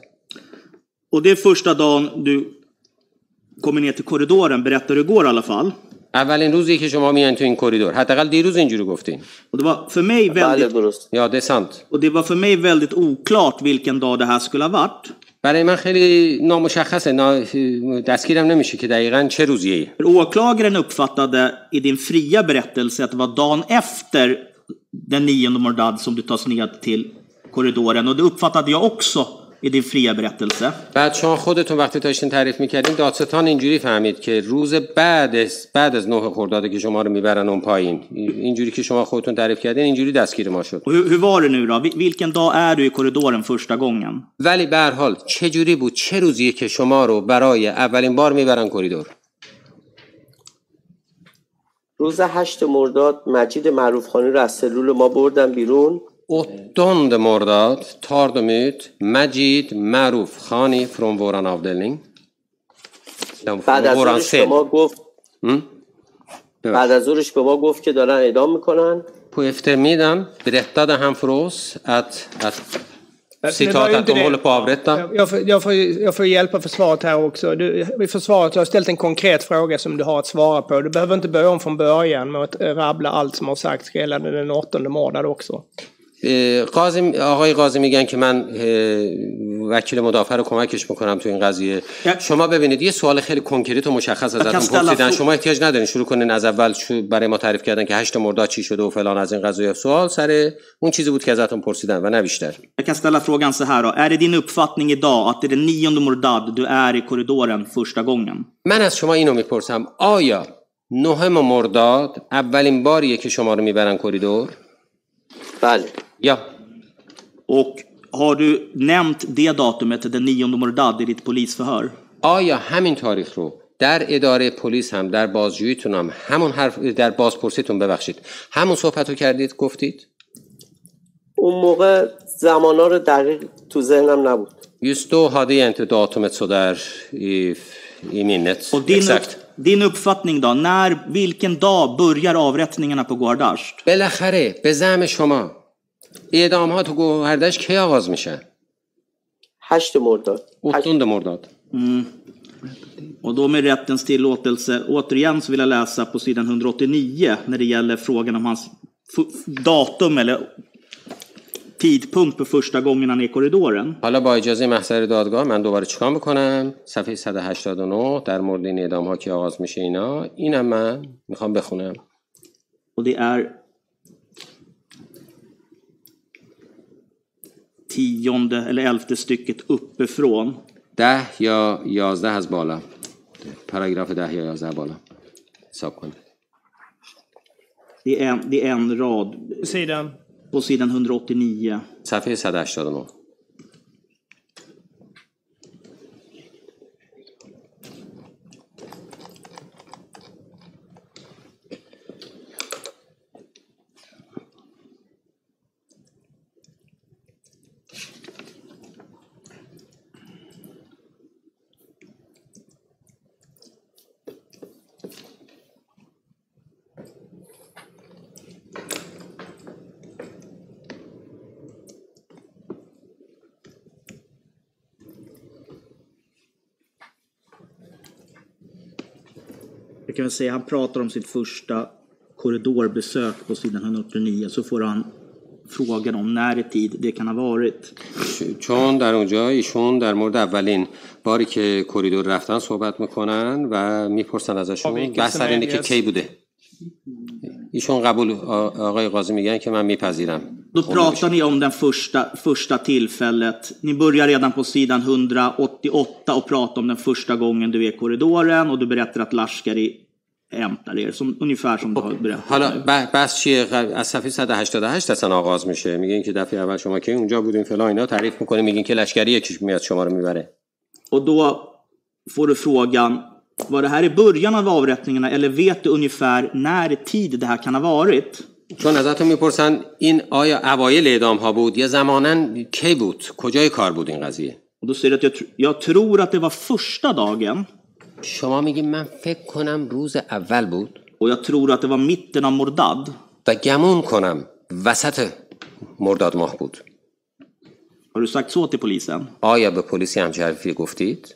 Och det är första dagen du kommer ner till korridoren, berättar du igår i alla fall. اولین روزی که شما میان تو این کوریدور، حداقل دیروز اینجوری گفتین. Och det var för mig väldigt Ja, det är sant. Och det var för mig väldigt oklart vilken dag det här skulle ha varit. برای من خیلی نامشخصه، دستگیرم نمیشه که دقیقاً چه روزیه. Åklagaren uppfattade i din fria berättelse att det var dagen efter den nionde Mordad som du tas ned till korridoren och det uppfattade jag också i din fria berättelse. بعد شما خودتون وقتی داشتین تعریف می‌کردین دادستان اینجوری فهمید که روز بعد از بعد از نه خرداد که شما رو میبرن اون پایین اینجوری که شما خودتون تعریف کردین اینجوری دستگیر ما شد. Hur var det nu då? Vilken dag är du i korridoren första gången? ولی به هر حال چه جوری بود چه روزیه که شما رو برای اولین بار میبرن کوریدور؟ روز هشت مرداد مجید معروفخانی رو از سلول ما بردن بیرون. åttonde مرداد tar de ut Majid Marufkhani från våran avdelning. بعد از اونش به ما گفت بعد از اونش به ما گفت که دارن اعدام میکنن. På eftermiddagen berättade han för oss att att citat att de håller på att avrätta. Jag får, jag får jag får hjälpa försvaret här också. Du, försvaret har ställt en konkret fråga som du har att svara på. Du behöver inte börja om från början med att rabbla allt som har sagts gällande den åttonde mordad också. قاضی آقای قاضی میگن که من وکیل مدافع رو کمکش میکنم تو این قضیه. شما ببینید یه سوال خیلی کنکریت و مشخص ازتون پرسیدن، شما احتیاج ندارین شروع کنین از اول برای ما تعریف کردن که هشت مرداد چی شده و فلان. از این قضیه سوال سر اون چیزی بود که ازتون پرسیدن و نه بیشتر. Jag kan ställa frågan så här då. Är det din uppfattning idag att det är den nionde mordad du är i korridoren första gången? من از شما اینو میپرسم، آیا نهم مرداد اولین باریه که شما رو میبرن کریدور؟ بله. Ja. Och har du nämnt det datumet den nionde mordad i ditt polisförhör? آیا همین تاریخ رو در اداره پلیس هم در بازجوییتون هم همون حرف در بازپرسیتون ببخشید همون صحبتو کردید گفتید؟ اون موقع زمانا رو دقیق تو ذهنم نبود. Just då hade jag inte datumet så där i i minnet. Och din exakt. din uppfattning då när vilken dag börjar avrättningarna på Gohardasht؟ بالاخره به زعم شما اعدام‌ها تو گوهردشت کی آغاز میشه؟ هشت مرداد. هشت مرداد. Och då med rättens tillåtelse återigen så vill jag läsa på sidan etthundraåttionio när det gäller frågan om hans datum eller tidpunkt på första gången han är i korridoren. حالا با اجازه محضر دادگاه من دوباره چیکار میکنم؟ صفحه صد و هشتاد و نه در مورد این اعدام‌ها کی آغاز میشه اینا، اینم من میخوام بخونم. Och det är tionde eller elfte stycket uppifrån. ده یا یازده از بالا. پاراگراف ده یا یازده بالا. حساب کن. Det är en, det är en rad sidan på sidan etthundraåttionio. صفحه صد و هشتاد و نه. Kan vi säga han pratar om sitt första korridorbesök på sidan etthundraåttionio så får han frågan om när i tid det kan ha varit. چون در اونجا ایشون در مورد اولین باری که کریدور رفتن صحبت میکنن و میپرسن ازشون بحث سر اینه که کی بوده. ایشون قبول آقای قاضی میگن که من میپذیرم. Då pratar ni om den första första tillfället. Ni börjar redan på sidan etthundraåttioåtta och pratar om den första gången du är i korridoren och du berättar att Lashkari hämtar er som ungefär som du har berättat. حالا بس چیه؟ از صفحه صد و هشتاد و هشت اصلا آغاز میشه. میگین که دفعه اول شما که اونجا بودین فلان اینا تعریف میکنه، میگین که Lashkari یکیش میاد شما رو میبره. Och då får du frågan var det här i början av avrättningarna eller vet du ungefär när i tid det här kan ha varit? چون ازتون میپرسن این آیا اوایل اعدام ها بود یا زماناً کی بود، کجای کار بود این قضیه؟ و دوستیرت یا یا tror att det var första dagen. شما میگین من فکر کنم روز اول بود. و یا tror att det var mitten av mordad. و گمون کنم وسط مرداد ماه بود. Har du sagt så till polisen؟ آیا به پلیسی هم چنین گفتید؟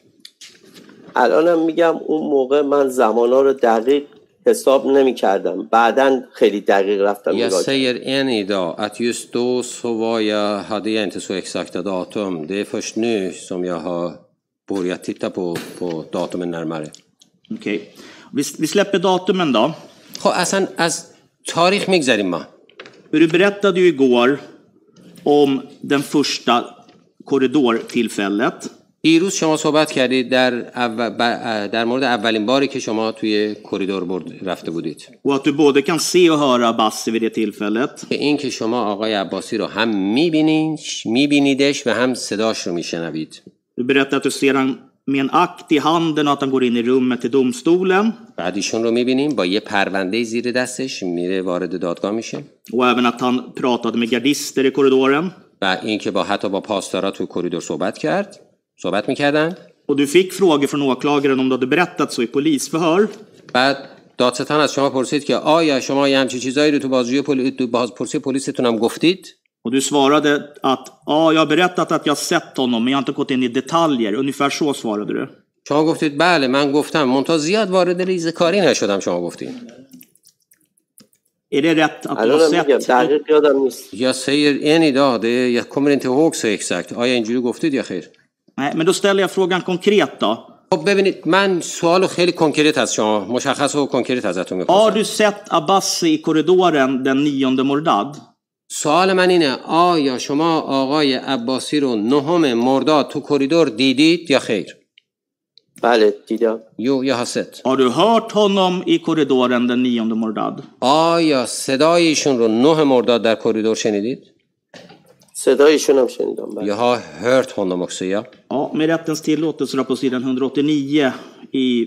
الانم میگم اون موقع من زمانا رو دقیق حساب نمی‌کردم، بعداً خیلی دقیق رفتم نگاه کردم. Jag säger än idag att just då så var jag hade jag inte så exakta datum. Det är först nu som jag har börjat titta på på datumen närmare. Okej. Vi vi släpper datumen då. خب اصلا از تاریخ میگذریم ما. Du berättade ju igår om den första korridortillfället. دیروز شما صحبت کردید در اول در مورد اولین باری که شما توی کریدور برد رفته بودید. و تو både kan se och höra Abbasi vid det tillfället. این که شما آقای عباسی رو هم می‌بینید، می‌بینیدش و هم صداش رو می‌شنوید. Du berättar att du ser han med en akt i handen och att han går in i rummet till domstolen. بعد ایشون رو می‌بینیم با یه پرونده زیر دستش میره وارد دادگاه میشه. و även att han pratade med gardister i korridoren. و این که با حتی با پاسدارا توی کریدور صحبت کرد. صحبت می‌کردند. Och du fick frågor från åklagaren om du hade berättat så i polisförhör. بعد دادستان از شما پرسید که آیا شما یه همچین چیزایی رو تو بازجویی پلیس تو بازپرسی پلیستون هم گفتید؟ Och du svarade att ja, jag berättat att jag sett honom, men jag har inte gått in i detaljer. Ungefär så svarade du. شما گفتید بله من گفتم، منتها زیاد وارد ریزکاری نشدم شما گفتید. Är det rätt att på något sätt jag säger än idag, det, jag kommer inte ihåg så exakt. Har jag injuri goftid ya khair? Nej, men då ställer jag frågan konkret då. خب ببینید من سوالو خیلی کنکریت از شما مشخص و کنکریت ازتون می‌پرسم. Har du sett Abbasi i korridoren den nionde Mordad؟ سوال من اینه آیا شما آقای عباسی رو نهم مرداد تو کریدور دیدید یا خیر؟ بله دیدم. یو یا هست. Har du hört honom i korridoren den nionde Mordad؟ آیا صدای ایشون رو نه مرداد در کریدور شنیدید؟ صدایشون هم شنیدم بله. Jag har hört honom också ja. Ja, med rättens tillåtelse då på sidan hundraåttionio i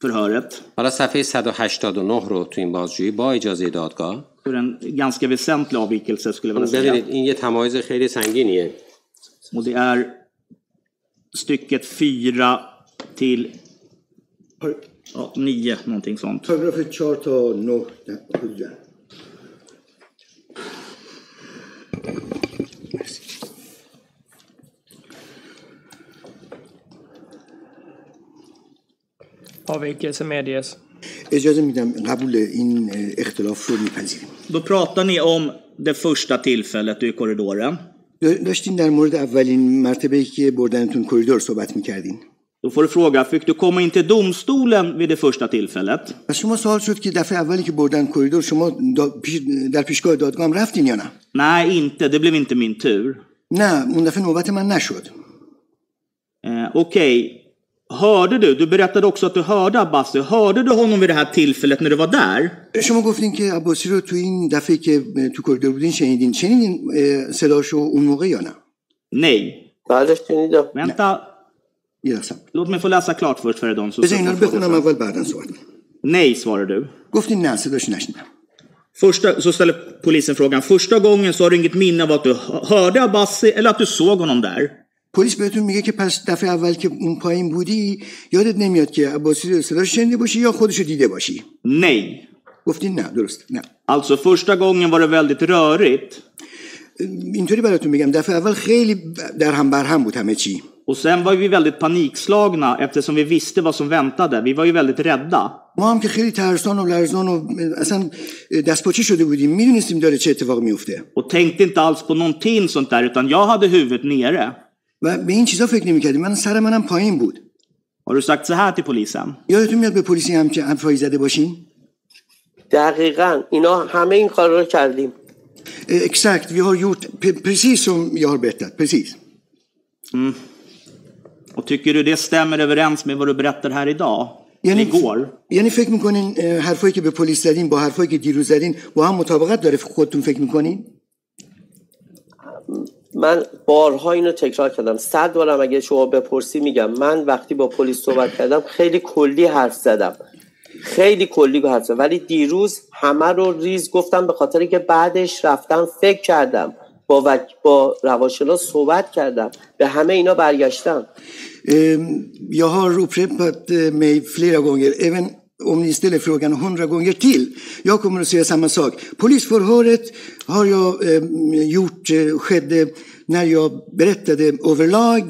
förhöret. Alla صفحه صد و هشتاد و نه رو تو این بازجویی با اجازه دادگاه. En ganska väsentlig avvikelse skulle jag vilja säga. این یه تمایز خیلی سنگینیه. Och det är stycket fyra till ja, nio någonting sånt. Paragraf fyra till nio. Avvikelse medges. اجازه میدم قبول این اختلاف رو میپذیریم. Då pratar ni om det första tillfället i korridoren. داشتیم در مورد اولین مرتبه‌ای که بردنتون کریدور صحبت میکردیم. Då får du fråga, fick du komma in till domstolen vid det första tillfället? پس شما سوال شد که دفعه اولی که بردن کریدور شما در پیشگاه دادگاه هم رفتین یا نه؟ Nej, inte. Det blev inte min tur. نه، اون دفعه نوبت من نشد. Okej. Hörde du? Du berättade också att du hörde Abbasi. Hörde du honom vid det här tillfället när du var där? شما گفتین که عباسی رو تو این دفعه که تو کریدور بودین شنیدین. شنیدین صداشو اون موقع یا نه؟ Nej. بله شنیدم. Vänta. Yes. Låt mig få läsa klart först för dem så. بذار اینا رو بخونم اول بعدن صحبت کنیم. Nej svarade du. گفتین نه صداش نشنیدم. Första så ställer polisen frågan. Första gången så har du inget minne av att du hörde Abbasi eller att du såg honom där. پلیس بهتون میگه که پس دفعه اول که اون پایین بودی یادت نمیاد که عباسی رو صداش شنیده باشی یا خودشو دیده باشی. نه. گفتین نه درست. نه. Alltså första gången var det väldigt rörigt. اینطوری براتون میگم دفعه اول خیلی در هم بر هم بود همه چی. Och sen var vi väldigt panikslagna eftersom vi visste vad som väntade. Vi var ju väldigt rädda. ما هم که خیلی ترسان و لرزان و اصلا دستپاچه شده بودیم. میدونستیم داره چه اتفاقی میفته. Och tänkte inte alls på någonting sånt där utan jag hade huvudet nere. و به این چیزا فکر نمی‌کردیم. من سر منم پایین بود. Har du sagt så här till polisen? یادتون میاد به پلیسی هم که انفرای زده باشین؟ دقیقاً اینا همه این کارا رو کردیم. Exakt, vi har gjort precis som jag har berättat, precis. Mm. Och tycker du det stämmer överens med vad du berättar här idag? یعنی igår. یعنی فکر می‌کنین حرفایی که به پلیس زدین با حرفایی که دیروز زدین با هم مطابقت داره خودتون فکر می‌کنین؟ من بارها اینو تکرار کردم. صد بارم اگه شما بپرسی میگم من وقتی با پلیس صحبت کردم خیلی کلی حرف زدم. خیلی کلی حرف زدم ولی دیروز همه رو ریز گفتم به خاطر که بعدش رفتم فکر کردم. با و... با روانشناس صحبت کردم. به همه اینا برگشتم. Jag har upprepat mig flera gånger även om ni ställer frågan hundra gånger till. Jag kommer att säga samma sak. Polisförhöret har jag eh, gjort eh, skedde när jag berättade överlag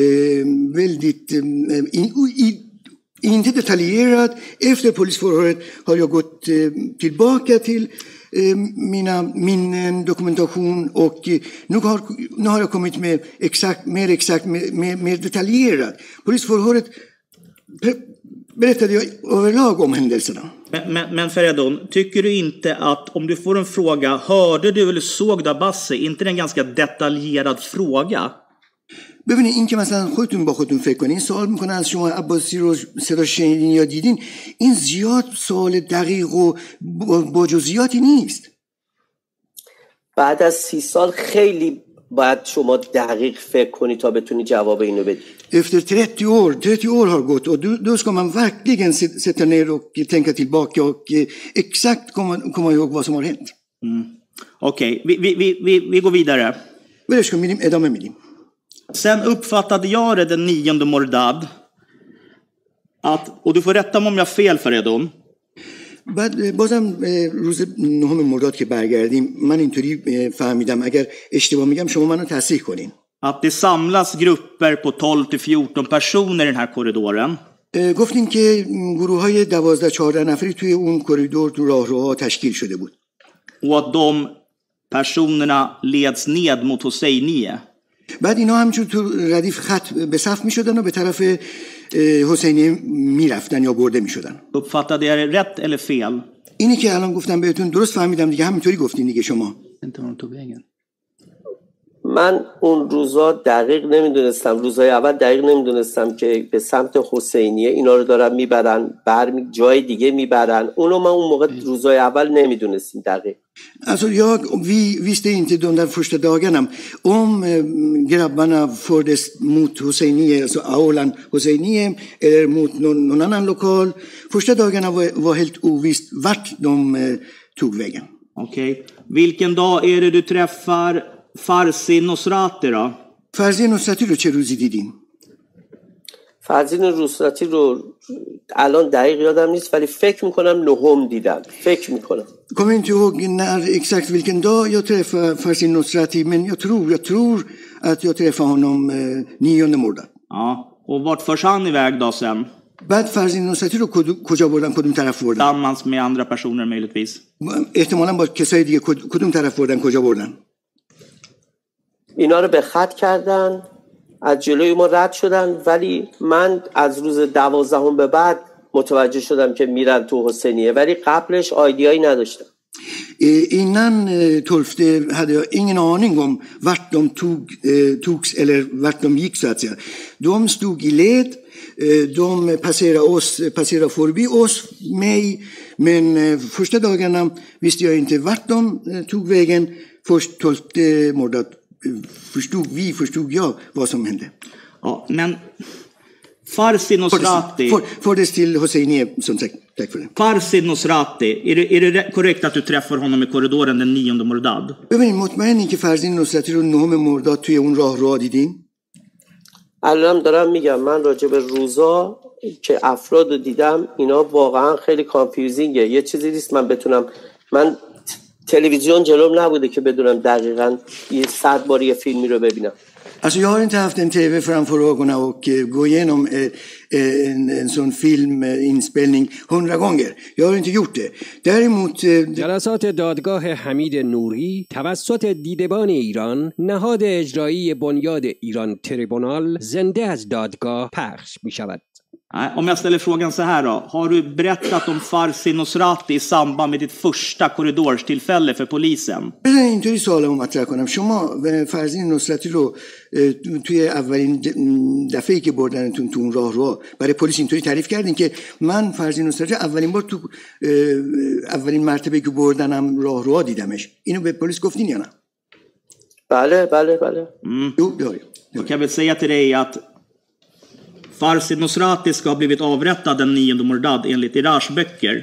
eh, väldigt eh, in, i, inte detaljerat. Efter polisförhöret har jag gått eh, tillbaka till eh, mina minnen, dokumentation och eh, nu, har, nu har jag kommit med exakt, mer exakt, mer, mer, mer detaljerat. Polisförhöret pre- berättade jag överlag om händelserna. Men, men, men Feridun, tycker du inte att om du får en fråga, hörde du eller såg du Abbasi, inte en ganska detaljerad fråga? ببینید این که مثلا خودتون با خودتون فکر کنین سوال میکنه از شما عباسی رو صدا شنیدین یا دیدین، این زیاد سوال دقیق و با جزئیاتی نیست. بعد از سی سال خیلی باید شما دقیق فکر کنی تا بتونی جواب اینو بدی. Efter trettio år, trettio år har gått och då, då ska man verkligen sätta ner och tänka tillbaka och exakt komma, komma ihåg vad som har hänt. Mm. Okej, okay. vi, vi, vi, vi går vidare. Sen uppfattade jag det den nionde Mordad att, och du får rätta mig om jag fel för Edon. بعد بازم روز نهم مرداد که برگردیم من اینطوری فهمیدم اگر اشتباه میگم شما منو تصحیح کنین. Att det samlas grupper på tolv till fjorton personer i den här korridoren. گفتیم که گروه های دوازده چهارده نفری توی اون کریدور تو راهروها تشکیل شده بود. و دوم پرسوننا لیدس نید موت حسینیه. بعد اینا همچون تو ردیف خط به صف می شدن و به طرف حسینیه می رفتن یا برده می شدن. اپفتاده یه رد اله فیل؟ اینی که الان گفتم بهتون درست فهمیدم دیگه، همینطوری گفتین دیگه شما. من اون روزا دقیق نمیدونستم، روزای اول دقیق نمیدونستم که به سمت حسینیه اینا رو دارن میبرن، برمی جای دیگه میبرن. اونو من اون موقع روزای اول نمیدونستم دقیق. Alltså jag vi visste inte de där första dagarna om grabbarna fördes mot Hosseini, alltså aulan Hosseini eller mot någon, någon annan lokal. Första dagarna var, var helt ovisst vart de eh, tog vägen. Okej. Okay. Vilken dag är det du träffar Farzin Nosrati då? Farzin Nosrati رو چه روزی دیدیم؟ فرزین نصراتی رو الان دقیق یادم نیست ولی فکر میکنم نهم دیدم. فکر میکنم. Kommer inte ihåg när exakt vilken dag jag träffade Farzin Nosrati men jag tror jag tror att jag träffade honom nionde måndag. Ja, och vart förs han iväg då sen? بعد فرزین نصراتی رو کجا بردن، کدوم طرف بردن؟ Tillsammans med andra personer möjligtvis. احتمالاً با کسای دیگه کدوم طرف بردن، کجا بردن؟ اینا رو به خط کردن. از جلوی ما رد شدن ولی من از روز دوازدهم به بعد متوجه شدم که میرن تو حسینیه ولی قبلش آیدیایی نداشتم. Innan tolfte hade jag ingen aning om vart de tog togs eller vart de gick så att säga. De stod i led, de passerade oss, passerade förbi oss, mig, men första dagarna visste jag inte vart de tog vägen. Först tolfte måndag förstod vi, förstod jag vad som hände. Ja, men Farzin Nosrati fördes till Hosseini som sagt. Tack för det. Farzin Nosrati, är det är det korrekt att du träffar honom i korridoren den nionde mordad? ببین مطمئنی که فرزین نصراتی رو نهم مرداد توی اون راه رو دیدین؟ الان دارم میگم من راجع به روزا که افراد رو دیدم اینا واقعا خیلی کانفیوزینگه. یه چیزی نیست من بتونم، من تلویزیون جلوم نبوده که بدونم دقیقاً یه صد بار یه فیلمی رو ببینم. Alltså jag har inte haft en tv framför ögonen och gå igenom en, en sån filminspelning hundra gånger. Jag har inte gjort det. Däremot جلسات دادگاه حمید نوری توسط دیدبان ایران، نهاد اجرایی بنیاد ایران تریبونال، زنده از دادگاه پخش می شود. Om jag ställer frågan så här då. Har du berättat om Farzin Nosrati i samband med ditt första korridorstillfälle för polisen? Jag har inte talat om att jag kan. Shoma Farzin Nosrati رو توی اولین دفعه‌ای که بردنتون تو اون راه رو برای پلیس اینطوری تعریف کردین که من فرزین نصراتی اولین بار تو اولین مرتبه که بردنم راه رو دیدمش. اینو به پلیس گفتین یا نه؟ بله بله بله. Jo, det har jag. Kan väl säga till dig att Farzin Nosrati ska ha blivit avrättad den nionde mordad enligt Iraj böcker.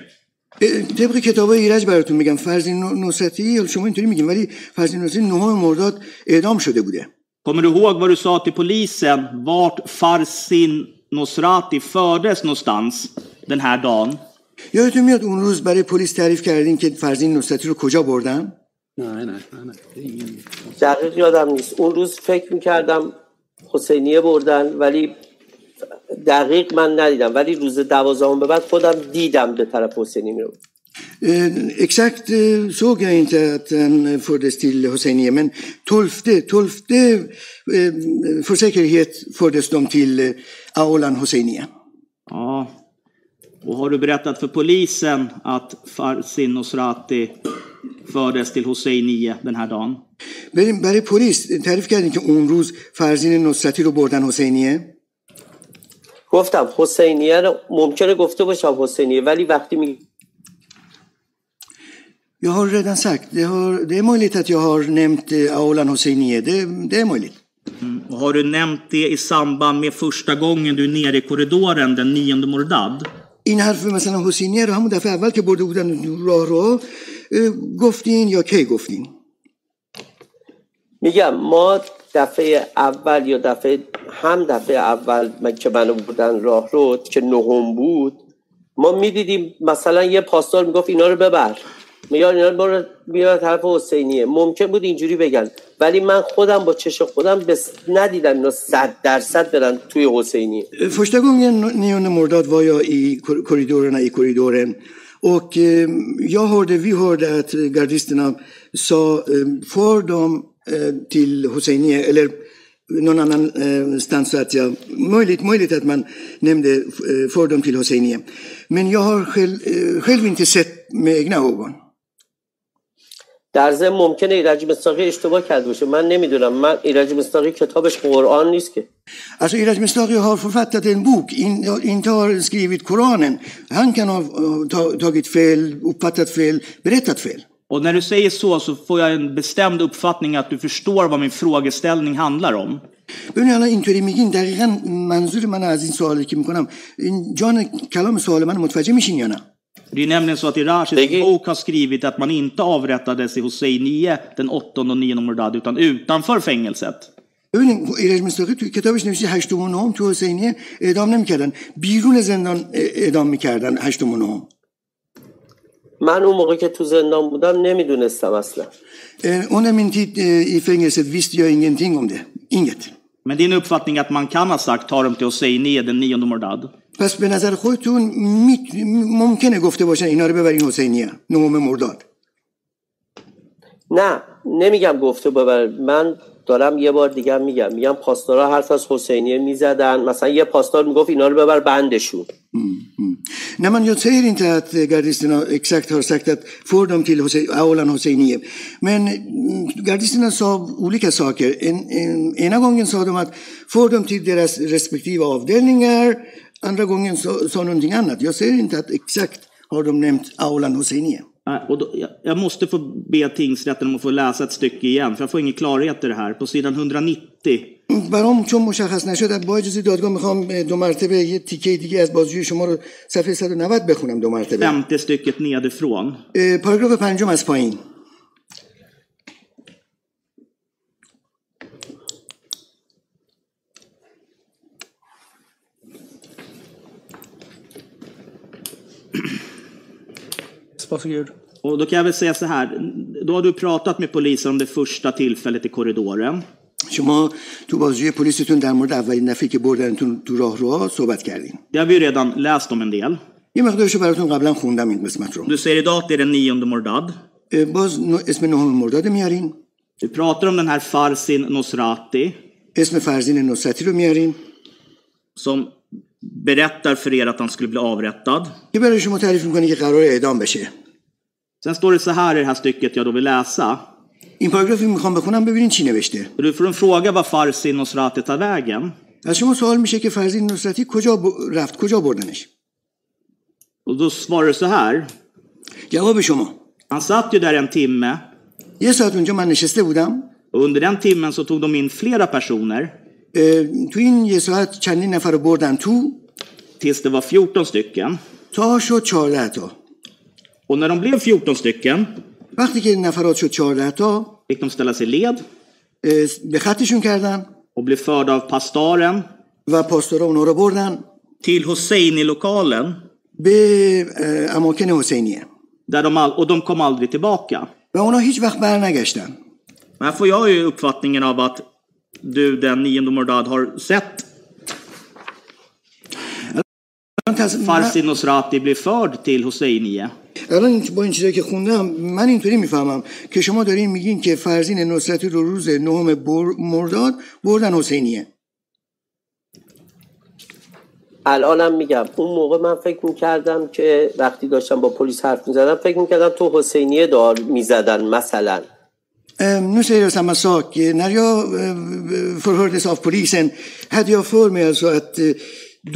طبق کتاب ایرج براتون میگم فرزین نصراتی، شما اینطوری میگین ولی فرزین نصراتی نهم مرداد اعدام شده بوده. Kommer du ihåg vad du sa till polisen vart Farzin Nosrati fördes någonstans den här dagen? یادتون میاد اون روز برای پلیس تعریف کردین که فرزین نصراتی رو کجا بردن؟ نه نه نه. دقیق یادم نیست. اون روز فکر می‌کردم حسینیه بردن ولی دقیق من ندیدم ولی روز دوازدهم به بعد خودم دیدم به طرف حسینی میرم. Exakt såg jag inte att han fördes till Hosseini men tolfte tolfte för säkerhet fördes de till aulan Hosseini. Ja. Och har du berättat för polisen att Farzin Nosrati fördes till Hosseini den här dagen? Men برای پلیس تعریف کردین که اون روز فرزین نصراتی رو بردن حسینیه؟ گفتم حسینیه رو ممکنه گفته باشم حسینیه ولی وقتی می Jag har redan sagt det, har, det är möjligt att jag har nämnt aulan Hosseiniye. Det, det är möjligt. Mm. Och har du nämnt det i samband med första gången du är nere i korridoren den nionde mordad? این حرف مثلا حسینیه رو همون دفعه اول که برده بودن راه رو گفتین یا کی گفتین؟ میگم ما دفعه اول یا دفعه هم دفعه اول که منو بردن راه رو که نهم بود ما میدیدیم مثلا یه پاسدار میگفت اینا رو ببر. میان اینا برو میرن طرف حسینیه. ممکن بود اینجوری بگن ولی من خودم با چشم خودم بس ندیدم اینا صد درصد برن توی حسینی. Första gången ni mördad var jag i korridorerna i korridoren och jag hörde vi hörde att gardisterna sa för dem till Hosseini eller någon annan stans att jag möjligt möjligt att man nämnde för dem till Hosseini. Men jag har själv, själv inte sett med egna ögon. در ضمن ممکنه ایرج مصداقی اشتباه کرده باشه، من نمیدونم، من ایرج مصداقی کتابش قرآن نیست که. از ایرج مصداقی ها författat en bok inte har skrivit Koranen. Han kan ha tagit fel, uppfattat fel, berättat fel. Och när du säger så så får jag en bestämd uppfattning att du förstår vad min frågeställning handlar om. ببینید الان اینطوری میگین، دقیقاً منظور من از این سوالی که میکنم، این جان کلام سوال من متوجه میشین یا نه؟ Det är nämligen så att Irajs bok har skrivit att man inte avrättades i Hosseiniye den åttonde och nionde Mordad utan utanför fängelset. ببینید ایرج مصداقی توی کتابش نوشته هشتم و نهم تو حسینیه اعدام نمیکردن، بیرون زندان اعدام میکردن هشتم و نهم. من اون موقع که تو زندان بودم نمیدونستم اصلا. Under min tid i fängelset visste jag ingenting om det. Inget. Men din uppfattning att man kan ha sagt ta dem till Hosseiniye den nionde Mordad. پس به نظر خودتون می... ممکنه گفته باشن اینا رو ببرین حسینیه نهم مرداد؟ نه نمیگم گفته ببر، من دارم یه بار دیگه میگم، میگم پاسدارا حرف از حسینیه میزدن، مثلا یه پاسدار میگفت اینا رو ببر بندشون. نه من jag säger inte att gardisterna exakt har sagt att för dem till Aulan Hosseiniye. Men gardisterna sa olika saker. Ena gången sa de att för dem till deras respektive avdelningar. Andra gången sa, sa någonting annat. Jag ser inte att exakt har de nämnt Aulan Hosseiniye. Och då, jag, jag måste få be tingsrätten om att få läsa ett stycke igen, för jag får ingen klarhet i det här. På sidan hundranittio. برام چون مشخص نشد با اجازه دادگاه میخوام دو مرتبه یه تیکه دیگه از بازجویی شما رو صفحه صد و نود بخونم دو مرتبه. femte stycket nedifrån. پاراگراف پنجم از پایین. Och då kan jag väl säga så här, då har du pratat med polisen om det första tillfället i korridoren. شما تو بازجویی پلیستون در مورد اولین نفری که بردنتون تو راهروها صحبت کردین. Det har vi redan läst om en del. یه مقدارشو براتون قبلا خوندم این قسمت رو. Du säger idag att det är den nionde Mordad. باز اسم نهم مرداد میارین. Du pratar om den här Farzin Nosrati. اسم فرزین نصرتی رو میارین. Som berättar för er att han skulle bli avrättad. Det beror ju på تعریف میکنه که قرار اعدام بشه. Sen står det så här i det här stycket jag då vill läsa. این پاراگرافی میخوام بخونم ببینین چی نوشته. Du får en fråga var Farzin Nosrati tar vägen. از شما سوال میشه که فرزین نصرتی کجا رفت، کجا بردنش؟ Och då svarar du så här. جواب شما. Han satt ju där en timme. یه ساعت اونجا من نشسته بودم. Under den timmen så tog de in flera personer. تو این یه ساعت چندین نفر رو بردن تو tills det var fjorton stycken. تا شد چهارده تا. Och när de blev fjorton stycken وقتی که نفرات شد چهارده تا fick de ställa sig led. به خطشون کردن och blev förda av pastaren. و پاستورا اونا رو بردن till Hosseini-lokalen. به اماکن حسینیه. Där de all och de kom aldrig tillbaka. و اونا هیچ وقت برنگشتن. Men får jag ju uppfattningen av att du den nionde Mordad har sett Farzin Nosrati blev förd till Hosseiniye. الان با این چیزایی که خوندم من اینطوری میفهمم که شما دارین میگین که فرزین نصرتی رو روز نهم مرداد بردن حسینیه. الانم میگم اون موقع من فکر میکردم که وقتی داشتم با پلیس حرف میزدم فکر میکردم تو حسینیه دار میزدن مثلا. Nu säger jag samma sak. När jag förhördes av polisen hade jag för mig alltså att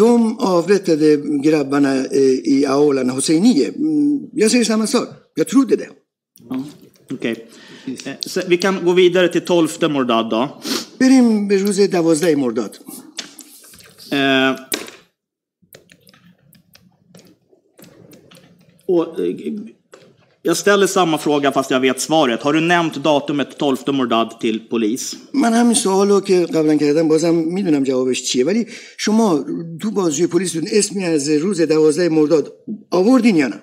de avrättade grabbarna i Aulan Hosseiniye. Jag säger samma sak. Jag trodde det. Ja, okej. Okay. Vi kan gå vidare till tolfte Mordad då. Berim beruze davozdae Mordad. Eh Och jag ställer samma fråga fast jag vet svaret. Har du nämnt datumet tolfte Mordad till polis? من همین سوالو که قبلا کردم بازم میدونم جوابش چیه، ولی شما تو بازجویی پلیستون اسمی از روز دوازده مرداد آوردین یا نه؟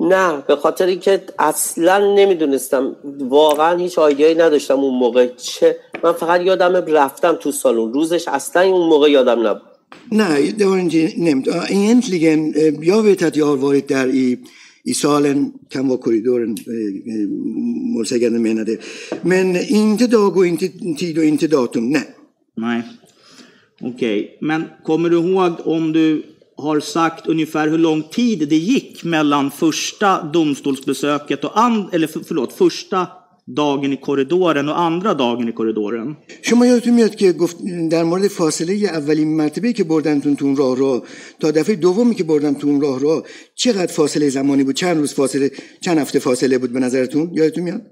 نه، به خاطر اینکه اصلا نمیدونستم، واقعا هیچ آیدیایی نداشتم اون موقع چه، من فقط یادم رفتم تو سالون، روزش اصلا اون موقع یادم نبود. نه det var inte nämnt egentligen. Jag vet att jag har varit där i i salen, kan vara korridoren målsäganden menade, men inte dag och inte tid och inte datum. Nej. Nej. Okej, men kommer du ihåg om du har sagt ungefär hur lång tid det gick mellan första domstolsbesöket och and, eller för, förlåt första dagen i korridoren och andra dagen i korridoren. شما یادتون میاد که گفت در مورد فاصله اولین مرتبه که بردنتون تو اون راه رو تا دفعه دومی که بردم تو اون راه رو چقدر فاصله زمانی بود؟ چند روز فاصله، چند هفته فاصله بود به نظرتون؟ یادتون میاد؟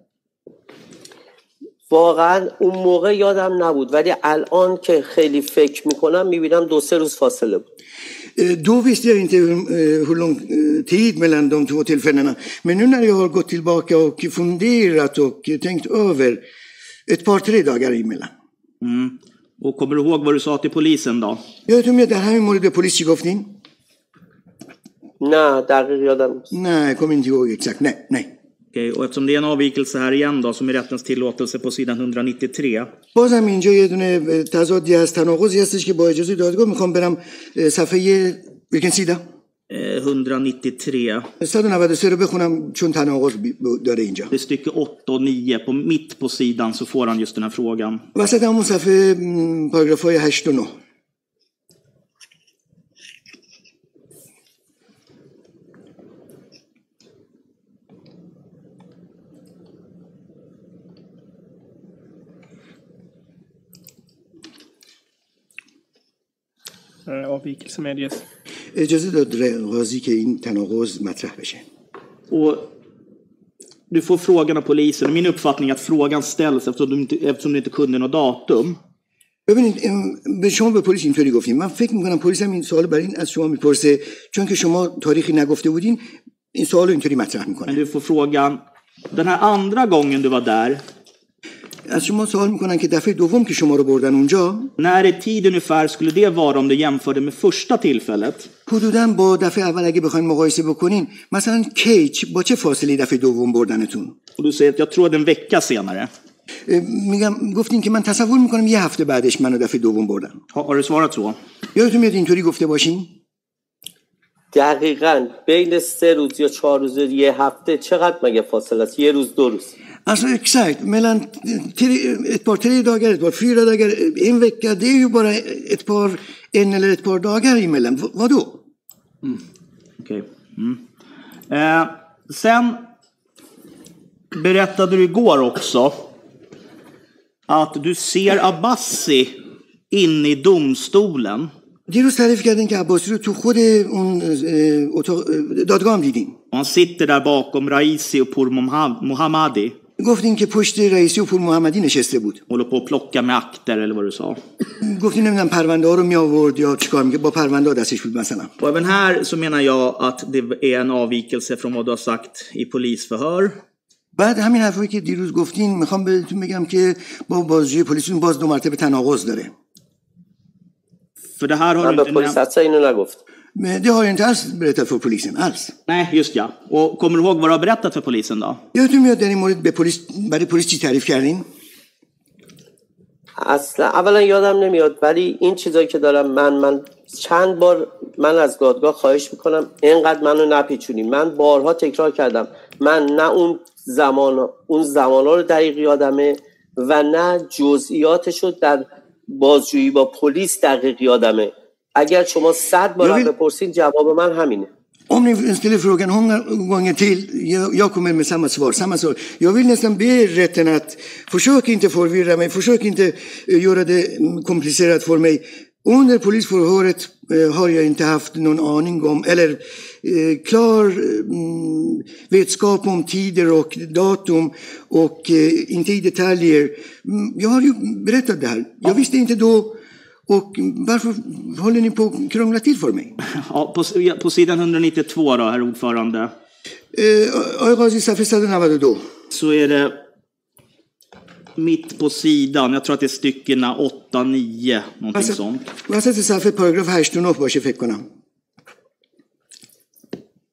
واقعا اون موقع یادم نبود، ولی الان که خیلی فکر میکنم میبینم دو سه روز فاصله بود. Då visste jag inte hur lång tid mellan de två tillfällena. Men nu när jag har gått tillbaka och funderat och tänkt över, ett par tre dagar emellan. Mm. Och kommer du ihåg vad du sa till polisen då? Jag tror att det här är mordet på polisgiften. Nej, där redan. Nej, jag kommer inte ihåg exakt. Nej, nej. Okej, och eftersom det är en avvikelse här igen då, som är rättens tillåtelse på sidan صد و نود و سه. بازم اینجا یه دونه تضادی هست، تناقضی هستش که با اجازه دادگاه میخوام برم صفحه vilken sida صد و نود و سه صد و نود و سه رو بخونم چون تناقض داره اینجا. Det stycke åtta och nio på mitt på sidan så får han just den här frågan. وسط همون صفحه پاراگراف‌های هشت و نه. avvikelse medges. اجازه داد قاضی که این تناقض مطرح بشه. Och du får frågan av polisen. Min uppfattning är att frågan ställs eftersom du inte eftersom du inte kunde något datum. ببینید به شما به پلیس اینطوری گفتیم. من فکر می‌کنم پلیس هم این سوال برای این از شما میپرسه چون که شما تاریخی نگفته بودین، این سوالو اینطوری مطرح می‌کنه. Du får frågan den här andra gången du var där. از شما سوال میکنن که دفعه دوم که شما رو بردن اونجا när tiden ungefär skulle det vara om du jämförde med första tillfället. حدوداً با دفعه اول اگه بخواید مقایسه بکنین، مثلا کی با چه فاصله دفعه دوم بردنتون؟ و du säger att jag tror den vecka senare. میگم گفتین که من تصور میکنم یه هفته بعدش منو دفعه دوم بردن. har du svarat så? یادتون میاد اینطوری گفته باشین؟ دقیقاً بین سه روز یا چهار روز یه هفته چقدر مگه فاصله است؟ یه روز دو روز. Alltså exakt, mellan tre, ett par tre dagar, ett par fyra dagar, en vecka, det är ju bara ett par, en eller ett par dagar emellan. V- vad då? Mm. Okej. Okay. Mm. Eh, sen berättade du igår också att du ser Abbasi in i domstolen. دیروز تعریف کردین که عباسی رو تو خود اون اتاق دادگاه هم دیدین. Han sitter där bakom Raisi och Pourmohammadi. گفتین که پشت رئیسی و پورمحمدی نشسته بود. اولو پو پلوکا ماکتر eller vad du sa. گفتین نمیدونم پرونده ها رو می آورد یا چیکار میگه، با پرونده ها دستش بود مثلا. Och även här så menar jag att det är en avvikelse från vad du har sagt i polisförhör. بعد همین حرفی که دیروز گفتین میخوام بهتون بگم که با بازجویی پلیسون باز دو مرتبه تناقض داره. För det här har du inte. Men det har jag inte alls berättat för polisen alls. Nej, just ja. Och kommer du ihåg vad du har berättat för polisen då? Jag tror jag den mordet be polis bari polis چی تعریف کردین؟ اصلا اولا یادم نمیاد، ولی این چیزایی که دارم من من چند بار من از دادگاه خواهش میکنم اینقدر منو نپیچونید. من بارها تکرار کردم من نه اون زمان اون زمانا رو دقیق یادمه و نه جزئیاتشو در بازجویی با پلیس دقیق یادمه. اگر شما صد بار بپرسین جواب من همینه. Om ni ställer frågan många gånger till, jag, jag kommer med samma svar, samma svar. Jag vill nästan be rätten att försök inte förvirra mig, försök inte göra det komplicerat för mig. Under polisförhöret har jag inte haft någon aning om eller klar vetskap om tider och datum och inte i detaljer. Jag har ju berättat det här. Jag visste inte då. Och varför håller ni på att krångla till för mig? Ja, på, på sidan صد و نود و دو då, herr ordförande. Eh, så är det mitt på sidan, jag tror att det är styckena åtta nio, någonting sånt. Vad säger du för paragraf هشت و نه باشه فکر کنم.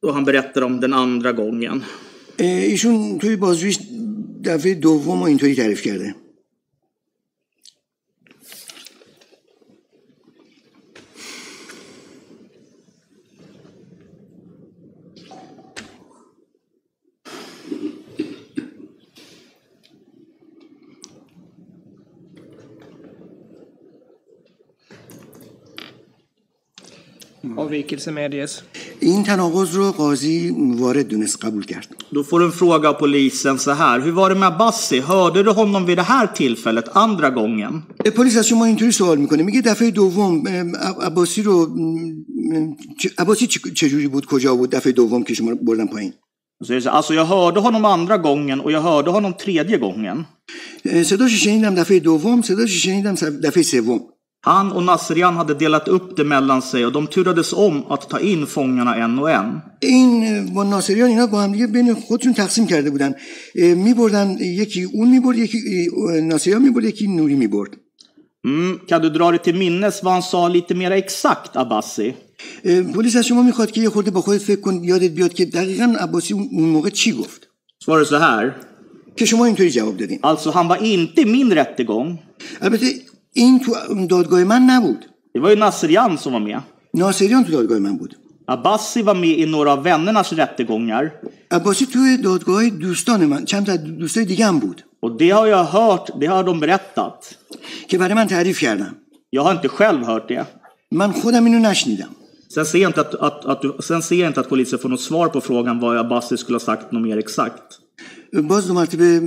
då han berättar om den andra gången. ایشون توی بازجویی دفعه دوم رو اینطوری تعریف کرده. avvikelse medges. این تناقض رو قاضی وارد دونست قبول کرد. Då får en fråga polisen så här: hur var det med Abbasi? Hörde du honom vid det här tillfället andra gången? پلیس از شما اینطوری سوال میکنه، میگه دفعه دوم عباسی رو عباسی چجوری بود، کجا بود دفعه دوم که شما بردن پایین؟ Alltså jag hörde honom andra gången och jag hörde honom tredje gången. صداش شنیدم دفعه دوم، صداش شنیدم دفعه سوم. Han och Nasiryan hade delat upp det mellan sig och de turades om att ta in fångarna en och en. این با ناصریان اینا با هم دیگه بین خودشون تقسیم کرده بودن، میبردن یکی اون میبرد، یکی ناصریان میبرد، یکی نوری میبرد. Kan du dra dig till minnes vad han sa lite mer exakt, Abbasi? پلیس از شما میخواد که یه خورده با خودت فکر کن، یادت بیاد که دقیقاً عباسی اون موقع چی گفت. Svarade så här. که شما اینطوری جواب دادین. Alltså han var inte i min rättegång. البته این تو دادگاه من نبود. Det var ju Nasiryan som var med. Nasiryan تو دادگاه من بود. Abbasi var med i några av vännernas rättegångar. Abbasi توی دادگاه دوستان من، چند تا دوستای دیگه هم بود. Och det har jag hört, det har de berättat. که برای من تعریف کردم. Jag har inte själv hört det. من خودم اینو نشنیدم. Sen ser jag inte att, att, att, sen ser jag inte att polisen får något svar på frågan vad Abbasi skulle ha sagt något mer exakt. باز دو مرتبه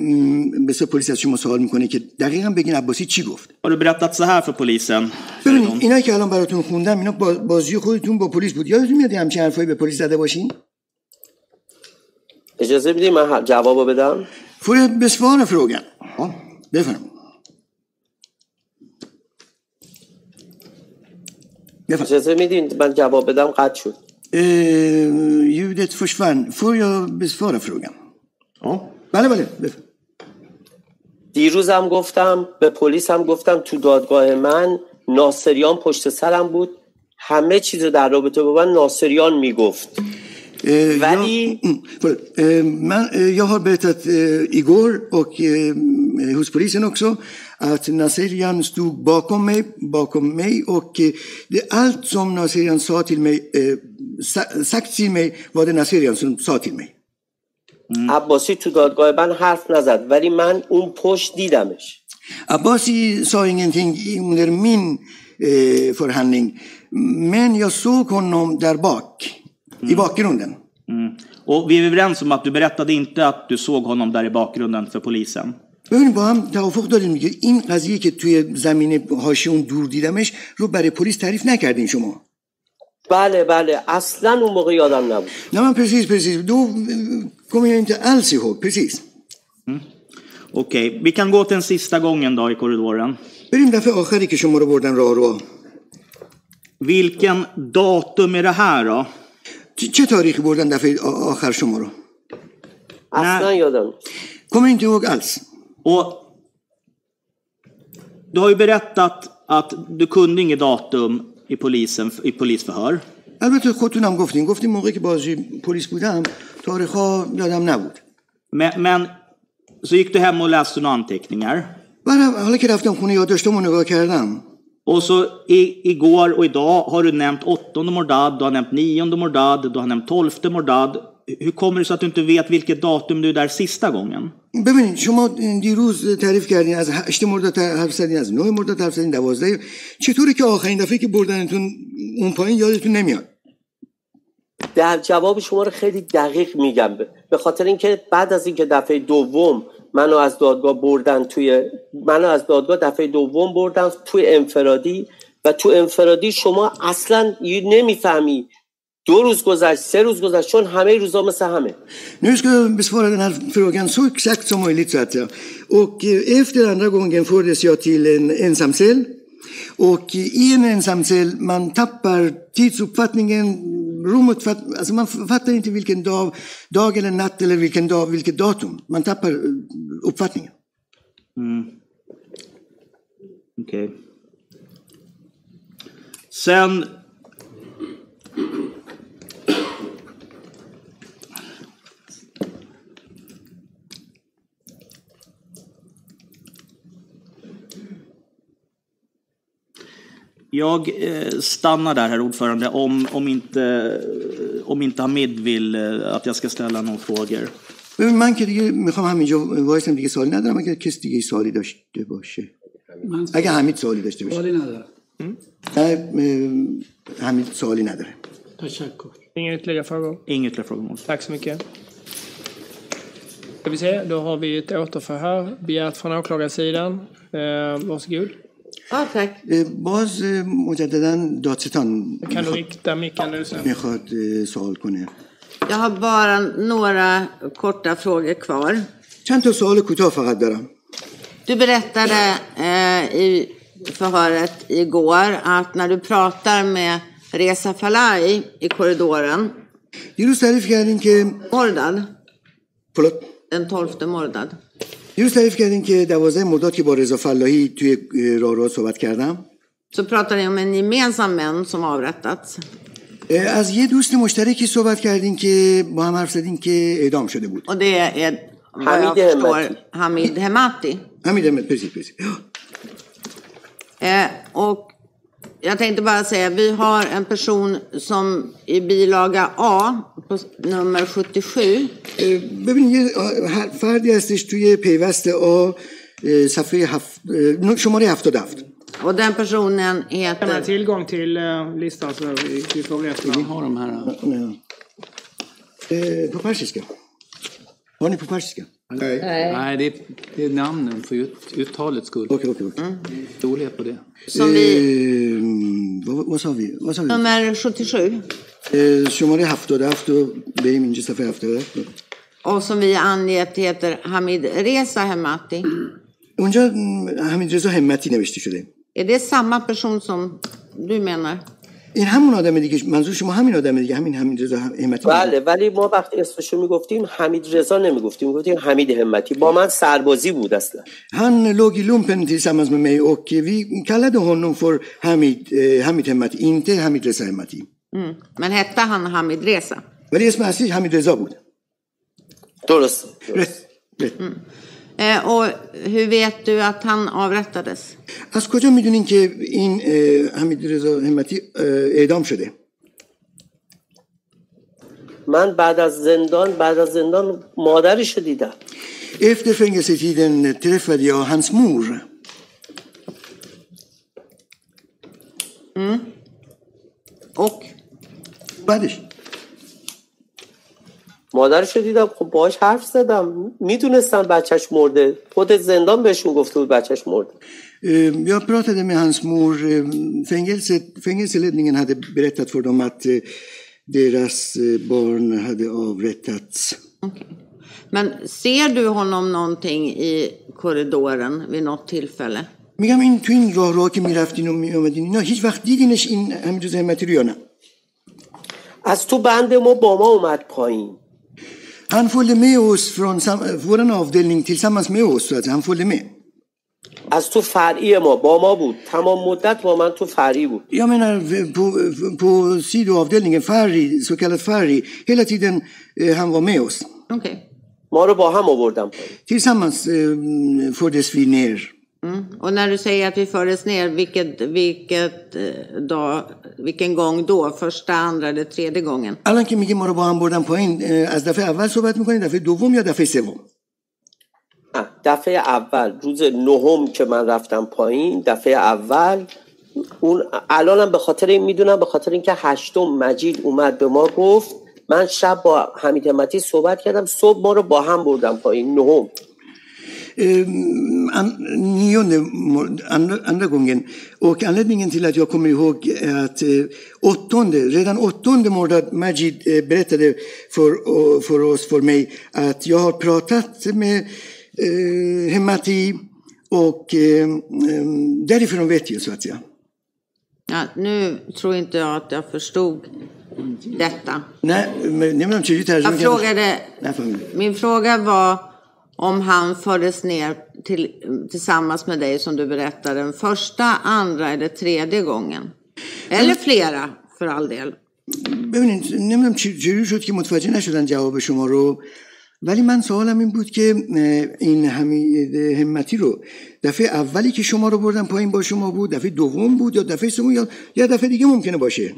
به پلیس از شما سوال میکنه که دقیقاً بگین عباسی چی گفت. آره براتت سهر فر پلیسن. ببین اینا که الان براتون خوندم اینا بازجویی خودتون با پلیس بود. یادتون میاد همچین حرفایی به پلیس زده باشین؟ اجازه بدید من جوابو بدم. فور بسوار فروگن. ها بفرمایید. بفرمایید. اجازه میدین من جواب بدم؟ قطع شد. یودت فشفن فور بسوار فروگن. ها بله بله بفرم. دیروزم گفتم، به پلیس هم گفتم تو دادگاه من ناصریان پشت سرم بود، همه چیز در رابطه با من ناصریان میگفت. ولی من jag har berättat igår och hos polisen också att Nasiryan stod bakom mig bakom mig och allt som Nasiryan sa till mig sagt till mig var det Nasiryan som sa till mig. عباسی تو دادگاه من حرف نزد ولی من اون پشت دیدمش. عباسی sa ingenting under min eh, förhandling men jag såg honom där bak mm. i bakgrunden. Mm. Och vi är överens om att du berättade inte att du såg honom där i bakgrunden för polisen. ببینیم با هم توافق داریم میگه این قضیه که توی زمین هاشون دور دیدمش رو برای پلیس تعریف نکردین شما. بله بله اصلا اون موقع یادم نبود. نه من precis precis du kommer jag inte alls ihåg precis. Mm. Okej, okay. Vi kan gå till den sista gången då i korridoren. بریم دفعه آخری که شما رو بردن راه رو. Vilken datum är det här då? چه تاریخی بردن دفعه آخر شما رو؟ اصلا یادم. Kommer inte ihåg alls. Och du har ju berättat att du kunde inget datum i polisen i polisförhör. البته خودتونم گفتین گفتین موقعی که بازی پلیس بودم تاریخا یادم نبود. من så gick du hem och läste några anteckningar. Bara håller jag raftan kunde jag döstom och nöga kardam. Och så i igår och idag har du nämnt åttonde Mordad, du har nämnt nionde Mordad, du har nämnt tolfte Mordad. Hur kommer det sig att du inte vet vilket datum du där sista gången? ببینید شما دیروز تعریف کردین از هشت مرداد حرف زدین، از نه مرداد حرف زدین، دوازده. چطوری که آخرین دفعه که بردنتون اون پایین یادتون نمیاد؟ در جواب شما رو خیلی دقیق میگم به خاطر اینکه بعد از اینکه دفعه دوم منو از دادگاه بردن توی منو از دادگاه دفعه دوم بردن توی انفرادی و تو انفرادی شما اصلا نمیفهمی دو روز گذشت، سه روز گذشت، چون همه روزا مثل همه. Nu ska jag besvara den här frågan så exakt som möjligt så att jag. Och efter andra gången fördes jag till en ensamcell. Och i en ensamcell man tappar tidsuppfattningen, rummet fatt, alltså man fattar inte vilken dag, dag eller natt eller vilken dag, vilket datum. Man tappar uppfattningen. Mm. Okej. Okay. Sen Jag stannar där, herr ordförande, om, om, inte, om inte Hamid vill att jag ska ställa några frågor. من که دیگه میخوام همینجا وایسم دیگه، سوالی ندارم. اگه کسی دیگه سوالی داشته باشه، اگه حمید سوالی داشته باشه. سوالی ندارم. حمید سوالی نداره. تشکر. Inga ytterligare frågor? Inga ytterligare frågor. Tack så mycket. Ska vi se, då har vi ett återförhör begärt från åklagarsidan. Eh, varsågod. Ja, tack. باز مجددا دادستان kan du rikta micken nu sen. میخواد سوال کنه. Jag har bara några korta frågor kvar. چند تا سوال کوتاه فقط دارم. Du berättade eh, i förhöret igår att när du pratar med Reza Falahi i korridoren. دیروز تعریف کردین که مرداد. پلوت. Den tolfte مرداد. دیروز تعریف کردین که دوازده مرداد که با رضا فلاحی توی راه راه صحبت کردم. Så pratade ni om en gemensam män som avrättats. از یه دوست مشترکی صحبت کردین که با هم حرف زدین که اعدام شده بود. Och det är Hamid Hemmati. Hamid Hemmati, precis, precis. Eh, och jag tänkte bara säga, vi har en person som i bilaga A på nummer sjuttiosju. ببینید فردی هستش توی پیوست A صفحه شماره هفتاد و هفت. Och den personen heter... Jag har tillgång till listan så vi får veta. Vi har de här. På persiska. Har ni på persiska? Nej. Nej, det är, det är namnen för ut, uttalets skull. Okej, okej, okej. Mm. Storlek på det. Som vi... Eh, vad, vad sa vi? Vad sa vi? Nummer sjuttiosju. Eh, شماره هفتاد و هفت بریم اینجا صفحه هفتاد و هفت. Och som vi angett heter Hamid Reza Hemmati. اونجا Hamid Reza Hemmati نوشته شده. Är det samma person som du menar? این همون آدم دیگه، منظور شما همین آدم دیگه، همین حمید رضا همتی. بله، ولی ما وقتی اسمشو میگفتیم حمید رضا نمیگفتیم، میگفتیم حمید همتی. با من سربازی بود اصلا. Han låg i lumpen tillsammans med mig och vi kallade honom för Hamid Hamid Hemmati, inte Hamid Reza Hemmati. Men hette han Hamid Reza. ولی اسم اصلیش حمید رضا بود. درست. Och hur vet du att han avrättades? از کجا میدونین که این حمید رضا همتی اعدام شده؟ من بعد از زندان بعد از زندان مادرشو دیدم. Efter fängelsetiden träffade jag hans mor. Mm. Och بعدش مادرشو دیدم، خب باهاش حرف زدم، میدونستم بچهش مرده، خود زندان بهشون گفته بود بچهش مرده. Jag pratade med hans mor. Fängelse, fängelseledningen hade berättat för dem att deras barn hade avrättats. Okay. Men ser du honom någonting i korridoren vid något tillfälle? میگم این تو این راه راه که میرفتین و میامدین اینا هیچ وقت دیدینش این حمید رضا همتی رو یا نه؟ از تو بند ما با ما اومد پایین. Han följde med oss från vår avdelning tillsammans med oss, så att han följde med. از تو فرعی ما با ما بود، تمام مدت با من تو فرعی بود. Jag menar på på sidoavdelningen فرعی، så kallad فرعی، hela tiden han var med oss. Okej. ما رو با هم آوردم. Tillsammans fördes vi ner. Och när du säger att vi fördes ner, vilket vilket dag, vilken gång då? Första, andra eller tredje gången? الان که میگیم ما رو با هم بردن پایین، از دفعه اول صحبت میکنین، دفعه دوم یا دفعه سوم؟ دفعه اول روز نهم که من رفتم پایین، دفعه اول. اون الانم به خاطر این میدونم، به خاطر اینکه هشتم مجید اومد به ما گفت من شب با حمید همتی صحبت کردم، صبح ما رو با هم بردن پایین نهم. Nionde, andra, andra gången. Och anledningen till att jag kommer ihåg är att åttonde, redan åttonde månad Majid berättade för, för oss, för mig, att jag har pratat med eh, Hemmati och eh, därifrån vet jag, så att säga. Ja, nu tror inte jag att jag förstod detta. Nej, men jag frågade, min fråga var om han fördes ner till, tillsammans med dig som du berättade den första, andra eller tredje gången. Eller flera för all del. ببینید نمیدونم چجوری شد که متوجه نشدن جواب شما رو، ولی من سوالم این بود که این حمید همتی رو دفعه اولی که شما رو بردم پایین با شما بود، دفعه دوم بود یا دفعه سوم یا یا دفعه دیگه ممکنه باشه؟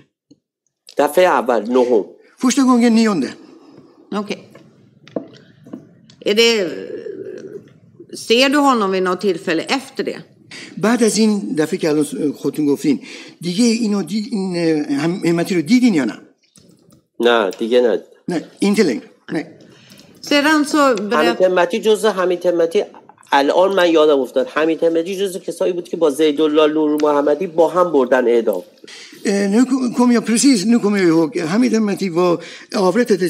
دفعه اول نهم. فشت گونگه نیونده. Okej. Är det ser du honom vid något tillfälle efter det؟ بعد از این دفعه که الان خودتون گفتین دیگه اینو دید، این همتی رو دیدین یا نه؟ نه دیگه نه. نه inte längre. نه. حمید همتی جز حمید همتی الان من یادم افتاد حمید همتی جز کسایی بود که با زیدالله نورمحمدی با هم بردن اعدام. Nu kommer jag precis nu kommer jag ihåg Hamid Hemmati var avrättad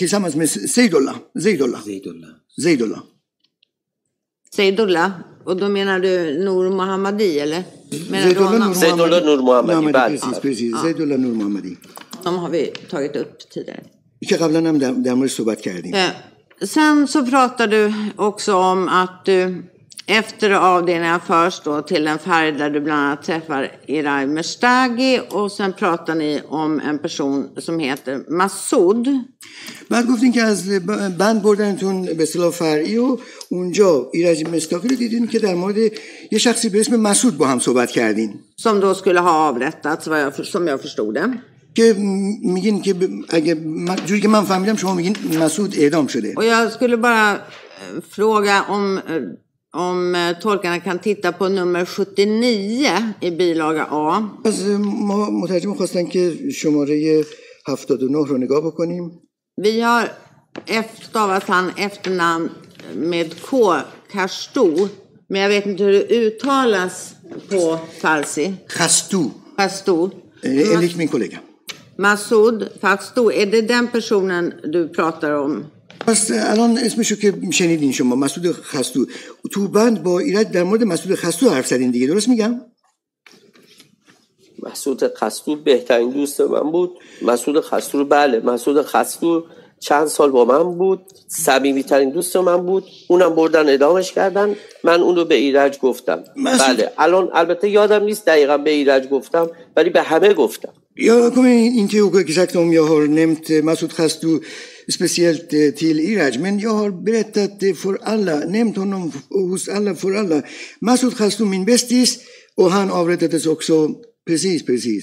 tillsammans med Seyfollah Seyfollah Seyfollah Seyfollah Seyfollah och då menar du Nourmohammadi eller menar du honom? Seyfollah Nourmohammadi precis precis Seyfollah Nourmohammadi. De har vi tagit upp tidigare. که قبلا هم در, در مورد صحبت کردیم. Sen så pratade du också om att du efter avdelningen först då till en färg där du bland annat träffar Iraj Mesdaghi och sen pratar ni om en person som heter Masoud. بعد گفتین که از بند بردنتون به اصطلاح فرعی و اونجا ایرج مصداقی رو دیدین که در مورد یه شخصی به اسم مسعود با هم صحبت کردین. Som då skulle ha avrättats vad jag som jag förstod det. که میگین که اگه جوری که من فهمیدم شما میگین مسعود اعدام شده. Och jag skulle bara fråga om om tolkarna kan titta på nummer sjuttionio i bilaga A. از ما مترجم خواستن که شماره هفتاد و نه رو نگاه بکنیم. Vi har efterstavat han efternamn med K, Khastu, men jag vet inte hur det uttalas på farsi. Khastu. Khastu. Enligt min kollega. Masoud Khastu, är det den personen du pratar om? پس الان اسمشو که شنیدین شما مسعود خستو، تو بند با ایراد در مورد مسعود خستو حرف زدین دیگه، درست میگم؟ مسعود خستو بهترین دوست من بود. مسعود خستو بله، مسعود خستو چند سال با من بود، صمیمیترین دوست من بود، اونم بردن اعدامش کردن. من اون رو به ایرج گفتم مسعود... بله الان البته یادم نیست دقیقا به ایرج گفتم ولی به همه گفتم. Jag kommer inte ihåg exakt om jag har nämnt Masoud Khastu speciellt till Iraj, men jag har berättat det för alla, nämnt honom hos alla för alla. Masoud Khastu min bästis och han avrättades också precis precis.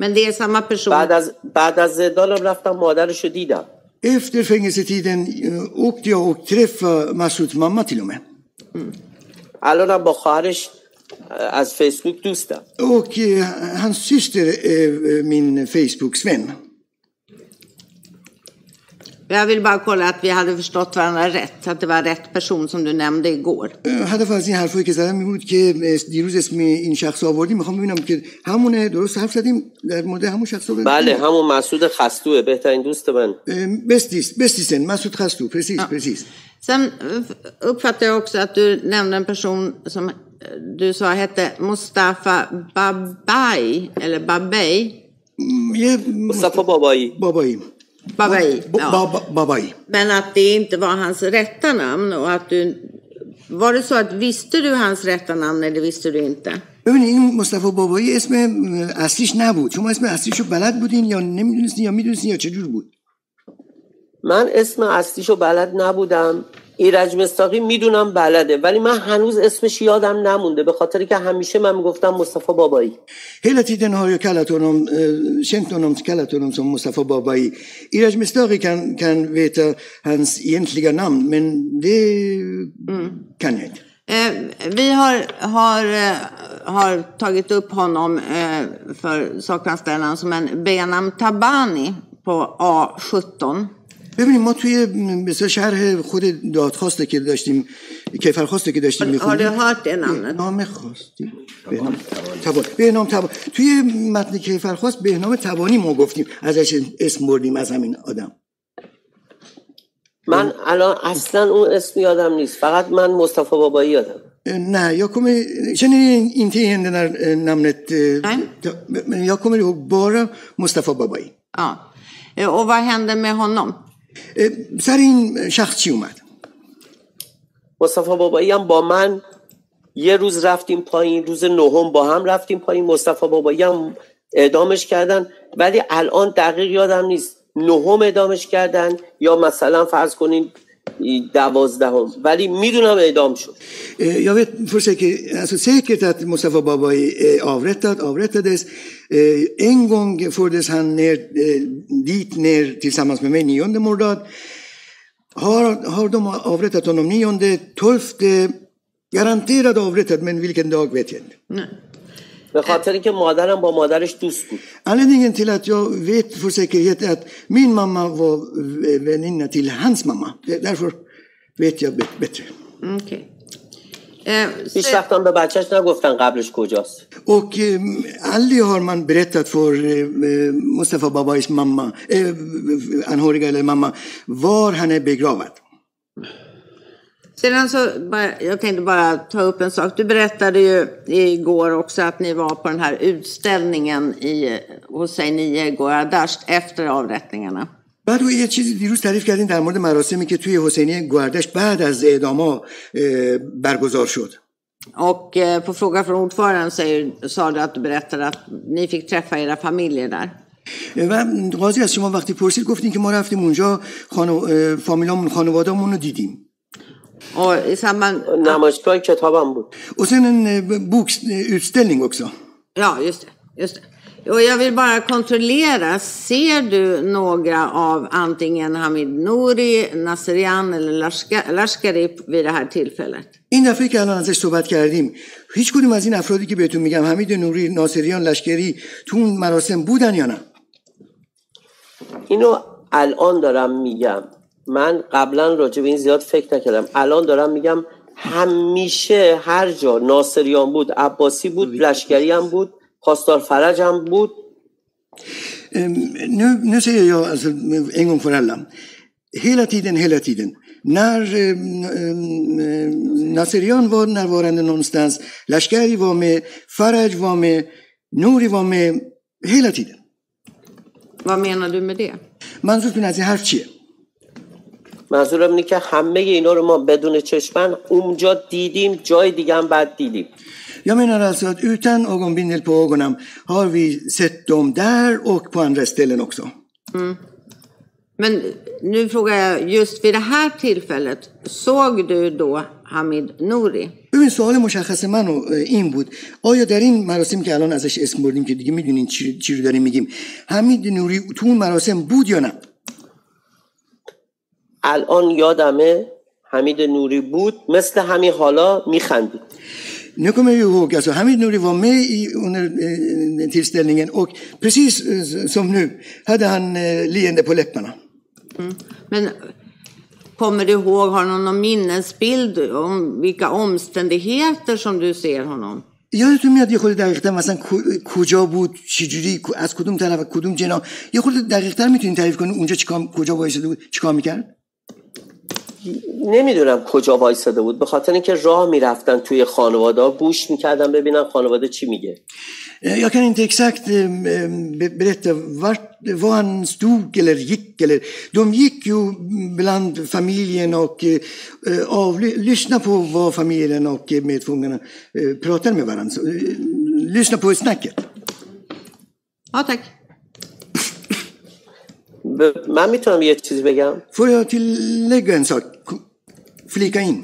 Men det är samma person. بعد از بعد از زندانم رفتم مادرش رو دیدم. Efter fängelsetiden åkte jag och träffade Masouds mamma till och med. الانم با خواهرش از فیسبوک دوستم. Och hans syster är min Facebook-vän. Jag vill bara kolla att vi hade förstått varandra rätt, att det var rätt person som du nämnde igår. هدف از این حرفایی که زدم این بود که دیروز اسم این شخص رو آوردیم، میخوام ببینم که همونه، درست حرف زدیم در مورد همون شخص رو. بله همون مسعود خستوه، بهترین دوست من. بستیس بستیسن مسعود خستو، precis precis. Sen uppfattar jag också att du nämnde en person som du sa hette Mustafa Babayi eller Babayi. Mustafa Babayi. Babayi. Babayi. Ja. Babayi. Men att det inte var hans rätta namn och att du var det så att visste du hans rätta namn eller visste du inte؟ ببینید مصطفی بابایی اسم اصلیش نبود. شما اسم اصلیشو بلد بودین یا نمیدونستین یا میدونستین یا چجور بود؟ من اسم اصلیشو بلد نبودم. ایرج مصداقی میدونم بلده ولی من هنوز اسمش یادم نمونده به خاطری که همیشه من میگفتم مصطفی بابایی. هلا tiden har jag kallat honom känt honom kallat honom som Mustafa Babayi. ایرج مصداقی kan kan veta hans egentliga namn men det kan jag inte. Vi har har har tagit upp honom för sakanställan som en Benam Tabani på A sjutton. ببینیم ما توی مثلا شرح خود دادخواسته که داشتیم کیفرخواسته که داشتیم میخونیم بهنام خواستی بهنام تبانی توی متن کیفرخواست بهنام تبانی ما گفتیم ازش اسم بردیم از همین آدم. من الان اصلا اون اسم یادم نیست، فقط من مصطفی بابایی یادم. نه یا کمی چنین اینتی هنده در نمنت یا کمی بارا مصطفی بابایی. آه و vad hände med honom؟ سر این شخص چی اومد؟ مصطفی بابایی هم با من یه روز رفتیم پایین، روز نهم با هم رفتیم پایین. مصطفی بابایی هم اعدامش کردن ولی الان دقیق یادم نیست نهم اعدامش کردن یا مثلا فرض کنین دوازدهم، ولی میدونم اعدام شد. یاویت فرشه که alltså säkert att Mustafa Babayi avrättad avrättades en gång fördes han ner dit ner tillsammans med mig nionde mordad. Har har de avrättat honom nionde, tolfte garanterad avrättad, men vilken dag vet jag inte. Nej. به خاطر اینکه مادرم با مادرش دوست بود. Anledningen till att jag vet för säkerhet är att min mamma var väninna till hans mamma. Därför vet jag bättre. Okej. His veckan به بچه‌ش نگفتن قبلش کجاست. Och aldrig har man berättat för Mustafa Babayis mamma, anhöriga eller mamma, var han är begraven. Sedan så, jag tänkte bara ta upp en sak. Du berättade ju igår också att ni var på den här utställningen i Hosseinieh Goardasht efter avrättningarna. بعد و یه چیزی دیروز تعریف کردین در مورد مراسمی که توی حسینیه گواردشت بعد از اعدام‌ها برگزار شد. Och på fråga från ordföranden säger, sa du att du berättade att ni fick träffa era familjer där. و قاضی از شما وقتی پرسید گفتین که ما رفتیم اونجا خانو... فامیلامون خانواده‌مون رو دیدیم. Och i samband namaskar kitaban بود. Och sen en bokutställning också. Ja, just det, just det. Och jag vill bara kontrollera, ser du några av antingen Hamid Nouri, Nasiryan eller Lashkari vid det här tillfället? این دفعه که الان ازش صحبت کردیم هیچ کدوم از این افرادی که بهتون میگم، حمید نوری، ناصریان، لشکری، تو اون مراسم بودن یا نه؟ اینو الان دارم میگم. من قبلا راجع به این زیاد فکر نکردم، الان دارم میگم همیشه هر جا ناصریان بود، عباسی بود، لشکری هم بود، پاسدار فرج هم بود. Nu nu säger jag alltså en gång för alla. Hela tiden hela tiden. När Nasiryan var närvarande någonstans, Lashkari var med, Faraj var med, Nouri var med hela tiden. Vad menar du med det? منظورتون از این حرف چیه؟ منظورم اینه که همه اینا رو ما بدون چشمن اونجا دیدیم، جای دیگه هم بعد دیدیم. Jag menar alltså att utan ögonbindel på ögonen har vi sett dem där och på andra ställen också. Mm. Men nu frågar jag, just vid det här tillfället såg du då Hamid Nouri؟ ببین سوال مشخص من این بود، آیا در این مراسم که الان ازش اسم بردیم که دیگه میدونین چی, چی رو داریم میگیم، حمید نوری تو اون مراسم بود یا نه؟ الان یادمه حمید نوری بود، مثل همین حالا میخندید. Nu kommer jag ihåg, alltså Hamid Nouri var med i, under eh, tillställningen och precis eh, som nu hade han eh, leende på läpparna. Mm. Men kommer du ihåg, har du någon minnesbild om vilka omständigheter som du ser honom? یادتون میاد یه خورده دقیق‌تر مثلا کجا بود، چجوری، از کدوم طرف، کدوم جناح، یه خورده دقیق‌تر میتونین تعریف کنین اونجا چیکار، کجا وایساده بود، چیکار میکرد؟ نمیدونم کجا وایساده بود، به خاطر اینکه راه میرفتن توی خانواده، گوش میکردن ببینن خانواده چی میگه. Jag kan inte exakt berätta vart var han stod eller gick eller de gick ju bland familjen och lyssna på vad familjen och medfångarna pratar med varandra. Lyssna på snacket. Ja, tack. من میتونم یه چیزی بگم؟ Får jag tillägga en sak? Flika in.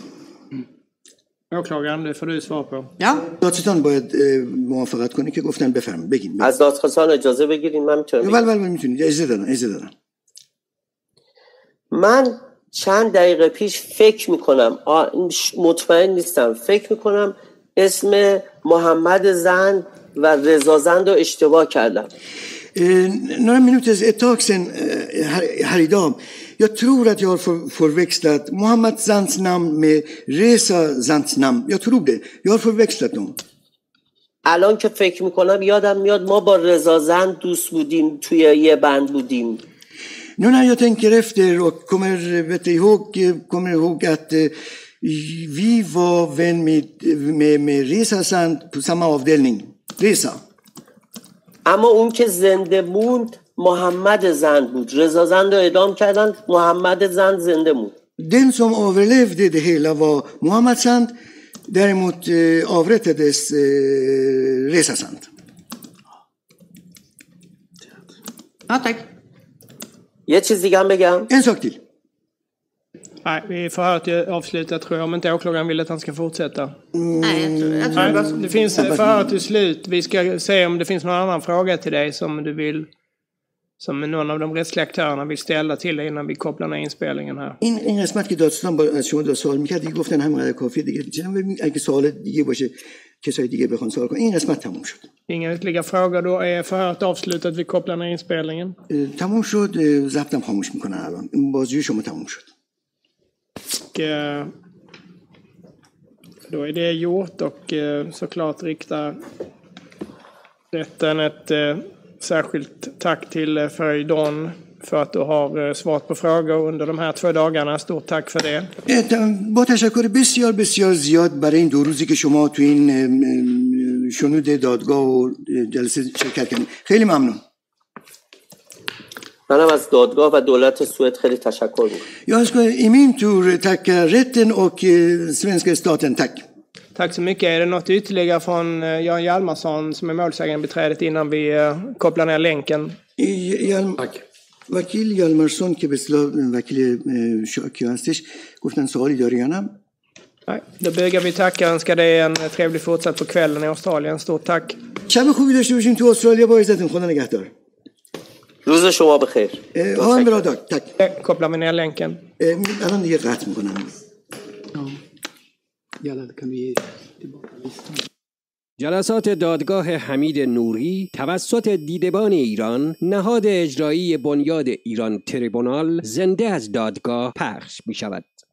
Åklagaren, det får du svar på. Ja. دادستان باید موافقت کنه که گفتن بفرمایید بگین. از دادستان اجازه بگیرین، من میتونم. بله بله میتونید، اجازه دارن، اجازه دارن. من چند دقیقه پیش فکر میکنم، مطمئن نیستم، فکر میکنم اسم محمد زند و رضا زند رو اشتباه کردم. Några minuter, ett tag sedan här, här idag. Jag tror att jag har för, förväxlat Muhammad Zands namn med Reza Zands namn. Jag tror det. Jag har förväxlat dem. الان که فکر میکنم یادم میاد ما با رضا زند دوست بودیم، توی یه بند بودیم. Nu när jag tänker efter och kommer vet ihåg kommer ihåg att vi var vän med med, med Reza Zand på samma avdelning. Reza. اما اون که زنده موند محمد زند بود. رضا زند رو اعدام کردن، محمد زند زنده موند. Den som överlevde det hela var Muhammad Zand, däremot avrättades Reza Zand. Ja, tack. یه چیز دیگه هم بگم. Insaktil. Nej, vi får höra att jag avslutar tror jag, om inte åklagaren vill att han ska fortsätta. Mm. Nej, jag tror, jag tror Nej, det. Det finns förhör till slut. Vi ska se om det finns någon annan fråga till dig som du vill, som någon av de rättsliga aktörerna vill ställa till dig innan vi kopplar ner inspelningen här. In in قسمت که دادستان با از شما دو سوال می‌کرد دیگه گفتن همینقدر کافیه دیگه. چون ببین اگه سوال دیگه باشه کسای دیگه بخوان سوال کن. این قسمت تموم شد. Inga ytterligare frågor då är förhöret avslutat. Vi kopplar ner inspelningen. تموم شد. ضبطم خاموش می‌کنه الان. بازجویی شما تموم شد. Och då är det gjort och såklart riktar rätten ett särskilt tack till Föjdon för att du har svarat på frågor under de här två dagarna. Stort tack för det. با تشکر بسیار بسیار زیاد برای این دو روزی که شما تو این شنود دادگاه و جلسه شرکت کردید. خیلی ممنون. Jag ska i min tur tacka rätten och svenska staten. Tack. Tack så mycket. Är det något ytterligare från Jan Hjalmarsson som är målsägandebiträdet innan vi kopplar ner länken? Tack. Vakil Hjalmarsson که به اصطلاح وکیل شاکی هستش گفتن سوالی داری یا نه؟ Nej, då bygger vi tacka och önskar dig en trevlig fortsatt på kvällen i Australien. Stort tack. شب خوبی داشته باشین تو استرالیا با عزتتون. خدا نگهدار. روز شما بخیر. آن برادر تک. کپلا من ner länken. الان دیگه قطع میکنم. جلسات دادگاه حمید نوری توسط دیدبان ایران، نهاد اجرایی بنیاد ایران تریبونال زنده از دادگاه پخش می شود.